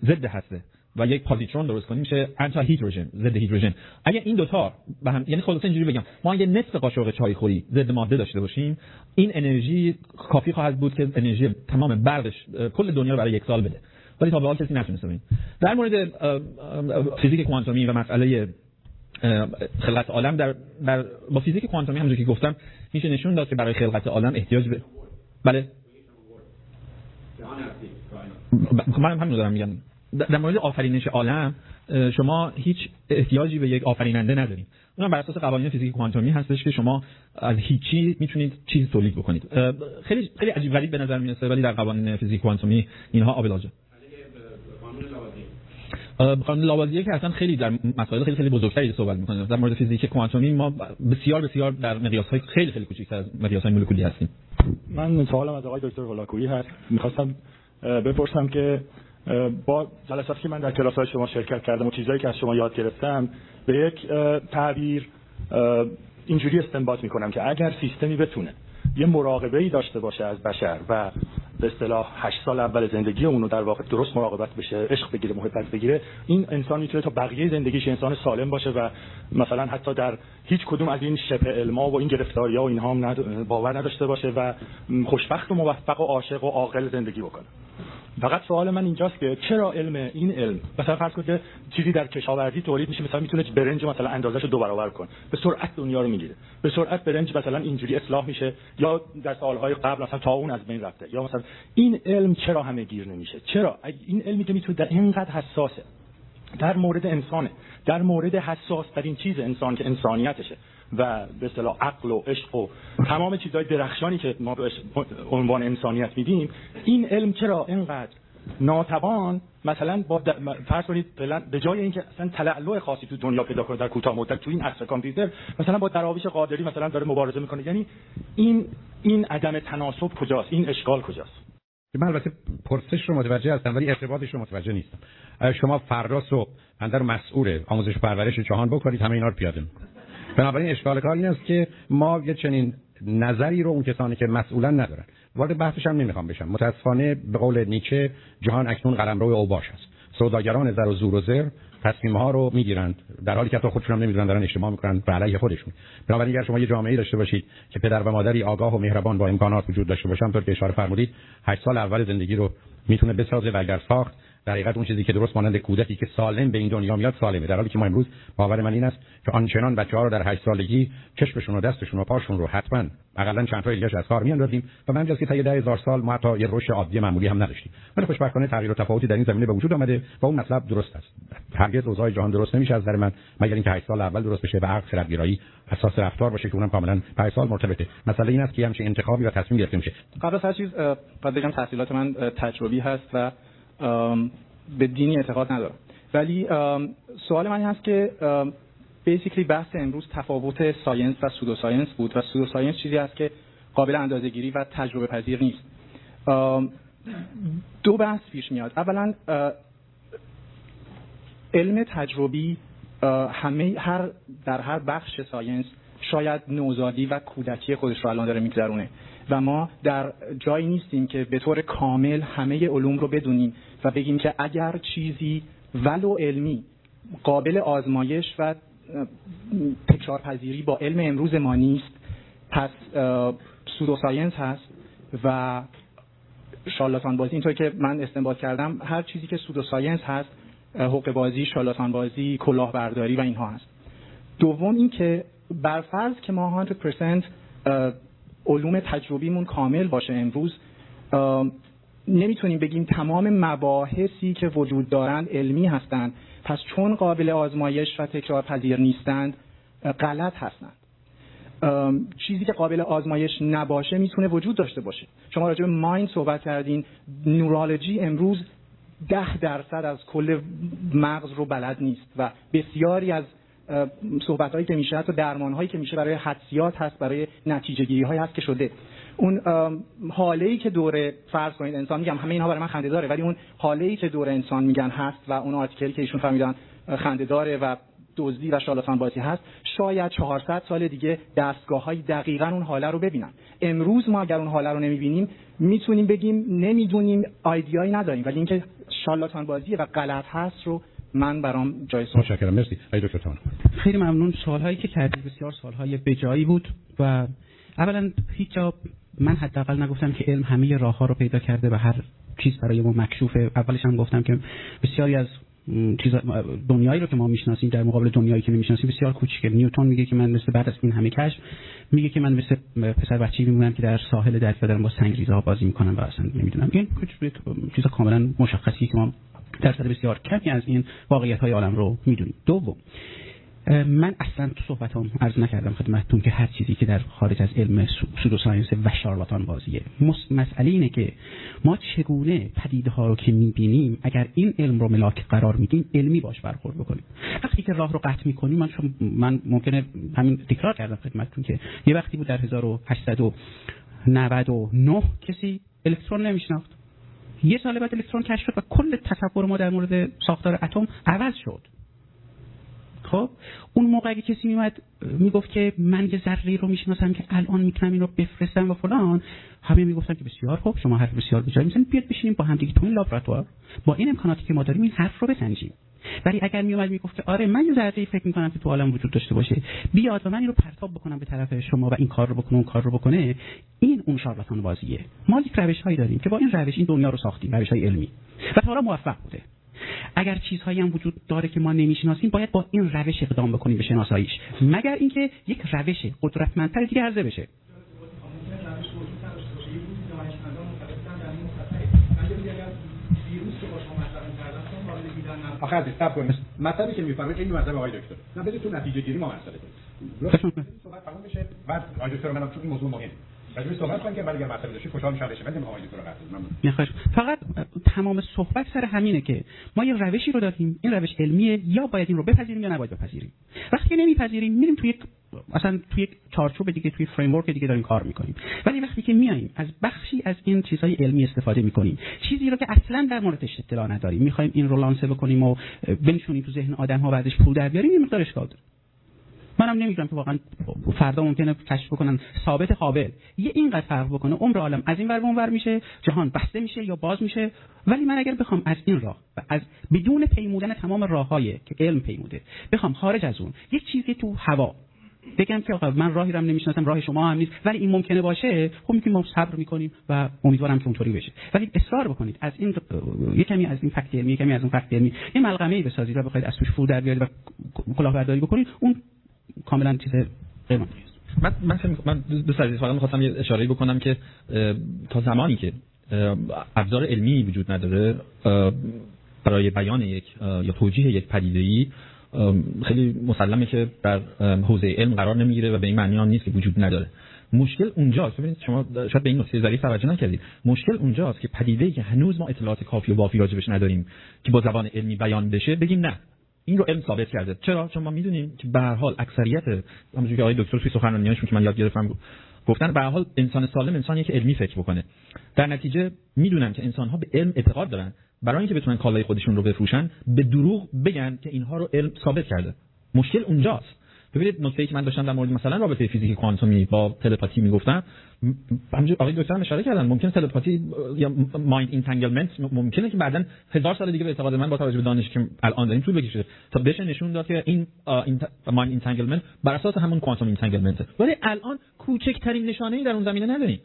ضد هسته و یک پازیترون درست کنیم میشه انتی هیدروژن، ضد هیدروژن. اگر این دو تا به هم، یعنی خلاصه اینجوری بگم، ما اگر نصف قاشق چایخوری ضد ماده داشته باشیم این انرژی کافی خواهد بود که انرژی تمام برقش کل دنیا رو برای یک سال بده، ولی تا به حال کسی نتونسته. ببین در مورد فیزیک کوانتومی و مسئله خلقت عالم در بر... با فیزیک کوانتومی همونجوری که گفتم میشه نشون داد که برای خلقت عالم احتیاج به بله من همین رو دارم میگم. در مورد آفرینش عالم شما هیچ احتیاجی به یک آفریننده ندارید. اونم بر اساس قوانین فیزیک کوانتومی هستش که شما از هیچی میتونید چیز تولید بکنید. خیلی خیلی عجیب غریب به نظر میاد ولی در قوانین فیزیک کوانتومی اینها آبلاجه. قانون لاوازیه که اصلا خیلی در مسائل خیلی خیلی بزرگتری صحبت می‌کنه. در مورد فیزیک کوانتومی ما بسیار بسیار در مقیاس‌های خیلی خیلی کوچکتر از مقیاس‌های مولکولی هستیم. من سوالم از آقای دکتر هلاکویی هست. می‌خواستم بپرسم که با جلساتی که من در کلاس‌های شما شرکت کردم و چیزایی که از شما یاد گرفتم به یک تعبیر اینجوری استنباط می‌کنم که اگر سیستمی بتونه یه مراقبه‌ای داشته باشه از بشر و به اصطلاح هشت سال اول زندگی اونو در واقع درست مراقبت بشه، عشق بگیره، محبت بگیره، این انسان میتونه تا بقیه زندگیش انسان سالم باشه و مثلا حتی در هیچ کدوم از این شبه علما و این گرفتاری‌ها و اینها هم ند... باور نداشته باشه و خوشبخت و موفق و عاشق و عاقل زندگی بکنه. فقط سوال من اینجاست که چرا علم این علم مثلا فرض کنید چیزی در کشاورزی تولید میشه، مثلا میتونه برنج مثلا اندازه‌شو دو برابر کنه، به سرعت دنیا رو میگیره، به سرعت برنج مثلا اینجوری اصلاح میشه یا در سال‌های قبل مثلا تا اون از بین رفته، یا مثلا این علم چرا همه گیر نمیشه؟ چرا این علمی که میتونه در اینقدر حساسه در مورد انسانه، در مورد حساس ترین چیز انسان که انسانیتشه و به اصطلاح عقل و عشق و تمام چیزهای درخشانی که ما به عنوان انسانیت میدیم، این علم چرا اینقدر ناتوان مثلا با د... فرض کنید به جای اینکه مثلا تلألؤ خاصی تو دنیا پیدا کنه در کوتاه مدت تو این عصر کامپیوتر مثلا با دراویش قادری مثلا داره مبارزه میکنه؟ یعنی این این عدم تناسب کجاست؟ این اشکال کجاست؟ من البته پرسش رو متوجه هستم ولی ارتباطش رو متوجه نیستم. شما فردا صبح بنده رو مسئول آموزش و پرورش جهان بکنید، همه اینا رو پیاده می‌کنید. بنابراین اشکال کار این است که ما یه چنین نظری رو اون کسانی که مسئولان ندارن. وارد بحثش هم نمی‌خوام بشم. متأسفانه به قول نیچه جهان اکنون قلمرو اوباش است. سوداگران زر و زور و زر تصمیم‌ها رو می‌گیرند در حالی که حتی خودشون هم نمی‌دونن دارن اجتماع می‌کنن به علیه خودشون. بنابراین اگر شما یه جامعه‌ای داشته باشید که پدر و مادری آگاه و مهربان با امکانات وجود داشته باشن، طور که اشاره فرمودید هشت سال اول زندگی رو می‌تونه بسازه و اگر ساخت در حقیقت اون چیزی که درست مانند کودکی که سالم به این دنیا میاد سالمه، در حالی که ما امروز باور من این است که آنچنان بچه‌ها رو در هشت سالگی چشمشون و دستشون و پاشون رو حتما حداقل چند تا ایلیاش از کار میاندازیم و من جز که تا ده هزار سال ما تا یه رشد عادی معمولی هم نداشتیم. ولی خوشبختانه تغییر و تفاوتی در این زمینه به وجود آمده و اون مطلب درست است. هرگز اوضاع جهان درست نمیشه از نظر من مگر اینکه هشت سال اول درست بشه و عقل خردگرایی اساس رفتار باشه که اونم کاملا با هشت سال مرتبطه. مسئله این است که همش انتخابی و تصمیم گرفته میشه. قبل از هر چیز باید بگم تحصیلات من تجربی هست و به دینی اعتقاد ندارم، ولی سوال من این هست که بیسیکلی بحث امروز تفاوت ساینس و سودو ساینس بود و سودو ساینس چیزی هست که قابل اندازه‌گیری و تجربه پذیر نیست. دو بحث پیش میاد. اولا علم تجربی همه هر در هر بخش ساینس شاید نوزادی و کودکی خودش رو الان داره میگذرونه و ما در جایی نیستیم که به طور کامل همه علوم رو بدونیم و بگیم که اگر چیزی ولو علمی قابل آزمایش و تکرارپذیری با علم امروز ما نیست، پس سودو ساینس هست و شارلاتان بازی. اینطور که من استنباط کردم هر چیزی که سودو ساینس هست، حقه بازی، شارلاتان بازی، کلاهبرداری و اینها هست. دوم این که بر فرض که ما صد درصد علوم تجربیمون کامل باشه امروز، نمیتونیم بگیم تمام مباحثی که وجود دارند علمی هستند، پس چون قابل آزمایش و تکرارپذیر نیستند غلط هستند. چیزی که قابل آزمایش نباشه میتونه وجود داشته باشه. شما راجع به مایند صحبت کردین، نورولوژی امروز ده درصد از کل مغز رو بلد نیست و بسیاری از صحبت‌هایی که میشه، حتی درمان‌هایی که میشه برای حدسیات هست، برای نتیجه‌گیری‌هایی هست که شده. اون حاله‌ای که دوره فرض کنید انسان، میگم همه اینها برای من خنده داره، ولی اون حاله‌ای که دوره انسان میگن هست و اون آرتیکلی که ایشون فهمیدن خنده داره و دزدی و شالاتان بازی هست، شاید چهارصد سال دیگه دستگاه‌های دقیقاً اون حاله رو ببینن. امروز ما اگر اون حاله رو نمی‌بینیم میتونیم بگیم نمی‌دونیم، ایده‌ای نداریم، ولی اینکه شالاتان بازیه و غلط هست رو من برام جای سوال. متشکرم، مرسی. ای دکتر تمام. خیلی ممنون. سوال‌هایی که کردید بسیار سوال‌های بجایی بود و اولا هیچ جا من حداقل نگفتم که علم همه راه‌ها رو پیدا کرده و هر چیز برای ما مکشوفه. اولش هم گفتم که بسیاری از چیزا دنیایی رو که ما می‌شناسیم در مقابل دنیایی که نمی‌شناسیم بسیار کوچیکه. نیوتن میگه که من مثل بعد از این همه کشف، میگه که من مثل پسر بچه‌ای میمونم که در ساحل دریا دارم با سنگریزه‌ها بازی می‌کنم و اصلا نمی‌دونم. این چیزا کاملا مشخصیه که ما درصد بسیار کمی از این واقعیت‌های عالم رو می‌دونیم. دوم، من اصلا تو صحبتام عرض نکردم خدمتتون که هر چیزی که در خارج از علم سودو ساینس و شارلاتان بازیه. مسئله اینه که ما چگونه پدیده‌ها رو که می‌بینیم اگر این علم رو ملاک قرار میدیم علمی باش برخورد بکنیم. وقتی که راه رو قطع می‌کنیم، من من ممکنه همین تکرار کردم خدمتتون که یه وقتی بود در هزار و هشتصد و نود و نه کسی الکترون نمی‌شناخت. یه سال بعد الکترون کشف شد و کل تصور ما در مورد ساختار اتم عوض شد. خب اون موقع اگه کسی میومد میگفت که من یه ذره رو میشناسم که الان میتونم این رو بفرستم و فلان، همه میگفتن که بسیار خب، شما حرف بسیار بجایی میزنید، بیاد بشینیم با هم دیگه تو این لابراتوار با این امکاناتی که ما داریم این حرف رو بسنجیم. ولی اگر میومد میگفت که آره من یه ذره فکر میکنم که تو عالم وجود داشته باشه، بیاد و من اینو پرتاب بکنم به طرف شما و این کار رو بکنم اون کار رو بکنه، این اون شارلاتان بازیه. ما یک روش‌هایی داریم که با این روش این دنیا رو ساختیم، روش‌های علمی، و تا حالا موفق بوده. اگر چیزهایی هم وجود داره که ما نمیشناسیم باید با این روش اقدام بکنیم به شناساییش، مگر اینکه یک روش قدرتمندتر دیگه عرضه بشه. آخه دستاب کنید. مطلبی که میفهمید این مطلب آقای دکتر. نه بده تو نتیجه گیری ما مسئله کنید. صحبت تمام بشه بعد آقای دکتر منم چون این موضوع مهمه. راجع صحبت کنیم که بعد اگه مسئله داشتید خوشحال میشم بشه. بده آقای دکتر رو قطع. ممنون. میخوام فقط تمام صحبت سر همینه که ما یه روشی رو دادیم. این روش علمیه، یا باید این رو بپذیریم یا نباید بپذیریم. وقتی نمیپذیریم میریم توی یک مثلا توی یک چارچوب دیگه، توی فریم ورک دیگه داریم کار میکنیم. ولی وقتی که میایم از بخشی از این چیزهای علمی استفاده میکنیم، چیزی رو که اصلا در موردش اطلاع نداریم، میخوایم این رو لانسه بکنیم و بنشونیم تو ذهن آدم‌ها و ازش پول در بیاریم، این مقدار اشکال داره. منم نمیگم که واقعا فردا ممکنه کشف بکنن ثابت قابل یه اینقدر فرق بکنه، عمر عالم از این ور به اون ور میشه، جهان بسته میشه یا باز میشه. ولی من اگر بخوام از این راه و از بدون پیمودن تمام راه‌های که علم پیموده بخوام خارج از اون یک چیزی تو هوا بگم که آقا من راهی رو هم نمیشناسم، راه شما هم نیست، ولی این ممکنه باشه، خب میگیم ما صبر میکنیم و امیدوارم که اونطوری بشه. ولی اصرار بکنید از این یه کمی از این فکت علمی، یه کمی از اون فکت علمی، یه ملغمه‌ای بسازید و بخواید از توش فور در بیارید و کلاهبرداری بکنید، اون کاملا چیز غیر منطقی است. من من من دو سر فقط می‌خواستم یه اشاره‌ای بکنم که تا زمانی که ابزار علمی وجود نداره برای بیان یک یا توجیه یک پدیده‌ای، خیلی مسلمه که در حوزه علم قرار نمیگیره و به این معنی هم نیست که وجود نداره. مشکل اونجاست. ببینید شما شاید به این نکته ظریف توجه نکردید. مشکل اونجاست که پدیده‌ای که هنوز ما اطلاعات کافی و وافی راجبش نداریم که با زبان علمی بیان بشه بگیم نه این رو علم ثابت کرده. چرا؟ چون ما میدونیم که به هر حال اکثریت، همونجوری که آقای دکتر توی سخنرانیشون که من یاد گرفتم گفتن، به هر حال انسان سالم انسانیه که علمی فکر بکنه. در نتیجه میدونن که انسان‌ها به علم اعتقاد دارن، برای اینکه بتونن کالای خودشون رو بفروشن به دروغ بگن که اینها رو علم ثابت کرده. مشکل اونجاست. ببینید نکته‌ای که من داشتم در مورد مثلا رابطه فیزیک کوانتومی با تلپاتی میگفتم، همونجوری آقای دکتر اشاره کردن ممکن تلپاتی یا مایند انتنگلمنت ممکنه که بعدن هزار سال دیگه به اعتقاد من با توجه به دانشی که الان داریم طول بکشه تا بهش نشون داد که این مایند انتنگلمنت بر اساس همون کوانتوم انتنگلمنته، ولی الان کوچکترین نشانه‌ای در اون زمینه نداریم.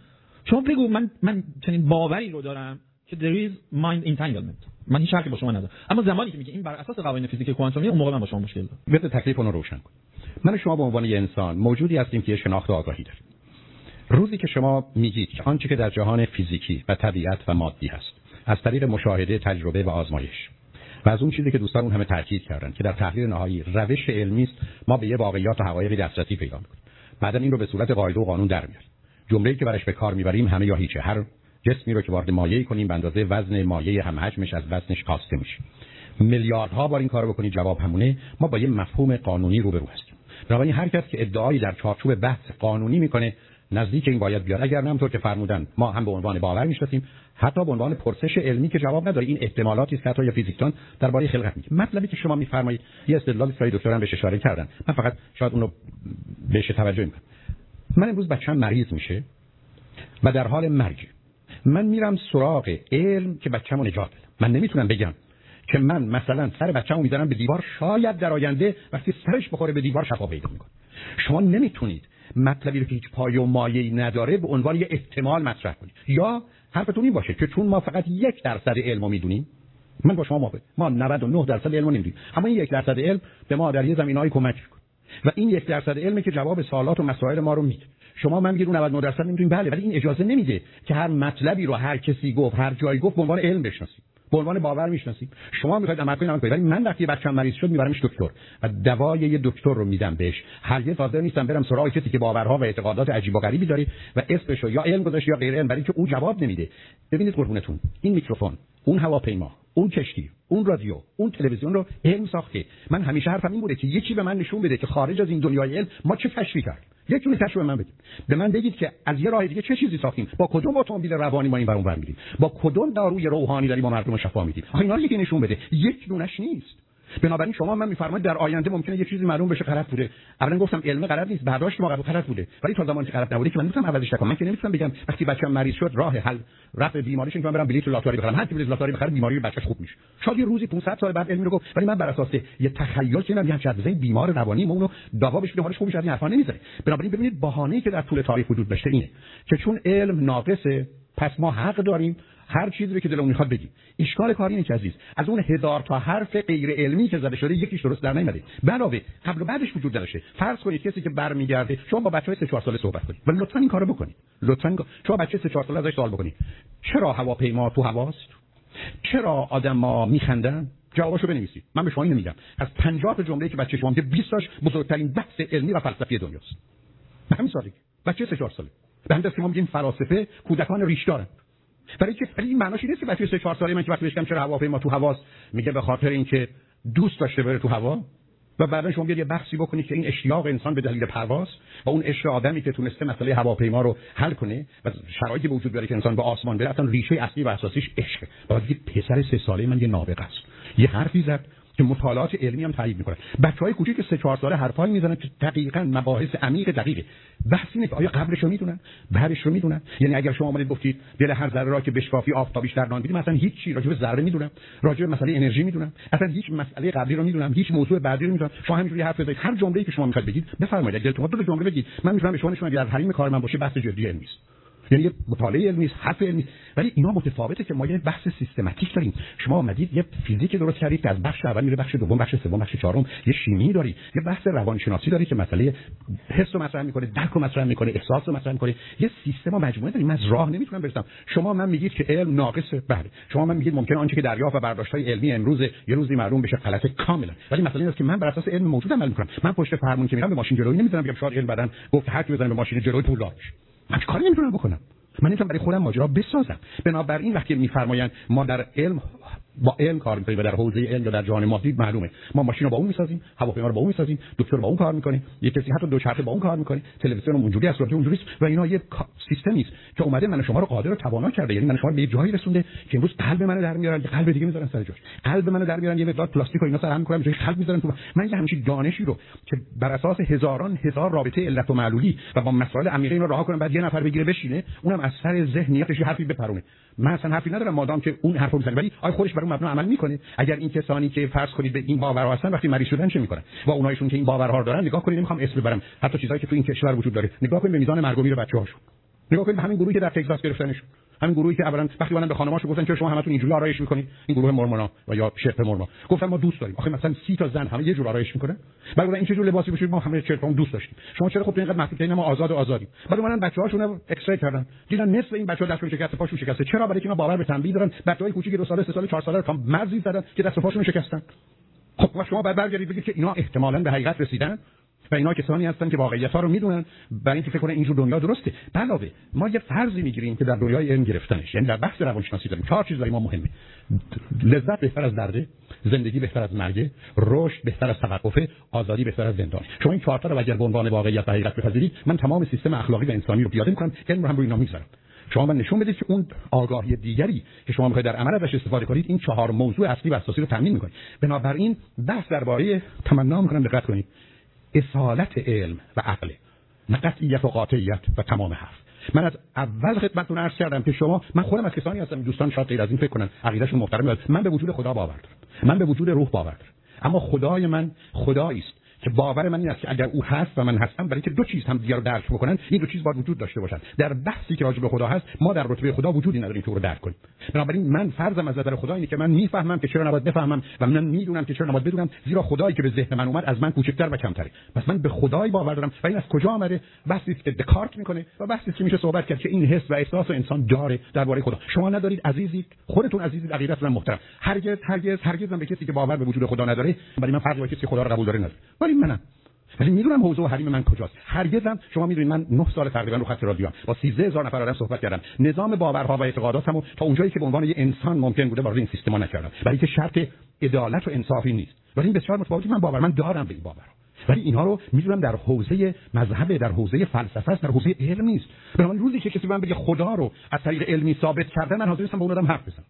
شما بگو من من چنین باوری رو دارم که there is mind entanglement، من هیچ شکی با شما ندارم، اما زمانی که میگه این بر اساس قوانین فیزیک کوانتومی، اون موقع من با شما مشکل دارم. بیاید تکلیفون رو روشن کنیم. من و شما به عنوان یه انسان موجودی هستیم که یه شناخت و آگاهی داریم. روزی که شما میگید که آنچه که در جهان فیزیکی و طبیعت و مادی هست از طریق مشاهده، تجربه و آزمایش و از اون چیزی که دوستان اون همه تاکید کردن که در تحلیل نهایی روش علمی است، ما به یه واقعیات و حقایقی دسترسی پیدا می‌کنیم. بعدن این رو به صورت قاعده و قانون در میاریم. جمله‌ای که برش به کار می‌بریم همه یا هیچ، هر جسمی رو که وارد مایعی کنیم به اندازه وزن مایع هم حجمش از وزنش کاسته میشه. میلیاردها بار این کارو بکنید جواب همونه. ما با یه مفهوم قانونی روبرو هستیم. بنابراین هر کس که ادعایی در چارچوب بحث قانونی میکنه نزدیک این باید بیاد، اگر نه همونطور که فرمودن ما هم به عنوان باور میشناسیم، حتی به عنوان پرسش علمی که جواب نداره. این احتمالاتی است که حتی فیزیکدان درباره خلقت میگه. مطلبی که شما میفرمایید یه استدلالی که دکتر هم بهش اشاره کردن، من فقط شاید اون رو بهش توجه میکنم. من امروز بچه‌م مریض میشه و در حال مرگ، من میرم سراغ علم که بچه‌مو نجات بدم. من نمیتونم بگم که من مثلا سر بچه‌مو میذارم به دیوار، شاید در آینده وقتی سرش بخوره به دیوار شفا پیدا میکنه. شما نمیتونید مطلبی رو که هیچ پای و مایه‌ای نداره به عنوان یه احتمال مطرح کنید. یا حرفتون این باشه که چون ما فقط یک درصد علمو میدونیم، من با شما موافقم، ما نود و نه درصد علمو نمیدونیم، اما این یک درصد علم به ما در یه زمینه‌ای کمک می‌کنه و این یک درصد علمی که جواب سوالات و مسائل ما رو میده. شما من میگید نود و نه درصد نمیدونیم، بله، ولی این اجازه نمیده که هر مطلبی رو هر کسی گفت، هر جایی گفت به عنوان علم بشناسیم، به عنوان باور میشناسیم. شما میخواید عمل کنید، عمل کنید، ولی من وقتی بچه‌م مریض شد میبرمش دکتر و دوای یه دکتر رو میدم بهش. هرگز حاضر نیستم برم سراغ کسی که باورها و اعتقادات عجیب و غریبی داره و اسمش رو یا علم گذاشت یا غیر علم، برای که او جواب نمیده. ببینید قربونتون، این میکروفون، اون هواپیما، اون کشتی، اون رادیو، اون تلویزیون رو علم ساخته. من همیشه حرفم این بوده که یکی به من نشون بده که خارج از این دنیای علم ما چه کشفی کردیم. یکی میتونه به من بگه، به من بگید که از یه راه دیگه چه چیزی ساختیم، با کدوم اتومبیل روانی ما این برون برمی‌ریم، با کدوم داروی روحانی داریم ما مردم رو شفا میدیم. آخه اینا رو یکی نشون بده، یک دونش نیست. بنابراین شما من میفرمایید در آینده ممکنه یه چیزی معلوم بشه غلط بوده. اولا گفتم علم غلط نیست، برداشت ما غلط بوده، ولی تا زمانی که غلط نبوده که من نمیتونم عوضش کنم. من که نمیتونم بگم وقتی بچه‌م مریض شد راه حل رفع بیماریش اینه که من برم بلیط لاتاری بخرم. هر کی بلیط لاتاری بخره بیماری بچه‌ش خوب میشه. شاید یه روزی پانصد سال بعد علم رو گفت، ولی من بر اساس یه تخیل که نمی‌دونم چه بزنم بیمار روانی ما اونو دوا بشه بیماریش خوب بشه، این حرفا نمیذاره. بنابراین ببینید بهانه‌ای که در طول تاریخ وجود داشته اینه که چون علم ناقصه پس ما حق داریم هر چیزی رو که دلمون میخواد بگیم. اشکال کار اینه که عزیز، از اون هزار تا حرف غیر علمی که زده شده یکیش درست در نمیاد. علاوه قبل و بعدش وجود داشته. فرض کنید کسی که برمیگرده، شما با بچهای سه چهار ساله صحبت کنید. ولی لطفاً این کارو بکنید. لطفاً شما بچه سه چهار ساله ازش سوال بکنید. چرا هواپیما تو هواست؟ چرا آدما میخندن؟ جوابشو بنویسید. من به شما اینو میگم. از پنجاه تا جمله‌ای که بچه شما میگه بیست تاش بزرگترین بحث علمی و فلسفی دنیاست. به همین سادگی. بچه سه چهار ساله. به همین دلیل ما میگیم فلاسفه کودکان ریشه‌دارن. برای که این معناش این نیست که بچه سه چهار ساله من که وقتی بهش میگم چرا هواپیما تو هواست میگه به خاطر اینکه دوست داشته بره تو هوا، و بعدش شما بیاید یه بحثی بکنید که این اشتیاق انسان به دلیل پرواز و اون عشق آدمی که تونسته مسئله هواپیما رو حل کنه و شرایطی به وجود بیاره که انسان به آسمان بره، اصلا ریشه اصلی و اساسیش عشق. بعد یه پسر سه ساله من یه نابغه است، یه حرفی زد که مطالعات علمی هم تایید میکنه. بچهای کوچیک که سه چهار ساله حرفایی میزنن که دقیقاً مباحث عمیق دقیقه. بحث اینه که آیا قبلش رو میدونن؟ بعدش رو میدونن؟ یعنی اگر شما اومدید گفتید دل هر ذره را که بشکافی آفتابیش در نان بدی، مثلا هیچ چی راجع به ذره میدونم، راجع به مسئله انرژی میدونم، اصلا هیچ مسئله قبلی رو میدونم، هیچ موضوع بعدی رو میدونم. شما همینجوری حرف بزنید، هر جمله‌ای که شما میخواید بگید بفرمایید. اگر تو دو جمله بگید من میتونم به شما نشون بدم، در حریم کار من باشه، بحث جدی علمی است. یعنی مطالعه علمی نیست، حرف علمی نیست، ولی اینا متفاوته که ما یه بحث سیستماتیک داریم. شما اومدید یه فیزیک درست کردید که از بخش اول میره بخش دوم، بخش سوم، بخش چهارم. یه شیمی داری، یه بحث روانشناسی داری که مسئله حس رو مطرح میکنه، درک رو مطرح میکنه، احساس رو مطرح میکنه. یه سیستم و مجموعه داریم. من از راه نمیتونم برسم. شما من میگید که علم ناقصه، بله. شما من میگید ممکنه آنچه که دریافت و برداشت های علمی امروز یه روزی معلوم بشه غلط کاملا، ولی مسئله اینه که من بر اساس علم موجود عمل میکنم. من پشت فرمون که میرم به ماشین جلویی نمیذارم بگم شاید علم بدن گفت هر کی بزنه به ماشین جلویی پول داشت. من کاری نمیتونم بکنم. من نمیتونم برای خودم ماجرا بسازم. بنابراین وقتی میفرمایند ما در علم با علم کار می‌کنیم و در حوزه علم و در جهان مادی معلومه. ما ماشین رو با اون می‌سازیم، هواپیما رو با اون می‌سازیم، دکتر رو با اون کار می‌کنیم، یک کسی حتی دوچرخه با اون کار می‌کنه، تلویزیون هم اونجوری است، رادیو اونجوری است و اینا یه سیستمی است که اومده من شما رو قادر و توانا کرده. یعنی من شما رو به جایی رسونده که امروز قلب منو در میارن، قلب دیگه می‌ذارن سر جاش. قلب منو در میارن، یه مقدار پلاستیک و اینا سر هم می‌کنن، جای قلب می‌ذارن تو. من یه همچین دانشی رو که بر اساس هزاران هزار رابطه علت و معلولی و با مسائل عمیقه اینا راه کنم، بعد یه نفر بگیره بشینه، اونم از سر ذهنیتش حرفی بپرونه. من اصلا حرفی ندارم مادام که اون حرفو می‌زنه، ولی آخه خودش بر اون مبنا عمل می‌کنه. اگر این کسانی که فرض کنید به این باورها هستن وقتی مریض شدن چه می‌کنن؟ و اوناییشون که این باورها رو دارن نگاه کنید، نمی‌خوام اسم ببرم، حتی چیزایی که تو این کشور وجود داره، نگاه کنید به میزان مرگ و میر بچه‌هاشون، نگاه کنید همین گروهی که در تگزاس گرفتنشون، همین گروهی که اولا وقتی اونا به خانم‌هاشون گفتن که شما همتون اینجوری آرایش می‌کنید، این گروه مورمونا و یا شرپ مورمونا گفتن ما دوست داریم. آخه مثلا سی تا زن همه یه جور آرایش می‌کنه، بعد این چه جور لباسی بپوشید ما همه چرپام دوست داشتیم، شما چرا خب تو اینقدر محدود کردین ما آزاد و آزادیم. بعد اومدن بچه‌هاشون رو اکسره کردن، دیدن نصف این بچه‌ها دستشون شکسته، پاشون شکسته. چرا؟ برای اینکه اینا باور به تنبیه دارن، بچه‌های کوچیک دو ساله، سه ساله، چهار ساله رو هم مزی زدن که دست و پاشون شکستن. خب شما بعد برگردید بگید که اینا احتمالاً به حقیقت رسیدن و اینا کسانی هستن که واقعیت‌ها رو میدونن، برای اینکه فکر کنن اینجور دنیا درسته. علاوه ما یه فرضی میگیریم که در دنیای علم گرفتنش، یعنی در بحث روانشناسی داریم، چهار چیز برای ما مهمه: لذت بهتر از درده، زندگی بهتر از مرگ، رشد بهتر از توقفه، آزادی بهتر از زندان. شما این چهار تا رو اگر به عنوان واقعیت و حقیقت بپذیرید، من تمام سیستم اخلاقی و انسانی رو پیاده می‌کنم، علم رو هم روی اینا می‌ذارم. شما من نشون بدید که اون آگاهی دیگری که شما می‌خواید در عمل ازش استفاده کنید، این چهار موضوع اصلی و اساسی رو تامین می‌کنه. بنابراین بحث درباره تمنا می‌کنم دقت کنید، اصالت علم و عقل، نه قطعیت و قاطعیت و تمام حرف. من از اول خدمتتون عرض کردم که شما، من خودم از کسانی هستم، دوستان شاید غیر از این فکر کنن، عقیده‌شون محترمه، من به وجود خدا باور دارم، من به وجود روح باور دارم، اما خدای من خدایی است که باور من این است که اگر او هست و من هستم، برای که دو چیز هم دیگر رو درک بکنن، این دو چیز باید وجود داشته باشن. در بحثی که راجع به خدا هست، ما در رتبه خدا وجودی نداریم که او رو درک کنیم. بنابراین من فرضم از نظر خدا اینه که من میفهمم که چرا نباید بفهمم و من میدونم که چرا نباید بدونم، زیرا خدایی که به ذهن من اومد از من کوچکتر و کمتره. پس من به خدای باور دارم و این از کجا آمده؟ بحثی که دکارت میکنه و بحثی که میشه صحبت کرد که این حس و احساس و انسان داره درباره خدا. شما ندارید عزیزی، خودتون عزیزید، عقیدتون محترم. هرگز هرگز هرگز من به کسی که باور به وجود خدا نداره، برای من فرقی با کسی که خدا رو قبول داره نداره. منم ولی میدونم حوزه و حریم من کجاست. هرگزم شما میدونید من نه سال تقریبا رو خط رادیو ام با سیزده هزار نفر آدم صحبت کردم، نظام باورها و اعتقاداتمو تا اونجایی که به عنوان یه انسان ممکن بوده وارد این سیستما نکردم، ولی که شرط عدالت و انصافی نیست. ولی این بسیار متفاوتی، من باور من دارم به این باور، ولی اینها رو میدونم در حوزه مذهب، در حوزه فلسفه است، در حوزه علم نیست. بنابراین روزی که کسی من بگه خدا رو از طریق علمی ثابت کرده، من حاضر هستم با اون آدم حرف بزنم،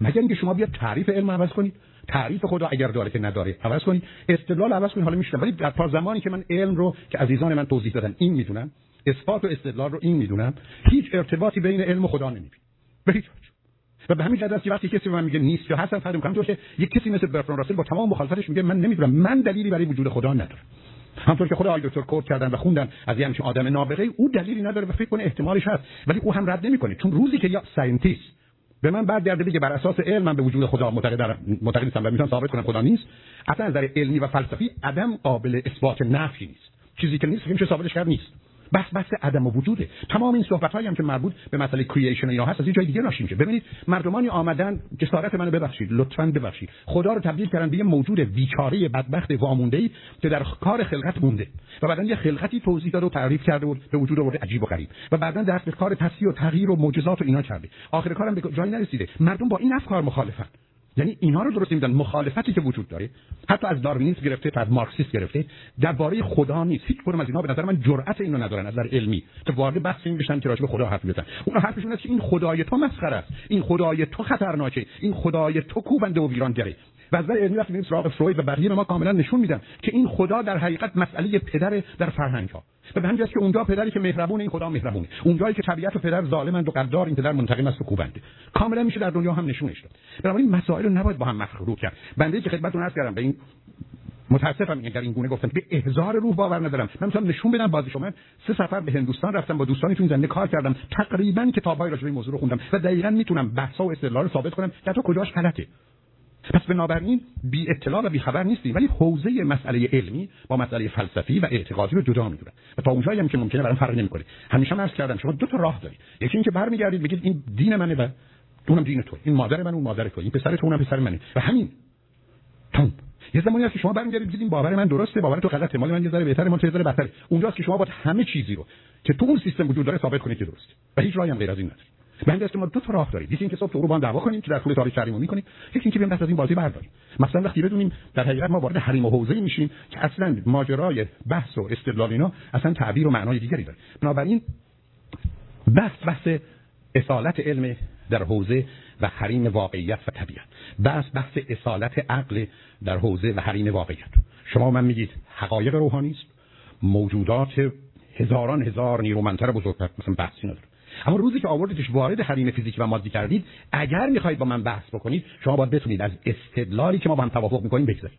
مگر اینکه شما بیاد تعریف علم عوض کنید، تعریف خدا اگر داره که نداره عوض کنید، استدلال عوض کنید. حالا میشنم، ولی در تا زمانی که من علم رو که عزیزان من توضیح دادن این میدونم، اثبات و استدلال رو این میدونم، هیچ ارتباطی بین علم و خدا نمیبینم به هیچ وجه. و به همین جهت است که وقتی کسی به من میگه نیست یا هستن، فرض میکنم که یک کسی مثل برتراند راسل با تمام مخالفتش میگه من نمیدونم، من دلیلی برای وجود خدا ندارم، همونطور که خود آقای دکتر کورد کردن و خوندن از همین آدم نابغه، او دلیلی نداره و فکر کنه احتمالش هست، ولی او هم رد نمیکنه. چون روزی که یا ساینتیست به من بعد درده دیگه بر اساس علم من به وجود خدا معتقد معتقد هستم و میتونم ثابت کنم خدا نیست، اصلا از نظر علمی و فلسفی عدم قابل اثبات نفی نیست، چیزی که نیست میشه ثابتش کرد نیست. بس بس عدم و وجوده. تمام این صحبت‌هایی هم که مربوط به مسئله کرییشن و اینا هست از این جای دیگه ناشی میشه. ببینید مردمانی آمدن، جسارت منو ببخشید، لطفاً ببخشید، خدا رو تبدیل کردن به یه موجود بیچاره بدبخت وامونده‌ای که در کار خلقت مونده و بعداً یه خلقتی توضیح داده و تعریف کرده و به وجود آورده عجیب و غریب و بعداً در کار تصحیح و تغییر و معجزات و اینا کرده، آخر کارم به جایی نرسیده. مردم با این افکار مخالفن، یعنی اینا رو درست می‌دونن. مخالفتی که وجود داره حتی از داروینیسم گرفته تا از مارکسیسم گرفته درباره خدا نیست. هیچ کدوم از اینا به نظر من جرأت اینو ندارن از نظر علمی که وارد بحث این بشن که راجع به خدا حرف بزنن. اونا حرفشون اینه که این خدای تو مسخره است، این خدای تو خطرناکه، این خدای تو کوبنده و ویرانگره. و از نظر علمی وقتی می‌ریم سراغ فروید و بقیه ما کاملا نشون میدن که این خدا در حقیقت مسئله پدر در فرهنگ‌ها. و به همین جاست که اونجا پدری که مهربون، این خدا مهربونه، اونجایی که طبیعت و پدر ظالمند و قدار، این پدر منتقم است و کوبنده. کاملا میشه در دنیا هم نشونش داد. بنابراین مسائل رو نباید با هم مخلوط کرد. بنده که خدمتتون عرض کردم، به این متاسفم اگر این گونه گفتم، به احضار روح باور ندارم. من میتونم نشون بدم بازی شما. سه سفر به هندوستان رفتم، با دوستانی تو این زمینه کار کردم، تقریبا کتابای راجع به این موضوع رو خوندم و دقیقاً میتونم بحث‌ها و استدلال رو ثابت کنم که تا کجاش غلطه. پس بنابراین بی اطلاع و بی خبر نیستیم، ولی حوزه مسئله علمی با مسئله فلسفی و اعتقادی رو جدا می‌دونن و تا اونجایی هم که ممکنه برام فرق نمی‌کنه. همیشه من عرض کردم شما دو تا راه دارید، یکی اینکه برمیگردید بگید این دین منه و اونم دین تو، این مادر من اون مادر تو، این پسر تو اونم پسر منه و همین تام. یه زمانی هست که شما برمیگردید بگید این باور من درسته، باور تو غلطه، مال من یه ذره بهتره، مال تو یه ذره بدتره. اونجاست که شما باید همه چیزی رو که تو اون سیستم وجود داره ثابت کنید که درسته و هیچ راهی هم غیر از این نداره. من دست ما دو تا راه دارید، یکی اینکه صبح غروب با هم دعوا کنیم که در طول تاریخ تعریمو میکنیم، یکی اینکه بریم دست از این بازی برداریم. مثلا وقتی بدونیم در حقیقت ما وارد حریم و حوزه میشیم که اصلا ماجرای بحث و استدلال اینا اصلا تعبیر و معنای دیگری داره. بنابراین بحث بحث اصالت علم در حوزه و حریم واقعیت و طبیعت، بحث بحث اصالت عقل در حوزه و حریم واقعیت. شما من میگید حقایق روحانی است، موجودات هزاران هزار نیرومندتر بزرگتر، مثلا بحثی نداره. اما روزی که آوردیدش وارد حریم فیزیکی و مادی کردید، اگر میخواید با من بحث بکنید، شما باید بتونید از استدلالی که ما با هم توافق میکنیم بگذارید،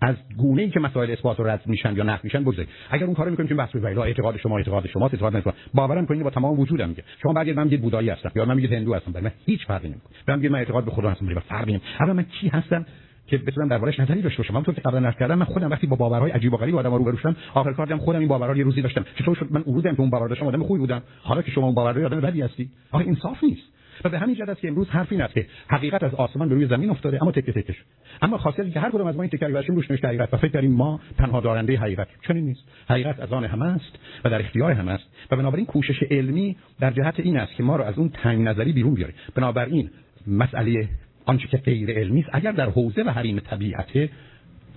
از گونه‌ای که مسائل اثبات و رد میشن یا نفی میشن بگذارید. اگر اون کارو میکنیم که بحث بگیرید، اعتقاد شما اعتقاد شما اعتقاد نشه، باورم کنید با تمام وجودم میگه. شما بگید من یه بودایی هستم یا من یه هندو هستم، برای من هیچ فرقی نمیکنه. من میگم من اعتقاد به خدا هستم، برای من فرقی نمیکنه. اما من کی هستم که بتونم دربارش نظری داشته باشم؟ من تو قبلا نقد کردم، من خودم وقتی با باورهای عجیب و غریب آدم‌ها روبرو شدم، آخر کار دیدم خودم این باورها رو یه روزی داشتم. چطور شد من اون روزی که اون باور داشتم آدم خوبی بودم، حالا که شما اون باورهای آدم بدی هستی؟ آخه انصاف نیست. و به همین جهت است که امروز حرفی نیست که حقیقت از آسمان به روی زمین افتاده، اما تکه تکش. اما خاصیتی که هر کدوم از ما این تکه باشیم روش نوشته حقیقت و فکر کنیم ما تنها دارنده حقیقت، چنین نیست. حقیقت از آن همه است و در اختیار همه است و بنابراین کوشش علمی در جهت این است که ما رو از اون تنگ نظری بیرون بیاره. بنابراین مسئله آنچه که غیر علمی است اگر در حوزه و حریم طبیعت،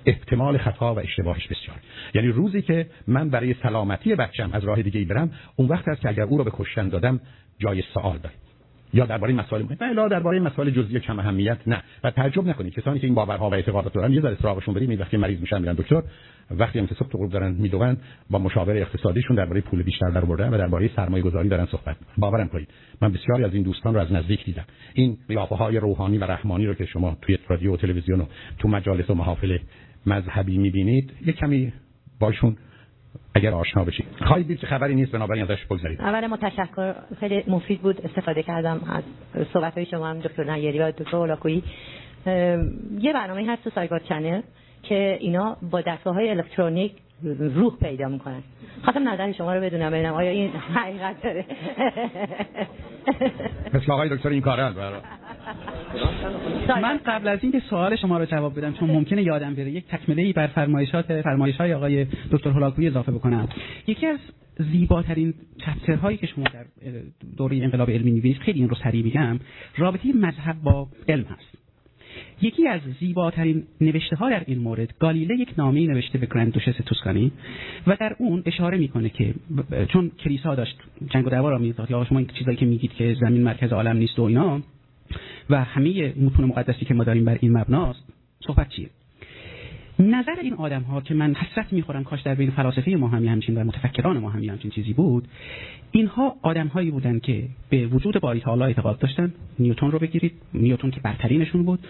احتمال خطا و اشتباهش بسیار. یعنی روزی که من برای سلامتی بچم از راه دیگه‌ای برم، اون وقت است که اگر او رو به کشتن دادم جای سوال داره. یا درباره مسائل مهم، نه درباره مسائل جزئی کم اهمیت، نه. و تعجب نکنید کسانی که این باورها و اعتقادات دارن یه ذره سراغشون بریم، این وقتی مریض میشن میرن دکتر، وقتی هم که صبح غروب دارن میدوغن با مشاور اقتصادیشون درباره پول بیشتر درآوردن و درباره سرمایه‌گذاری دارن صحبت می‌کنن. باورم کنید من بسیاری از این دوستان رو از نزدیک دیدم. این قیافه‌های روحانی و رحمانی رو که شما توی رادیو و تلویزیون و تو مجالس و محافل مذهبی می‌بینید، یه کمی باشون اگر آشنا بشید. خواهید دید که خبری نیست، بنابراین ازش بگذارید. اول ما تشکر، خیلی مفید بود، استفاده کردم از صحبت‌های شما هم دکتر نیری و دکتر هلاکویی. یه برنامه هست تو سایگات چنل که اینا با دستگاه‌های الکترونیک روح پیدا می‌کنن. خواستم نظر شما رو بدونم، ببینم آیا این حقیقت داره. مثل آقای دکتر این کارا برای من قبل از اینکه سوال شما رو جواب بدم، چون ممکنه یادم بره، یک تکمله‌ای بر فرمایشات فرمایش‌های آقای دکتر هلاکویی اضافه بکنم. یکی از زیباترین چپترهایی که شما در دوره انقلاب علمی می‌بینید، خیلی این رو سریع میگم، رابطه مذهب با علم هست. یکی از زیباترین نوشته‌ها در این مورد، گالیله یک نامه‌ای نوشته به گراند دوشس توسکانی و در اون اشاره میکنه که چون کلیسا داشت جنگ و دعوا را می‌انداخت، یا شما این چیزایی که میگید که زمین مرکز عالم نیست و اینا و همه متون مقدسی که ما داریم بر این مبناست، صحبت چیه؟ نظر این آدم‌ها که من حسرت می‌خورم کاش در بین فلاسفه ما هم همچین و متفکران ما هم همچین چیزی بود، اینها آدم‌هایی بودن که به وجود باری تعالی اعتقاد داشتن. نیوتن رو بگیرید، نیوتن که برترینشون بود،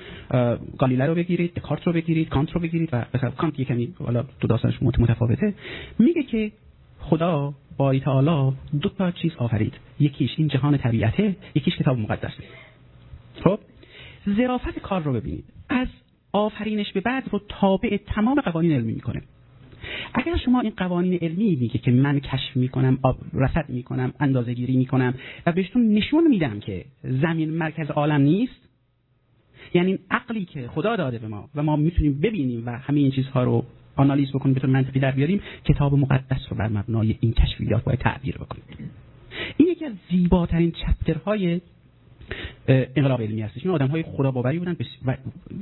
گالیله رو بگیرید، دکارت رو بگیرید، کانت رو بگیرید و مثلا کانت یکمی حالا تو داستانش متفاوته، میگه که خدا باری تعالی دو تا چیز آفرید، یکیش این جهان طبیعته، یکیش کتاب مقدسه. خب ظرافت کار رو ببینید، از آفرینش به بعد رو تابع تمام قوانین علمی میکنه. اگر شما این قوانین علمی میگه که من کشف میکنم، رصد میکنم، اندازه‌گیری میکنم و بهشون نشون میدم که زمین مرکز عالم نیست، یعنی عقلی که خدا داده به ما و ما میتونیم ببینیم و همه این چیزها رو آنالیز بکنیم، به طور منطقی در بیاریم، کتاب مقدس رو بر مبنای این کشفیات باید تعبیر بکنیم. این یکی از زیباترین چپترهای انقلاب علمی هستش. این آدم‌های خداباوری بودن.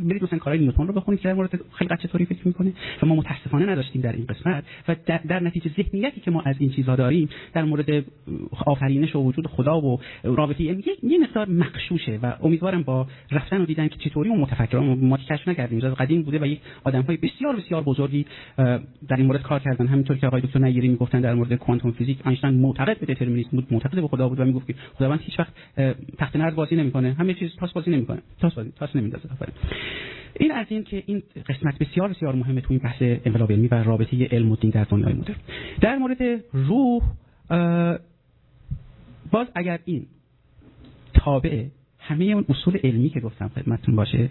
برید مثلا کارهای نیوتن رو بخونید که در مورد خلقت چطوری فکر می‌کنه و ما متأسفانه نداشتیم در این قسمت و در, در نتیجه ذهنیتی که ما از این چیزا داریم در مورد آفرینش و وجود خدا و رابطه یه مقدار مغشوشه و امیدوارم با رفتن و دیدن که چطوری اون متفکران ما کشف نکردیم، از قدیم بوده و یک آدم‌های بسیار بسیار بزرگی در این مورد کار کردن. همینطور که آقای دکتر نیری می‌گفتن در مورد کوانتوم فیزیک، اینشتین معتقد به دترمینیسم بود، معتقد به خدا بود و می‌گفت که خداوند هیچ وقت تخت نرد بازی نمی‌کنه، همه چیز تاس بازی نمی‌کنه، تاس بازی تاس نمی‌اندازه. آفرین. این از این که این قسمت بسیار بسیار مهمه تو این بحث انقلاب علمی و رابطه علم و دین در دنیای مدرن. در مورد روح، باز اگر این تابع همه اون اصول علمی که گفتم خدمتتون باشه،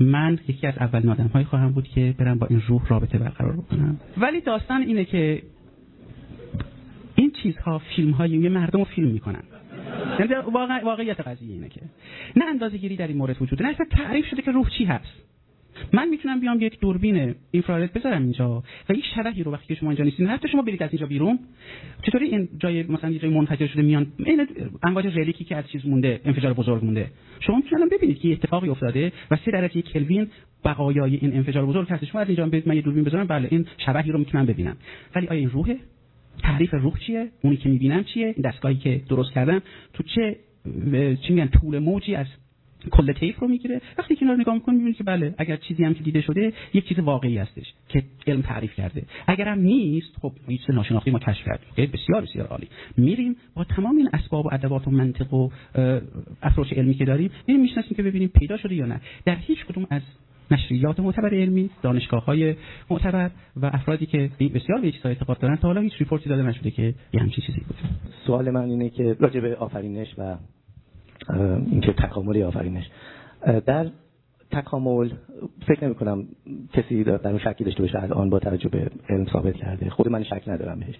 من یکی از اولین آدم‌های خواهم بود که برم با این روح رابطه برقرار بکنم. ولی داستان اینه که این چیزها فیلم‌های یه مردمو فیلم می‌کنن. یعنی واقع واقعیت قضیه اینه که نه اندازه‌گیری در این مورد وجود داره، نه اصلا تعریف شده که روح چی هست. من میتونم بیام یک دوربین اینفرارد بذارم اینجا و یک شبحی رو وقتی که شما اینجا نیستین، حتی شما برید از اینجا بیرون، چطوری این جای مثلا یه جای منفجر شده میان این امواج ریلیکی که از چیز مونده، انفجار بزرگ مونده، شما میتونید ببینید که اتفاقی افتاده و سه درجه کلوین بقایای این انفجار بزرگ هست. شما از اینجا برید من یه دوربین بذارم، بله این شبحی رو میتونم ببینم، ولی آیا این روحه؟ تعریف روح چیه؟ اونی که میبینم چیه؟ این دستگاهی که درست کردم تو چه چی میگن طول موجی از کل تیف رو میگیره. وقتی که اینا رو نگاه می‌کنی می‌بینی که بله اگر چیزی هم که دیده شده یک چیز واقعی هستش که علم تعریف کرده، اگر هم نیست خب هیچ چیز ناشناخته ما کشف کردیم. بسیار بسیار عالی. میریم با تمام این اسباب و ادوات و منطق و افراش علمی که داریم میریم میشناسیم که ببینیم پیدا شده یا نه. در هیچ کدوم از نشریات معتبر علمی، دانشگاه‌های معتبر و افرادی که بسیار به چیزهای اعتقاد دارن تا حالا هیچ ریپورتی داده نشده که یه همچین چیزی بوده. سوال من اینه که راجع به آفرینش و اینکه تکامل آفرینش، در تکامل فکر نمی‌کنم کسی در اون شکی داشته باشه الان با توجه به علم ثابت کرده، خود من شک ندارم بهش،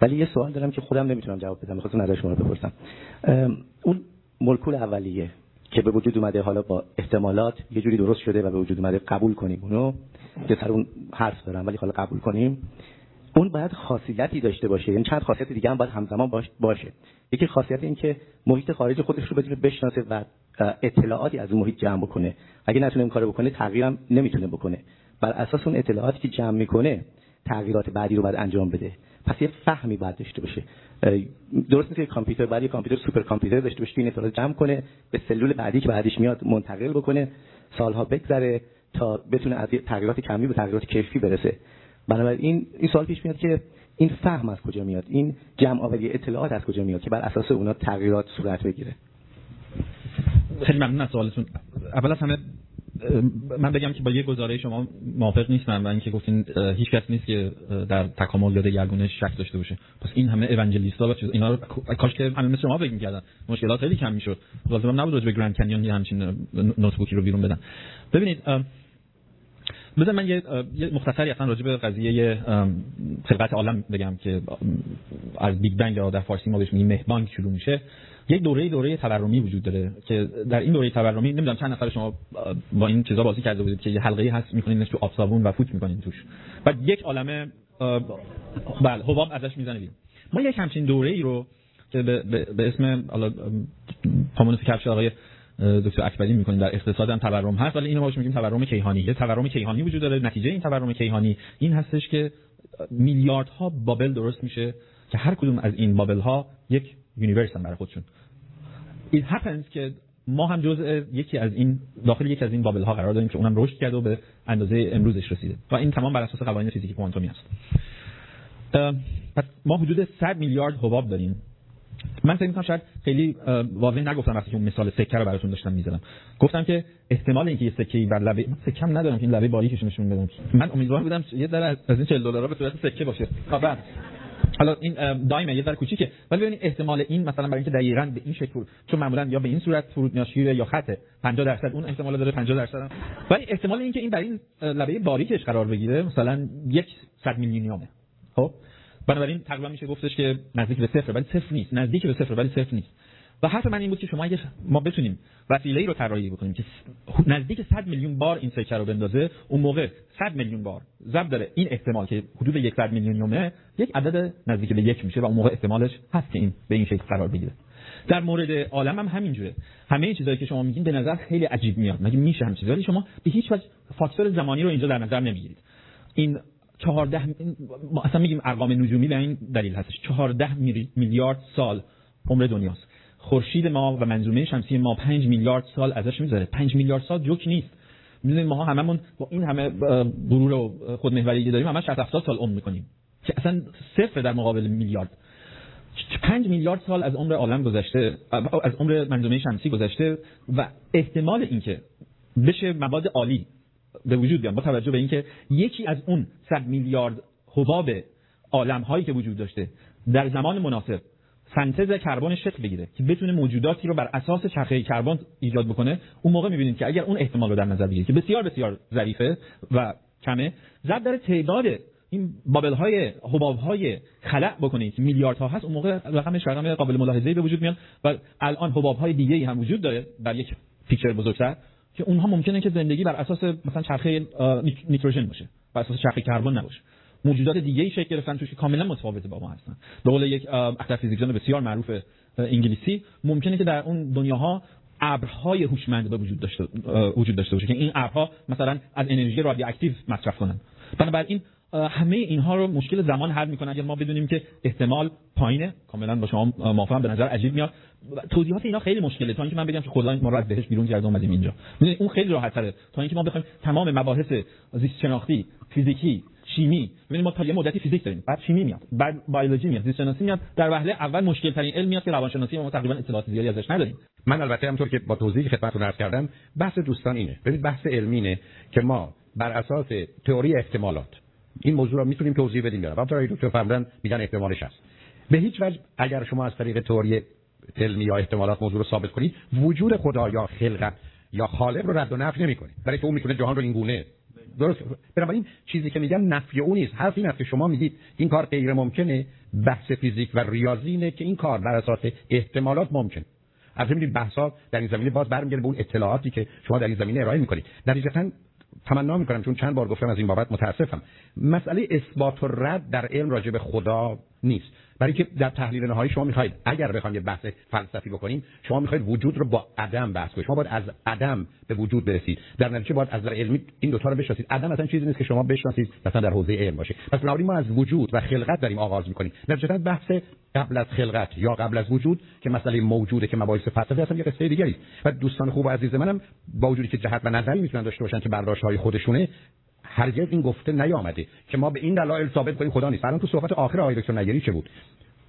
ولی یه سوال دارم که خودم نمیتونم جواب بدم، می‌خواستم ازش شما رو بپرسم. اون مولکول اولیه که به وجود اومده حالا با احتمالات یه جوری درست شده و به وجود اومده، قبول کنیم اونو که سر اون حرف دارم ولی حالا قبول کنیم، اون باید خاصیتی داشته باشه، یعنی چند خاصیت دیگه هم باید همزمان باشه. یکی خاصیت این که محیط خارج خودش رو بتونه بشناسه و اطلاعاتی از اون محیط جمع بکنه. اگه نتونه این کارو بکنه تغییرم نمیتونه بکنه، بر اساس اون اطلاعاتی که جمع میکنه تغییرات بعدی رو باید انجام بده. پس یه فهمی باید داشته باشه. درست نیست که کامپیوتر برای کامپیوتر سوپر کامپیوتر داشته باشه این اطلاعات جمع کنه به سلول بعدی که بعدش میاد منتقل بکنه، سالها بگذره تا بتونه از تغییرات کمی به تغییرات کیفی برسه. بنابراین این سوال پیش میاد که این فهم از کجا میاد، این جمع آوری اطلاعات از کجا میاد که بر اساس اونا تغییرات صورت بگیره. خیلی ممنون از سوالتون. اول از همه من بگم که با یه گزاره شما موافق نیستم و اینکه گفتین هیچ کس نیست که در تکامل یاد یگانه شک داشته باشه. پس این همه اوانجلیستا و چیز اینا رو کاش که همه مثل شما فکر می‌کردن مشکلات خیلی کم می‌شد. لازم نبود راجع به گرند کانیون همین نوتبوکی رو بیرون بدن. ببینید مثلا من یه مختصری اصلا راجع به قضیه خلقت عالم بگم که از بیگ بنگ یا در فارسی ما بهش میگیم مهبانگ شروع میشه. یک دوره دوره تورمی وجود داره که در این دوره تورمی نمیدونم چند نفر شما با این چیزا بازی کرده بودید که یه حلقه‌ای هست می‌کنین تو آب صابون و فوت می‌کنین توش، بعد یک عالمه بله حباب ازش میزنه بیرون. ما یک همچین دوره‌ای رو که به, به،, به اسم حالا پامونوس کفش آقای دکتر اکبری می‌کنیم در اقتصاد هم تورم هست، ولی اینو باهاش میگیم تورم کیهانی. یه تورم کیهانی وجود داره. نتیجه این تورم کیهانی این هستش که میلیاردها بابل درست میشه که هر کدوم از این بابل‌ها یک یونیورس هم برای خودشون. It happens که ما هم جزء یکی از این داخل یکی از این بابل ها قرار داریم که اونم رشد کرده و به اندازه امروزش رسیده و این تمام بر اساس قوانین فیزیک کوانتومی است. پس ما حدود صد میلیارد حباب داریم. من فکر می‌کنم شاید خیلی واضح نگفتم وقتی که اون مثال سکه رو براتون داشتم می‌زدم. گفتم که احتمال اینکه یه سکه‌ای بر لبه سکم ندارم که این لبه باریکش نشون بدم. من امیدوار بودم یه ذره از این چهل دلار به صورت سکه باشه. خب حالا این دایمه یه ذره کوچیکه، ولی ببینید احتمال این مثلا برای اینکه دقیقاً به این شکل، چون معمولاً یا به این صورت فرود ناشیره یا خطه پنجاه درصد اون احتمال داره پنجاه درصد، ولی احتمال این که این برای این لبه باریکش قرار بگیره مثلا یک صد میلیونیومه. خب بنابراین تقریبا میشه گفتش که نزدیک به صفر، ولی صفر نیست، نزدیک به صفر ولی صفر نیست. و حرف من این بود که شما اگه ما بتونیم وسیله‌ای رو طراحی بکنیم که نزدیک صد میلیون بار این سکه رو بندازه، اون موقع صد میلیون بار ضرب داره این احتمال که حدود صد میلیونیومه یک عدد نزدیک به یک میشه و اون موقع احتمالش هست که این به این شکل قرار بگیره. در مورد عالم هم همینجوره. همه این چیزایی که شما میگین به نظر خیلی عجیب میاد، مگه میشه همین چیزا؟ ولی شما به هیچ وجه فاکتور زمانی رو اینجا در نظر نمیگیرید. این چهارده ما اصلا میگیم ارقام نجومی به این دلیل هستش. چهارده میلیارد سال عمر دنیاست. خورشید ما و منظومه شمسی ما پنج میلیارد سال ازش میذاره. پنج میلیارد سال جوک نیست. میدونید ما هممون با این همه غرور و خودمحوریگی داریم همش شصت هفتاد سال عمر میکنیم که اصلا صفر در مقابل میلیارد. پنج میلیارد سال از عمر عالم گذشته، از عمر منظومه شمسی گذشته و احتمال اینکه بشه مواد عالی به وجود بیان با توجه به اینکه یکی از اون صد میلیارد حباب عالم هایی که وجود داشته در زمان مناسب سنتز کربن شکل بگیره که بتونه موجوداتی رو بر اساس چرخه کربن ایجاد بکنه، اون موقع می‌بینید که اگر اون احتمال رو در نظر بگیرید که بسیار بسیار ظریفه و کمه، ضرب در تعداد این بابل‌های حباب‌های خلأ بکنید میلیاردها هست، اون موقع رقمش رقم قابل ملاحظه‌ای به وجود میاد. و الان حباب‌های دیگه‌ای هم وجود داره در یک پیکچر بزرگتر، که اونها ممکنه که زندگی بر اساس مثلا چرخه نیتروژن باشه، بر اساس چرخه کربن نباشه. موجودات دیگه‌ای شکل گرفتن توش که کاملا متفاوت با ما هستن. به قول یک اختر فیزیکدان بسیار معروف انگلیسی، ممکنه که در اون دنیاها ابرهای هوشمند به وجود داشته وجود داشته باشه که این ابرها مثلا از انرژی رادیواکتیو مصرف کنن. بنابراین همه اینها رو مشکل زمان حل میکنن. اگر ما بدونیم که احتمال پایینه، کاملا با شما موافقم، به نظر عجیب میاد. توضیحات اینا خیلی مشکله تا اینکه من بگم که خدای ما رو از بهش بیرون کرد اومدیم اینجا. میدونید اون خیلی راحت تره تا اینکه ما بخوایم تمام مباحث زیست شناختی، فیزیکی، شیمی، ببینید ما تا یه مدتی فیزیک داریم، بعد شیمی میاد، بعد بیولوژی میاد، زیست شناسی میاد. در وهله اول مشکل ترین علم میاد که روانشناسی، ما تقریبا اطلاعات زیادی ازش نداریم. من البته همونطور که با توضیحی خدمتتون عرض کردم، بحث دوستان اینه. ببینید بحث علمینه که ما بر اساس تئوری احتمالات این موضوع رو میتونیم توضیح بدیم یا نه. البته دکتر فرمودن میگن احتمالش هست. به هیچ وجه اگر شما از طریق تئوری علمی یا احتمالات موضوع رو ثابت کنید، وجود خدا یا خلقت یا خالق رو رد و نفی نمی‌کنید. برای که اون می‌تونه جهان رو این گونه درست. بنابراین چیزی که میگن نفی اون نیست. حرف این است که شما میگید این کار غیر ممکنه، بحث فیزیک و ریاضی اینه که این کار بر اساس احتمالات ممکنه. البته می‌بینید بحثا در این زمینه باز برمیگرده به اون اطلاعاتی که شما در این زمینه ارائه می‌کنید. نتیجتاً تمنا میکنم، چون چند بار گفتم از این بابت متاسفم، مسئله اثبات و رد در علم راجع به خدا نیست. برای که در تحلیل نهایی شما میخواید، اگر بخوایم یه بحث فلسفی بکنیم، شما میخواید وجود رو با عدم بحث کنید. شما باید از عدم به وجود برسید، در نتیجه باید از نظر علمی این دو تا رو بشناسید. عدم اصلا چیزی نیست که شما بشناسید، مثلا در حوزه علم باشه. پس بنابراین ما از وجود و خلقت داریم آغاز میکنیم. نتیجتا بحث قبل از خلقت یا قبل از وجود که مسئله موجوده که مباحث فلسفی اصلا یه قصه دیگه است. و دوستان خوب و عزیز منم با وجودی که جهت و نظری میتونن داشته باشن که برداشت های خودشونه، هرگز این گفته نیامده که ما به این دلایل ثابت کنیم خدا نیست. الان تو صحبت آخر آقای دکتر نگیری چه بود؟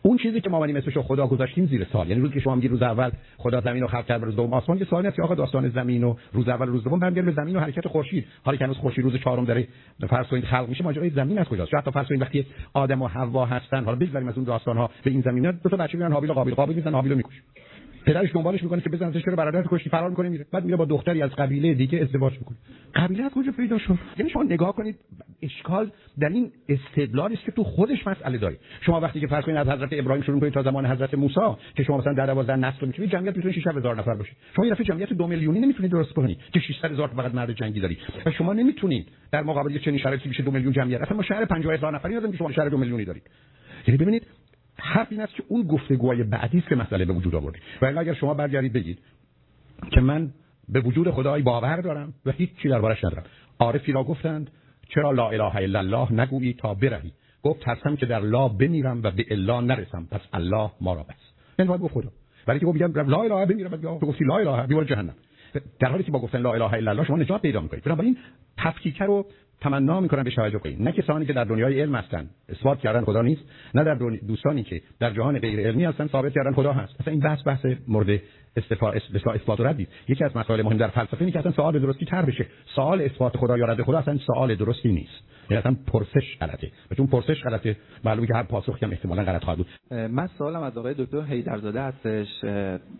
اون چیزی که ما معنی مثلش خدا گذاشتیم زیر سوال. یعنی روزی که شما میگید روز اول خدا زمین رو خلق کرد، روز دوم آسمان، یه سوالی هست که آقا داستان زمین و روز اول روز دوم برمیگرده به زمین و حرکت خورشید. حالا که هنوز خورشید روز چهارم داره فرض کنید خلق میشه، ماجرای زمین از کجاست؟ حتی فرض کنید وقتی آدم و حوا هستن، حالا بگذاریم از اون داستان‌ها، به این زمینا دو تا بچه میان حابیل و قابیل، قابیل میزنه حابیل رو میکشه. پدرش دنبالش میکنه که بزنتش کنه، برادرش کشتی فرار میکنه میره، بعد میره با دختری از قبیله دیگه ازدواج میکنه. قبیله از کجا پیدا شد؟ یعنی شما نگاه کنید، اشکال در این استدلال است که تو خودش مسئله داره. شما وقتی که فرض کنید از حضرت ابراهیم شروع کنید تا زمان حضرت موسی که شما مثلا در دوازده نسل میگید، جمعیت میتونه شش هزار نفر باشه. شما یه دفعه جمعیت دو میلیونی نمیتونید درست کنید که شش هزار تا فقط مرد جنگی دارید. و شما نمیتونید در مقابل چنین شرایطی بشه دو میلیون جمعیت. اصلا ما شهر پنجاه هزار نفری نداریم که شما شهر دو میلیونی دارید. یعنی ببینید حرف این است که اون گفتگوهای بعدی است که مسئله به وجود آورده. و اگر شما برگردید بگید که من به وجود خدایی باور دارم و هیچ چی دربارش ندارم، عارفی را گفتند چرا لا اله الا الله نگویی تا برهی؟ گفت هستم که در لا بمیرم و به الا نرسم، پس الله ما را بس. یعنی باید گفت خدا، ولی که میگم لا اله بمیرم بعد تو گفتی لا اله بیرون جهنم، در حالی که با گفتن لا اله الا الله شما نجات پیدا می‌کنید. بنابراین تفکیک رو تمنا می‌کنم به توجه کنید، نه کسانی که در دنیای علم هستن اثبات کردن خدا نیست، نه در دوستانی که در جهان غیر علمی هستن ثابت کردن خدا هست. اصلا این بحث بحث مورد استفاده اثبات و رد نیست. یکی از مسائل مهم در فلسفه اینه که اصلا سوال درستی طرح بشه. سوال اثبات خدا یا رد خدا اصلا سوال درستی نیست. یعنی اصلا پرسش غلطه. و چون پرسش غلطه، معلومه که هر پاسخی هم احتمالاً غلط خواهد بود. من سوالم از آقای دکتر حیدرزاده هستش.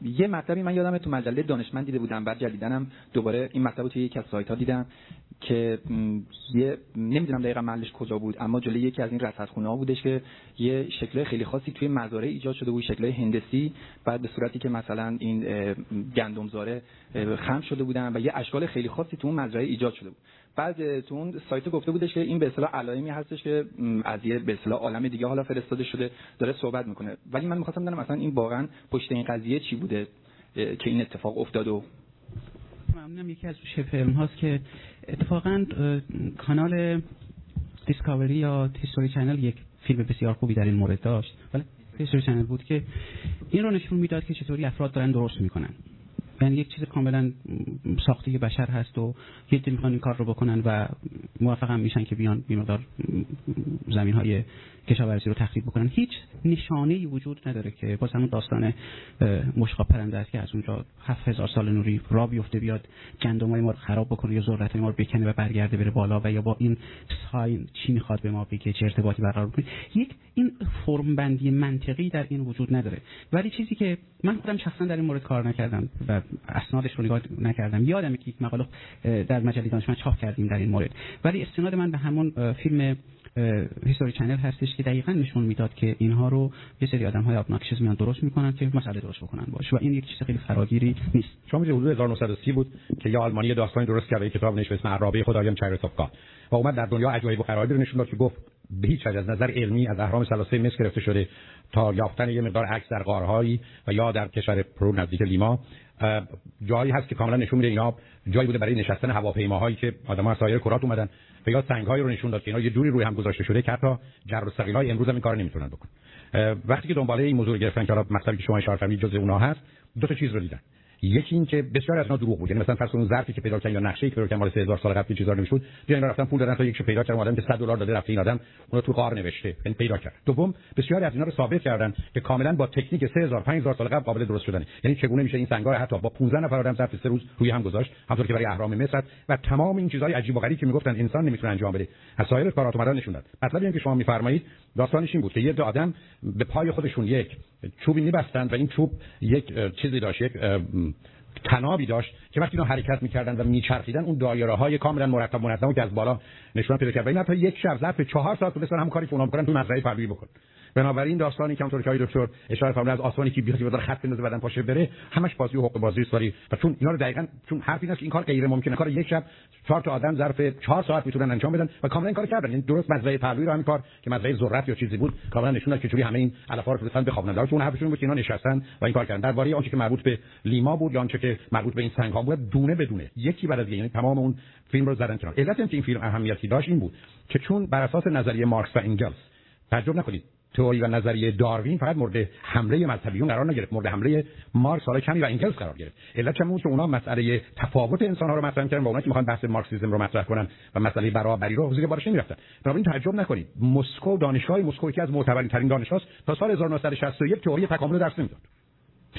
یه مطلبی من یادمه تو مجله دانشمند دیده بودم، بعد جدیدنم دوباره این مطلب رو توی یکی از سایت‌ها دیدم که یه نمیدونم دقیقاً محلش کجا بود، اما جلوی یکی از این رصدخونه‌ها بودش که یه شکل خیلی خاصی توی مزارع ایجاد شده بود، شکل هندسی، بعد به صورتی که مثلا این گندمزاره خم شده بودن و یه اشکال خیلی خاصی تو اون مزرعه ایجاد شده بود. بعد تو اون سایت گفته بودش که این به اصطلاح علائمی هستش که از یه به اصطلاح عالم دیگه حالا فرستاده شده داره صحبت میکنه، ولی من می‌خواستم بدونم مثلا این واقعا پشت این قضیه چی بوده که این اتفاق افتاد. و ممنونم. یکی از شبه علم هاست که اتفاقا کانال دیسکاوری یا هیستوری چنل یک فیلم بسیار خوبی در این مورد داشت، ولی هیستوری چنل بود که این رو نشون میداد که چطوری افراد دارن درست میکنن. یعنی یک چیز کاملا ساخته بشر هست و یه عده میخوان این کار رو بکنن و موفق هم میشن که بیان بیمار زمین‌های کشاورزی رو تخریب بکنن. هیچ نشانه‌ای وجود نداره که باز همون داستان مشقا پرنده است که از اونجا هفت هزار سال نوری را بیفته بیاد گندمای ما رو خراب بکنه یا ذرتای ما رو بکنه و برگرده بره بالا و یا با این ساین چی میخواد به ما بگه، چه ارتباطی برقرار کنه. یک این فرم بندی منطقی در این وجود نداره. ولی چیزی که من خودم شخصا در این مورد کار نکردم و اسنادش رو نگاه نکردم. یادمه که یک مقاله در مجله دانشمند چاپ کردیم در این مورد، ولی استناد من به همون فیلم هیستوری چنل هستش که دقیقاً نشون میداد که اینها رو یه سری آدم‌های ابناکشیز میان درست میکنن که مسئله درست بکنن باشه و این یک چیز خیلی فراگیری نیست. شما میگید حدود هزار و نهصد و سی بود که یه آلمانی داستانی درست کرد، کتاب نوشت به اسم عرابه خدایان چایرسوفکا و اومد در دنیا عجایب و غرایب رو نشون داد که گفت به هیچ وجه از نظر علمی از اهرام ثلاثه مصر گرفته شده تا یافتن یه مقدار عکس در غارهایی و یا در کشور پرو نزدیک لیما جایی هست که کاملا نشون میده اینا جایی بوده برای نشستن هواپیماهایی که آدم‌ها سایر کرات اومدن و یا سنگ‌هایی رو نشون داد که اینا یه جوری روی هم گذاشته شده که حتی جر و ثقیل‌های امروز هم این کارو نمیتونن بکنن. وقتی که دنباله این موضوع گرفتن که حالا مطلبی که شما اشاره کردید جزء اونها هست، دو تا چیز رو دیدن. یکی این که بسیار از اونها دروغ بود، یعنی مثلا فرض کنید ظرفی که پیدا کردن یا نقشه‌ای که پیدا کردن مال سه هزار سال قبل چیزا نمیشد، دیدن اینا رفتن پول دادن تا یکی پیدا کردن آدم که صد دلار داده رفت این آدم اون رو تو غار نوشته، یعنی پیدا کرد. دوم بسیار از اینا رو ثابت کردن که کاملا با تکنیک سه هزار پنج هزار سال قبل قابل درست شدن، یعنی چگونه میشه این سنگ‌ها حتی با پانزده نفر آدم ظرف سه روز روی هم گذاشت، همونطور که برای اهرام مصر و تمام این چیزهای عجیب و غریبی که میگفتن انسان نمیتونه انجام بده، وسایل کارات اومدن نشون داد. مطلبی هم که شما میفرمایید داستانش این بود که یه آدم به پای خودشون یک چوبی می‌بستند و این چوب یک چیزی داشت، یک تنابی داشت که وقتی اینا حرکت می‌کردن و میچرخیدن اون دایره‌های کاملا مرتب منظم که از بالا نشون پیدا کرد و اینا تا یک شب ظرف چهار ساعت تونستن هم کاری که اونا می‌کردن تو مزرعه پهلوی بکنن. بنابراین داستانی که اونطور که آقای دکتر اشاره فرمودن از آسمانی که بیاد بذاره خط بندازه بعدن پاشه بره، همش بازی و حق بازی ساری و چون اینا رو دقیقاً چون حرفی نیست که این کار غیر ممکنه، کار یک شب چهار تا آدم ظرف چهار ساعت می‌تونن انجام بدن و کاملا این کارو کردن. یعنی درست مزرعه پهلوی رو همین کار که مزرعه ذرت یا چیزی بود کاملا نشون داد که چوری همه این علفا رو تونستن بخوابونن. درست اون حرفشون بود که اینا نشستن و این کار کردن. درباره اون چیزی که مربوط به لیما بود یا اون چیزی که مربوط به این سنگ‌ها بود دونه بدونه یکی بعد از دیگه، یعنی تمام اون فیلم رو زدن کنار. علت اینکه این فیلم اهمیتی داشت این بود که چون بر اساس نظریه مارکس و انگلس تعجب نکنید تئوری و نظریه داروین فقط مورد حمله مذهبیون قرار نگرفت، مورد حمله مارکس حالا کمی و انگلس قرار گرفت. علت چه بود که اونا مساله تفاوت انسان‌ها رو مطرح کردن و اونا که می‌خوان بحث مارکسیسم رو مطرح کنن و مساله برابری رو زیر بارش نمی‌رفتن. بنابراین تعجب نکنید مسکو، دانشگاه مسکو که از معتبرترین دانشگاهاست، تا سال هزار و نهصد و شصت و یک تئوری تکامل درس نمی‌داد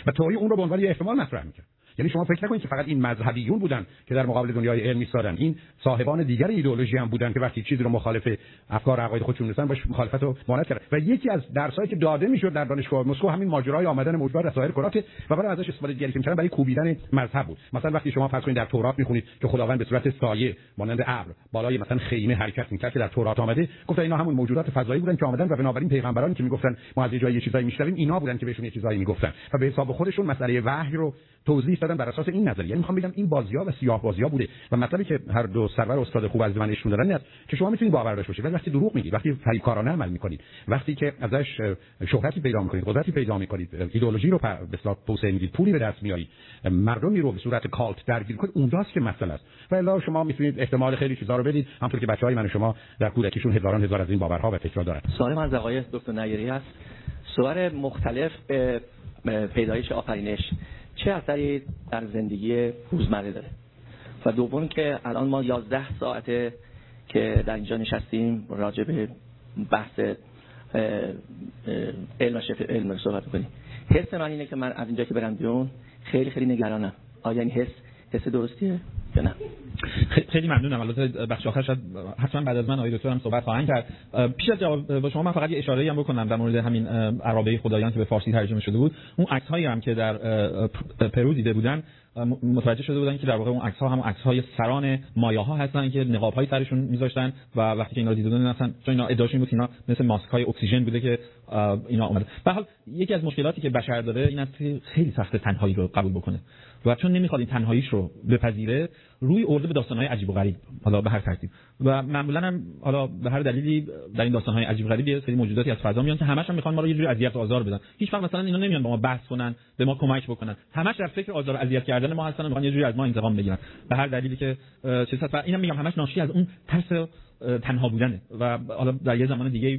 و تئوری اون رو به عنوان یه احتمال مطرح می‌کرد. یعنی شما فکر نکنید که فقط این مذهبیون بودن که در مقابل دنیای علم ایستادن، این صاحبان دیگر ایدئولوژی هم بودن که وقتی چیزی رو مخالف افکار و عقاید خودشون می‌رسن باش مخالفت رو مانع کردن. و یکی از درسایی که داده میشد در دانشگاه مسکو همین ماجرای آمدن موجودات از سایر کرات و برای ازش استفاده دیگری که می‌کردن برای کوبیدن مذهب بود. مثلا وقتی شما فرض کنید در تورات می‌خونید که خداوند به صورت سایه مانند ابر بالای مثلا خیمه حرکت می‌کرد که در تورات آمده، گفتن اینا همون موجودات فضایی بودن که آمدن و بنابراین پیغمبرانی که می‌گفتن ما از یه جای چیزایی می‌شنویم اینا بودن که بهشون یه چیزایی می‌گفتن و به حساب خودشون مساله وحی رو توضیح دادن بر اساس این نظریه. یعنی میخوام بگم این بازی‌ها و سیاه‌بازی‌ها بوده و مطلبی که هر دو سرور استاد خوب از من نشون دادن اینه که شما میتونید باور داشته باشید، ولی وقتی دروغ میگید، وقتی فریبکارانه عمل میکنید، وقتی که ازش شهرتی پیدا میکنید، قدرتی پیدا میکنید، ایدئولوژی رو به اصطلاح توسعه میدید، پولی به دست میارید، مردمی رو به صورت کالت درگیر کنید، اونجاست که مسئله است. و الا شما میتونید احتمال خیلی چیزا رو بدید، همونطور که بچهای من و شما در کودکیشون هزاران هزار از این باورها و فکرها دارن. سوال من از آقای دکتر نیری هست. صور مختلف به پیدایش آفرینش چه اثری در زندگی روزمره داره؟ و دوم که الان ما یازده ساعته که در اینجا نشستیم راجع به بحث علم علم صحبت می‌کنیم. حس من اینه که من از اینجا که برم بیرون خیلی خیلی نگرانم. آیا این حس حس درستیه یا نه؟ خیلی ممنونم. البته بخش آخر شاید حتما بعد از من آقای دکتر هم صحبت خواهند کرد. پیش از جواب با شما من فقط یه اشاره‌ای هم بکنم در مورد همین عرابه خدایان که به فارسی ترجمه شده بود. اون عکس‌هایی هم که در پرو دیده بودن متوجه شده بودن که در واقع اون عکس‌ها هم عکس‌های سران مایاها هستن که نقاب‌های سرشون می‌ذاشتن و وقتی که اینا رو دیدن اصلا چون اینا ادعاشون بود اینا مثل ماسک‌های اکسیژن بوده که اینا اومده. به هر حال یکی از مشکلاتی که بشر داره این است که خیلی سخت تنهایی رو قبول بکنه و چون نمی‌خواد این تنهاییش رو بپذیره روی اورده به داستان‌های عجیب و غریب، حالا به هر ترتیب و معمولاً هم حالا به هر دلیلی در این داستان‌های عجیب و غریب یه سری موجوداتی از فضا میان که همش هم می‌خوان ما رو یه جوری اذیت و آزار بدن. هیچ وقت مثلا اینا نمیان با ما بحث کنن، به ما کمک بکنن. همش در فکر آزار و اذیت کردن ما هستن و می‌خوان یه جوری از ما انتقام بگیرن. به هر دلیلی که چیز هست و اینم میگم همش ناشی از اون ترس تنها بودنه و حالا در یه زمان دیگه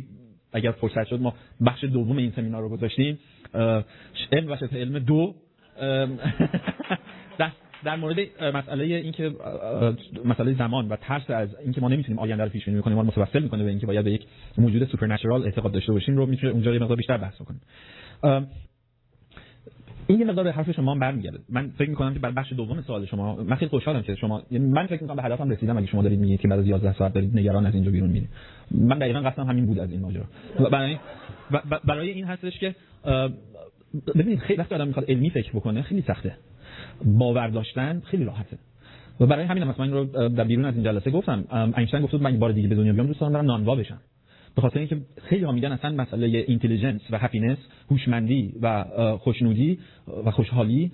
اگر فرصت شد ما بخش دوم این سمینار رو گذاشتیم علم و شبه علم دو در مورد مسئله اینکه مسئله زمان و ترس از اینکه ما نمیتونیم آینده رو پیش بینی کنیم ما رو متوسل میکنه به اینکه باید به یک موجود سوپرنچورال اعتقاد داشته باشیم رو میتونه اونجا یه مقدار بیشتر بحث کنیم. این یه مقدار به حرف شما برمیگرده. من فکر میکنم که بر بخش دوم سوال شما من خیلی خوشحالم که شما من فکر میکنم به هدفم رسیدم اگه شما دارید میگید که بعد از یازده ساعت دارید نگران از اینجا بیرون میرید. من دقیقاً قصدم همین بود از این ماجرا. برای برای این هستش که ببینید خیلی وقت آدم میخواد علمی فکر بکنه، خیلی سخته. باور داشتن خیلی راحته. و برای همین هم مثلا من رو در بیرون از این جلسه گفتم، اینشتین گفت من بار دیگه به دنیا بیام دوست دارم برم نانوا بشم. به خاطر اینکه خیلی ها میگن اصلا مسئله اینتلیجنس و هپینس، هوشمندی و خوشنودی و خوشحالی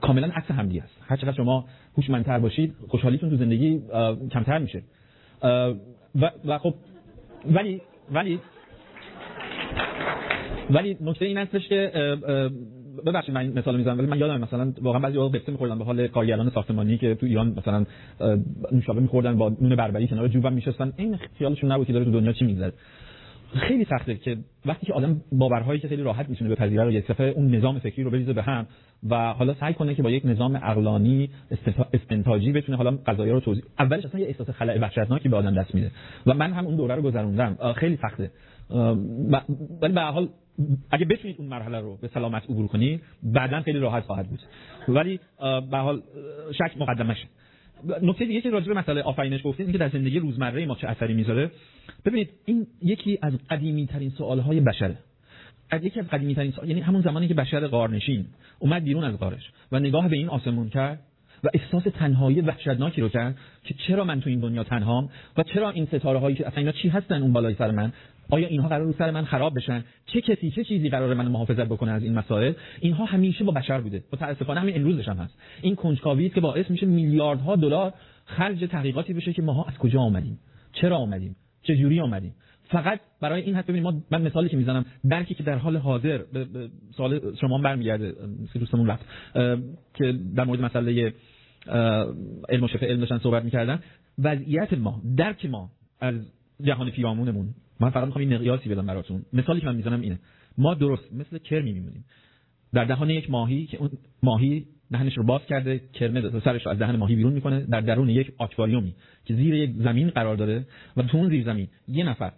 کاملا عکس هم دیگه است. هر چقدر شما هوشمندتر باشید، خوشحالیتون تو زندگی کمتر میشه. و, و خب ولی ولی ولی نکته این هستش که ببخشید من مثال میزنم، ولی من یادم مثلا واقعا بعضی وقتا قصه می‌خوردم به حال کارگران ساختمانی که تو ایران مثلا نوشابه می‌خوردن با نون بربری کنار جوبم می‌شستن، این خیالشون نبود که داره تو دنیا چی می‌گذره. خیلی سخته که وقتی که آدم باورهایی که خیلی راحت می‌تونه بپذیره رو یک دفعه اون نظام فکری رو بریزه به هم و حالا سعی کنه که با یک نظام عقلانی استنتاجی بتونه حالا قضایا رو توضیح. اولش اصلا یه احساس خلأ وحشتناکی به آدم دست میده و من هم اون دوره رو گذروندم، خیلی سخته. ولی به هر حال اگه بتونید اون مرحله رو به سلامت عبور کنی بعداً خیلی راحت خواهد بود، ولی به حال شک مقدمشه. نکته دیگه که راجع به مسئله آفرینش گفتید، اینکه در زندگی روزمره ما چه اثری میذاره. ببینید این یکی از قدیمی ترین سوالهای بشره، از یکی از قدیمی ترین سوال، یعنی همون زمانی که بشر غارنشین اومد بیرون از غارش و نگاه به این آسمون کرد و احساس تنهایی وحشتناکی رو کرد که چرا من تو این دنیا تنهام و چرا این ستاره هایی که اصلا اینا چی هستن اون بالای سر من، آیا اینها قرار رو سر من خراب بشن، چه کسی چه چیزی قراره من محافظت بکنه از این مسائل. اینها همیشه با بشر بوده، متاسفانه همین امروزش هم هست. این کنجکاوی که باعث میشه میلیاردها دلار خرج تحقیقاتی بشه که ماها از کجا اومدیم، چرا اومدیم، چه جوری اومدیم، فقط برای این حد. ببینید ما من مثالی که میزنم درکی که در حال حاضر به سوال شما برمیگرده که دوستمون رفت که در مورد مسئله علم و شفه علم داشتن صحبت میکردن، وضعیت ما، درک ما از جهان پیرامونمون. من فقط میخوام این قیاسی بدم براتون. مثالی که من میزنم اینه، ما درست مثل کرمی میمونیم در دهان یک ماهی که اون ماهی دهنش رو باز کرده، کرمه سرش رو از دهن ماهی بیرون میکنه، در درون یک آکواریومی که زیر یک زمین قرار داره و تو اون زیر زمین یه نفر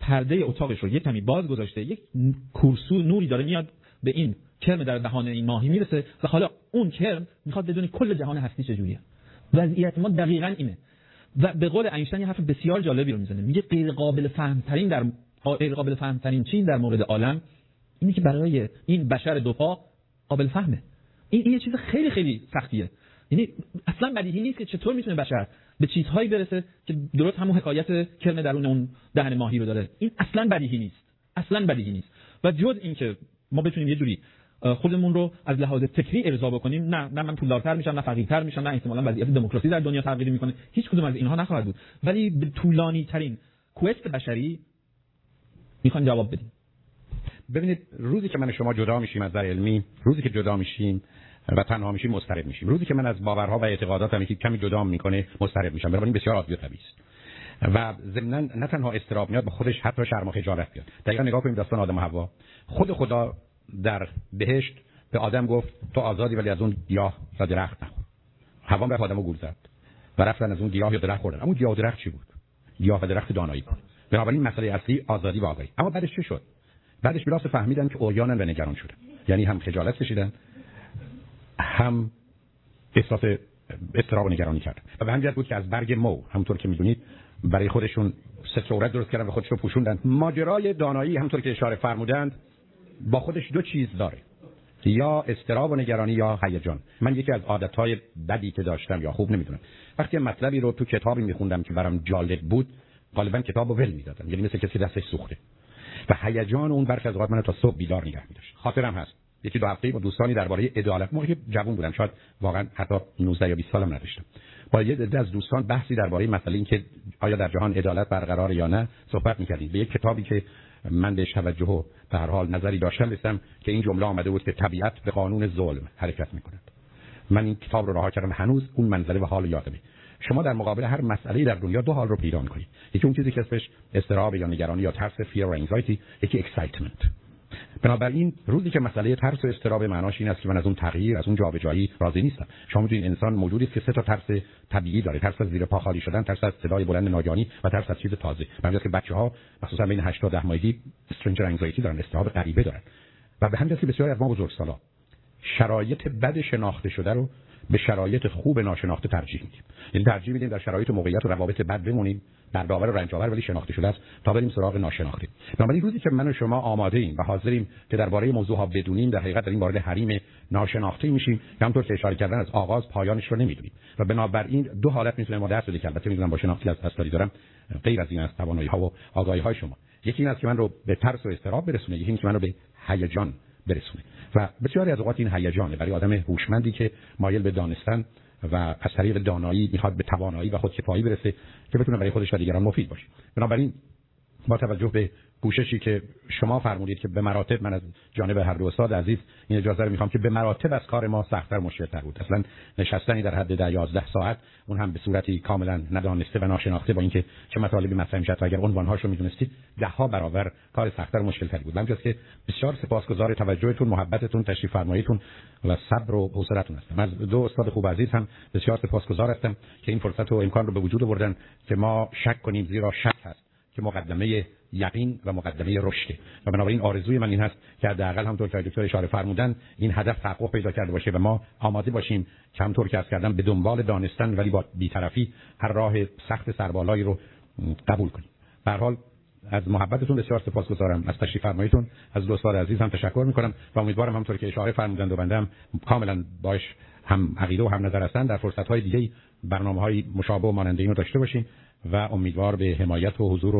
پرده اتاقش رو یه کمی باز گذاشته، یک کورسو نوری داره میاد به این کرم در دهان این ماهی میرسه و حالا اون کرم میخواد بدون کل جهان هستی چجوریه. وضعیت ما دقیقاً اینه. و به قول اینشتین یه حرف بسیار جالبی رو میزنه، میگه غیر قابل فهم ترین در غیر قابل فهم ترین چیز در مورد عالم اینی که برای این بشر دوپا قابل فهمه. این یه چیز خیلی خیلی سختیه، یعنی اصلا بدیهی نیست که چطور میتونه بشر به چیزهایی برسه که درست همون حکایت کرم درون اون دهن ماهی رو داره. این اصلا بدیهی نیست، اصلا بدیهی نیست. و جز این که ما بتونیم یه جوری خودمون رو از لحاظ فکری ارضا بکنیم، نه نه من پولدارتر میشم، نه فقیرتر میشم، نه احتمالاً وضعیت دموکراسی در دنیا تغییر میکنه، هیچ کدوم از اینها نخواهد بود. ولی به طولانی ترین کوست بشری میخوان جواب بدیم. ببینید روزی که من شما جدا میشیم از در علمی، روزی که جدا میشیم و تنها میشیم مضطرب میشیم. روزی که من از باورها و اعتقاداتم که کمی جدا میکنه مضطرب میشم. بنابراین بسیار عادی و طبیعی است. و ضمناً نه تنها استراب میاد، به خودش حتی شرم و خجالت میاد. دقیقاً نگاه کنیم داستان آدم و حوا. خود خدا در بهشت به آدم گفت تو آزادی ولی از اون گیاه و درخت نخور. حوا به آدمو گول زد و رفتن از اون گیاه یا درخت خوردن. اما گیاه و درخت چی بود؟ گیاه و درخت دانایی بود. بنابراین مسئله اصلی آزادی و آگاهی. اما بعدش چی شد؟ بعدش بلاس فهمیدن که عریانن و نگران شدن، یعنی هم خجالت کشیدن هم احساس اضطراب و نگرانی کردن. و به همین بود که از برگ مو همونطور که میدونید برای خودشون سه صورت درست کردن و خودشو پوشوندن. ماجرای دانایی همونطور که اشاره فرمودند با خودش دو چیز داره، یا اضطراب و نگرانی یا هیجان. من یکی از عادتهای بدی که داشتم یا خوب نمیدونم، وقتی مطلبی رو تو کتابی میخوندم که برام جالب بود غالبا کتابو ول میدادم، یعنی مثل کسی دستش سوخته. و هیجان اون برخی از اوقات منو تا صبح بیدار نگه می‌داشت. خاطرم هست یکی دو هفته با دوستانی درباره عدالت، موقعی جوان بودم، شاید واقعا حتی نوزده یا بیست سالم نداشتم، با یه عده از دوستان بحثی درباره مسئله این که آیا در جهان عدالت برقرار یا نه صحبت می‌کردیم. به یک کتابی که من بهش توجه به هر حال نظری داشتم رسیدم که این جمله آمده بود که طبیعت به قانون ظلم حرکت می‌کند. من این کتاب رو رها کردم، هنوز اون منظره و حال یادمه. شما در مقابل هر مسئله‌ای در دنیا دو حال رو پیدا می‌کنید، یکی اون چیزی که اسمش استراب یا نگرانی یا ترس fear و anxiety، یکی excitement. بنابراین روزی که مسئله ترس و اضطراب معناش این است که من از اون تغییر، از اون جابجایی راضی نیستم. شما می‌دونید انسان موجودی است که سه تا ترس طبیعی داره، ترس از زیر پا خالی شدن، ترس از صدای بلند ناگهانی و ترس از چیز تازه. بنابراین که بچه‌ها مخصوصا بین هشت تا ده ماهگی stranger anxiety دارن، اضطراب غریبه دارن. و به همین دلیل بسیاری از ما بزرگسالا شرایط بد شناخته شده رو به شرایط خوب ناشناخته ترجیح میدیم. یعنی ترجیح میدیم در شرایط موقعیت و روابط بد بمونیم، دردآور و رنج‌آور ولی شناخته شده است، تا بریم سراغ ناشناخته. بنابراین روزی که من و شما آماده ایم و حاضریم که درباره موضوعها بدونیم، در حقیقت داریم وارد حریم ناشناخته میشیم. همونطور که اشاره کردن از آغاز پایانش رو نمیدونیم و بنابراین دو حالت میتونه ما درس بده که البته میدونم با شناختی از اصلی دارم غیر از این از توانایی‌ها و آگاهی‌های شما. یکی این است که من رو به ترس و اضطراب برسونه، یکی این که من رو به هیجان برسونه. و بسیاری از اوقات این هیجانه برای آدم هوشمندی که مایل به دانستن و از طریق دانایی میخواد به توانایی و خودکفایی برسه که بتونه برای خودش و دیگران مفید باشه. بنابراین با توجه به کوششی که شما فرمودید که به مراتب، من از جانب هر دو استاد عزیز این اجازه رو میخوام که به مراتب از کار ما سخت‌تر مشکل‌تر بود. اصلا نشستنی در حد ده یازده ساعت، اون هم به صورتی کاملا ندانسته و ناشناخته، با اینکه چه مطالبی مطرح می‌شد و اگر عنوان‌هاش رو می‌دونستید ده ها برابر کار سخت‌تر مشکل‌تر بود. من جز که بسیار سپاسگزار توجهتون، محبتتون، تشریف فرماییتون و صبر و حوصله‌تون هستم. از دو استاد خوب عزیز هم بسیار سپاسگزار هستم که این فرصت و امکان رو به وجود آوردن که ما شک کنیم، زیرا شک هست که مقدمه یقین و مقدمه رشد. و بنابراین آرزوی من این هست که حداقل همونطور که دکتر اشاره فرمودن این هدف تحقق پیدا کرده باشه و ما آماده باشیم که همونطور که عرض کردم به دنبال دانستن ولی با بی‌طرفی هر راه سخت سربالایی رو قبول کنیم. به هر حال از محبتتون بسیار سپاسگزارم، از تشریف فرماییتون، از دوستان عزیز هم تشکر می‌کنم و امیدوارم همونطور که اشاره فرمودند و بنده هم کاملا باش هم عقیده و هم نظر هستن، در فرصت‌های دیگه برنامه‌های مشابه و ماننده اینو داشته باشیم و امیدوار به حمایت و حضور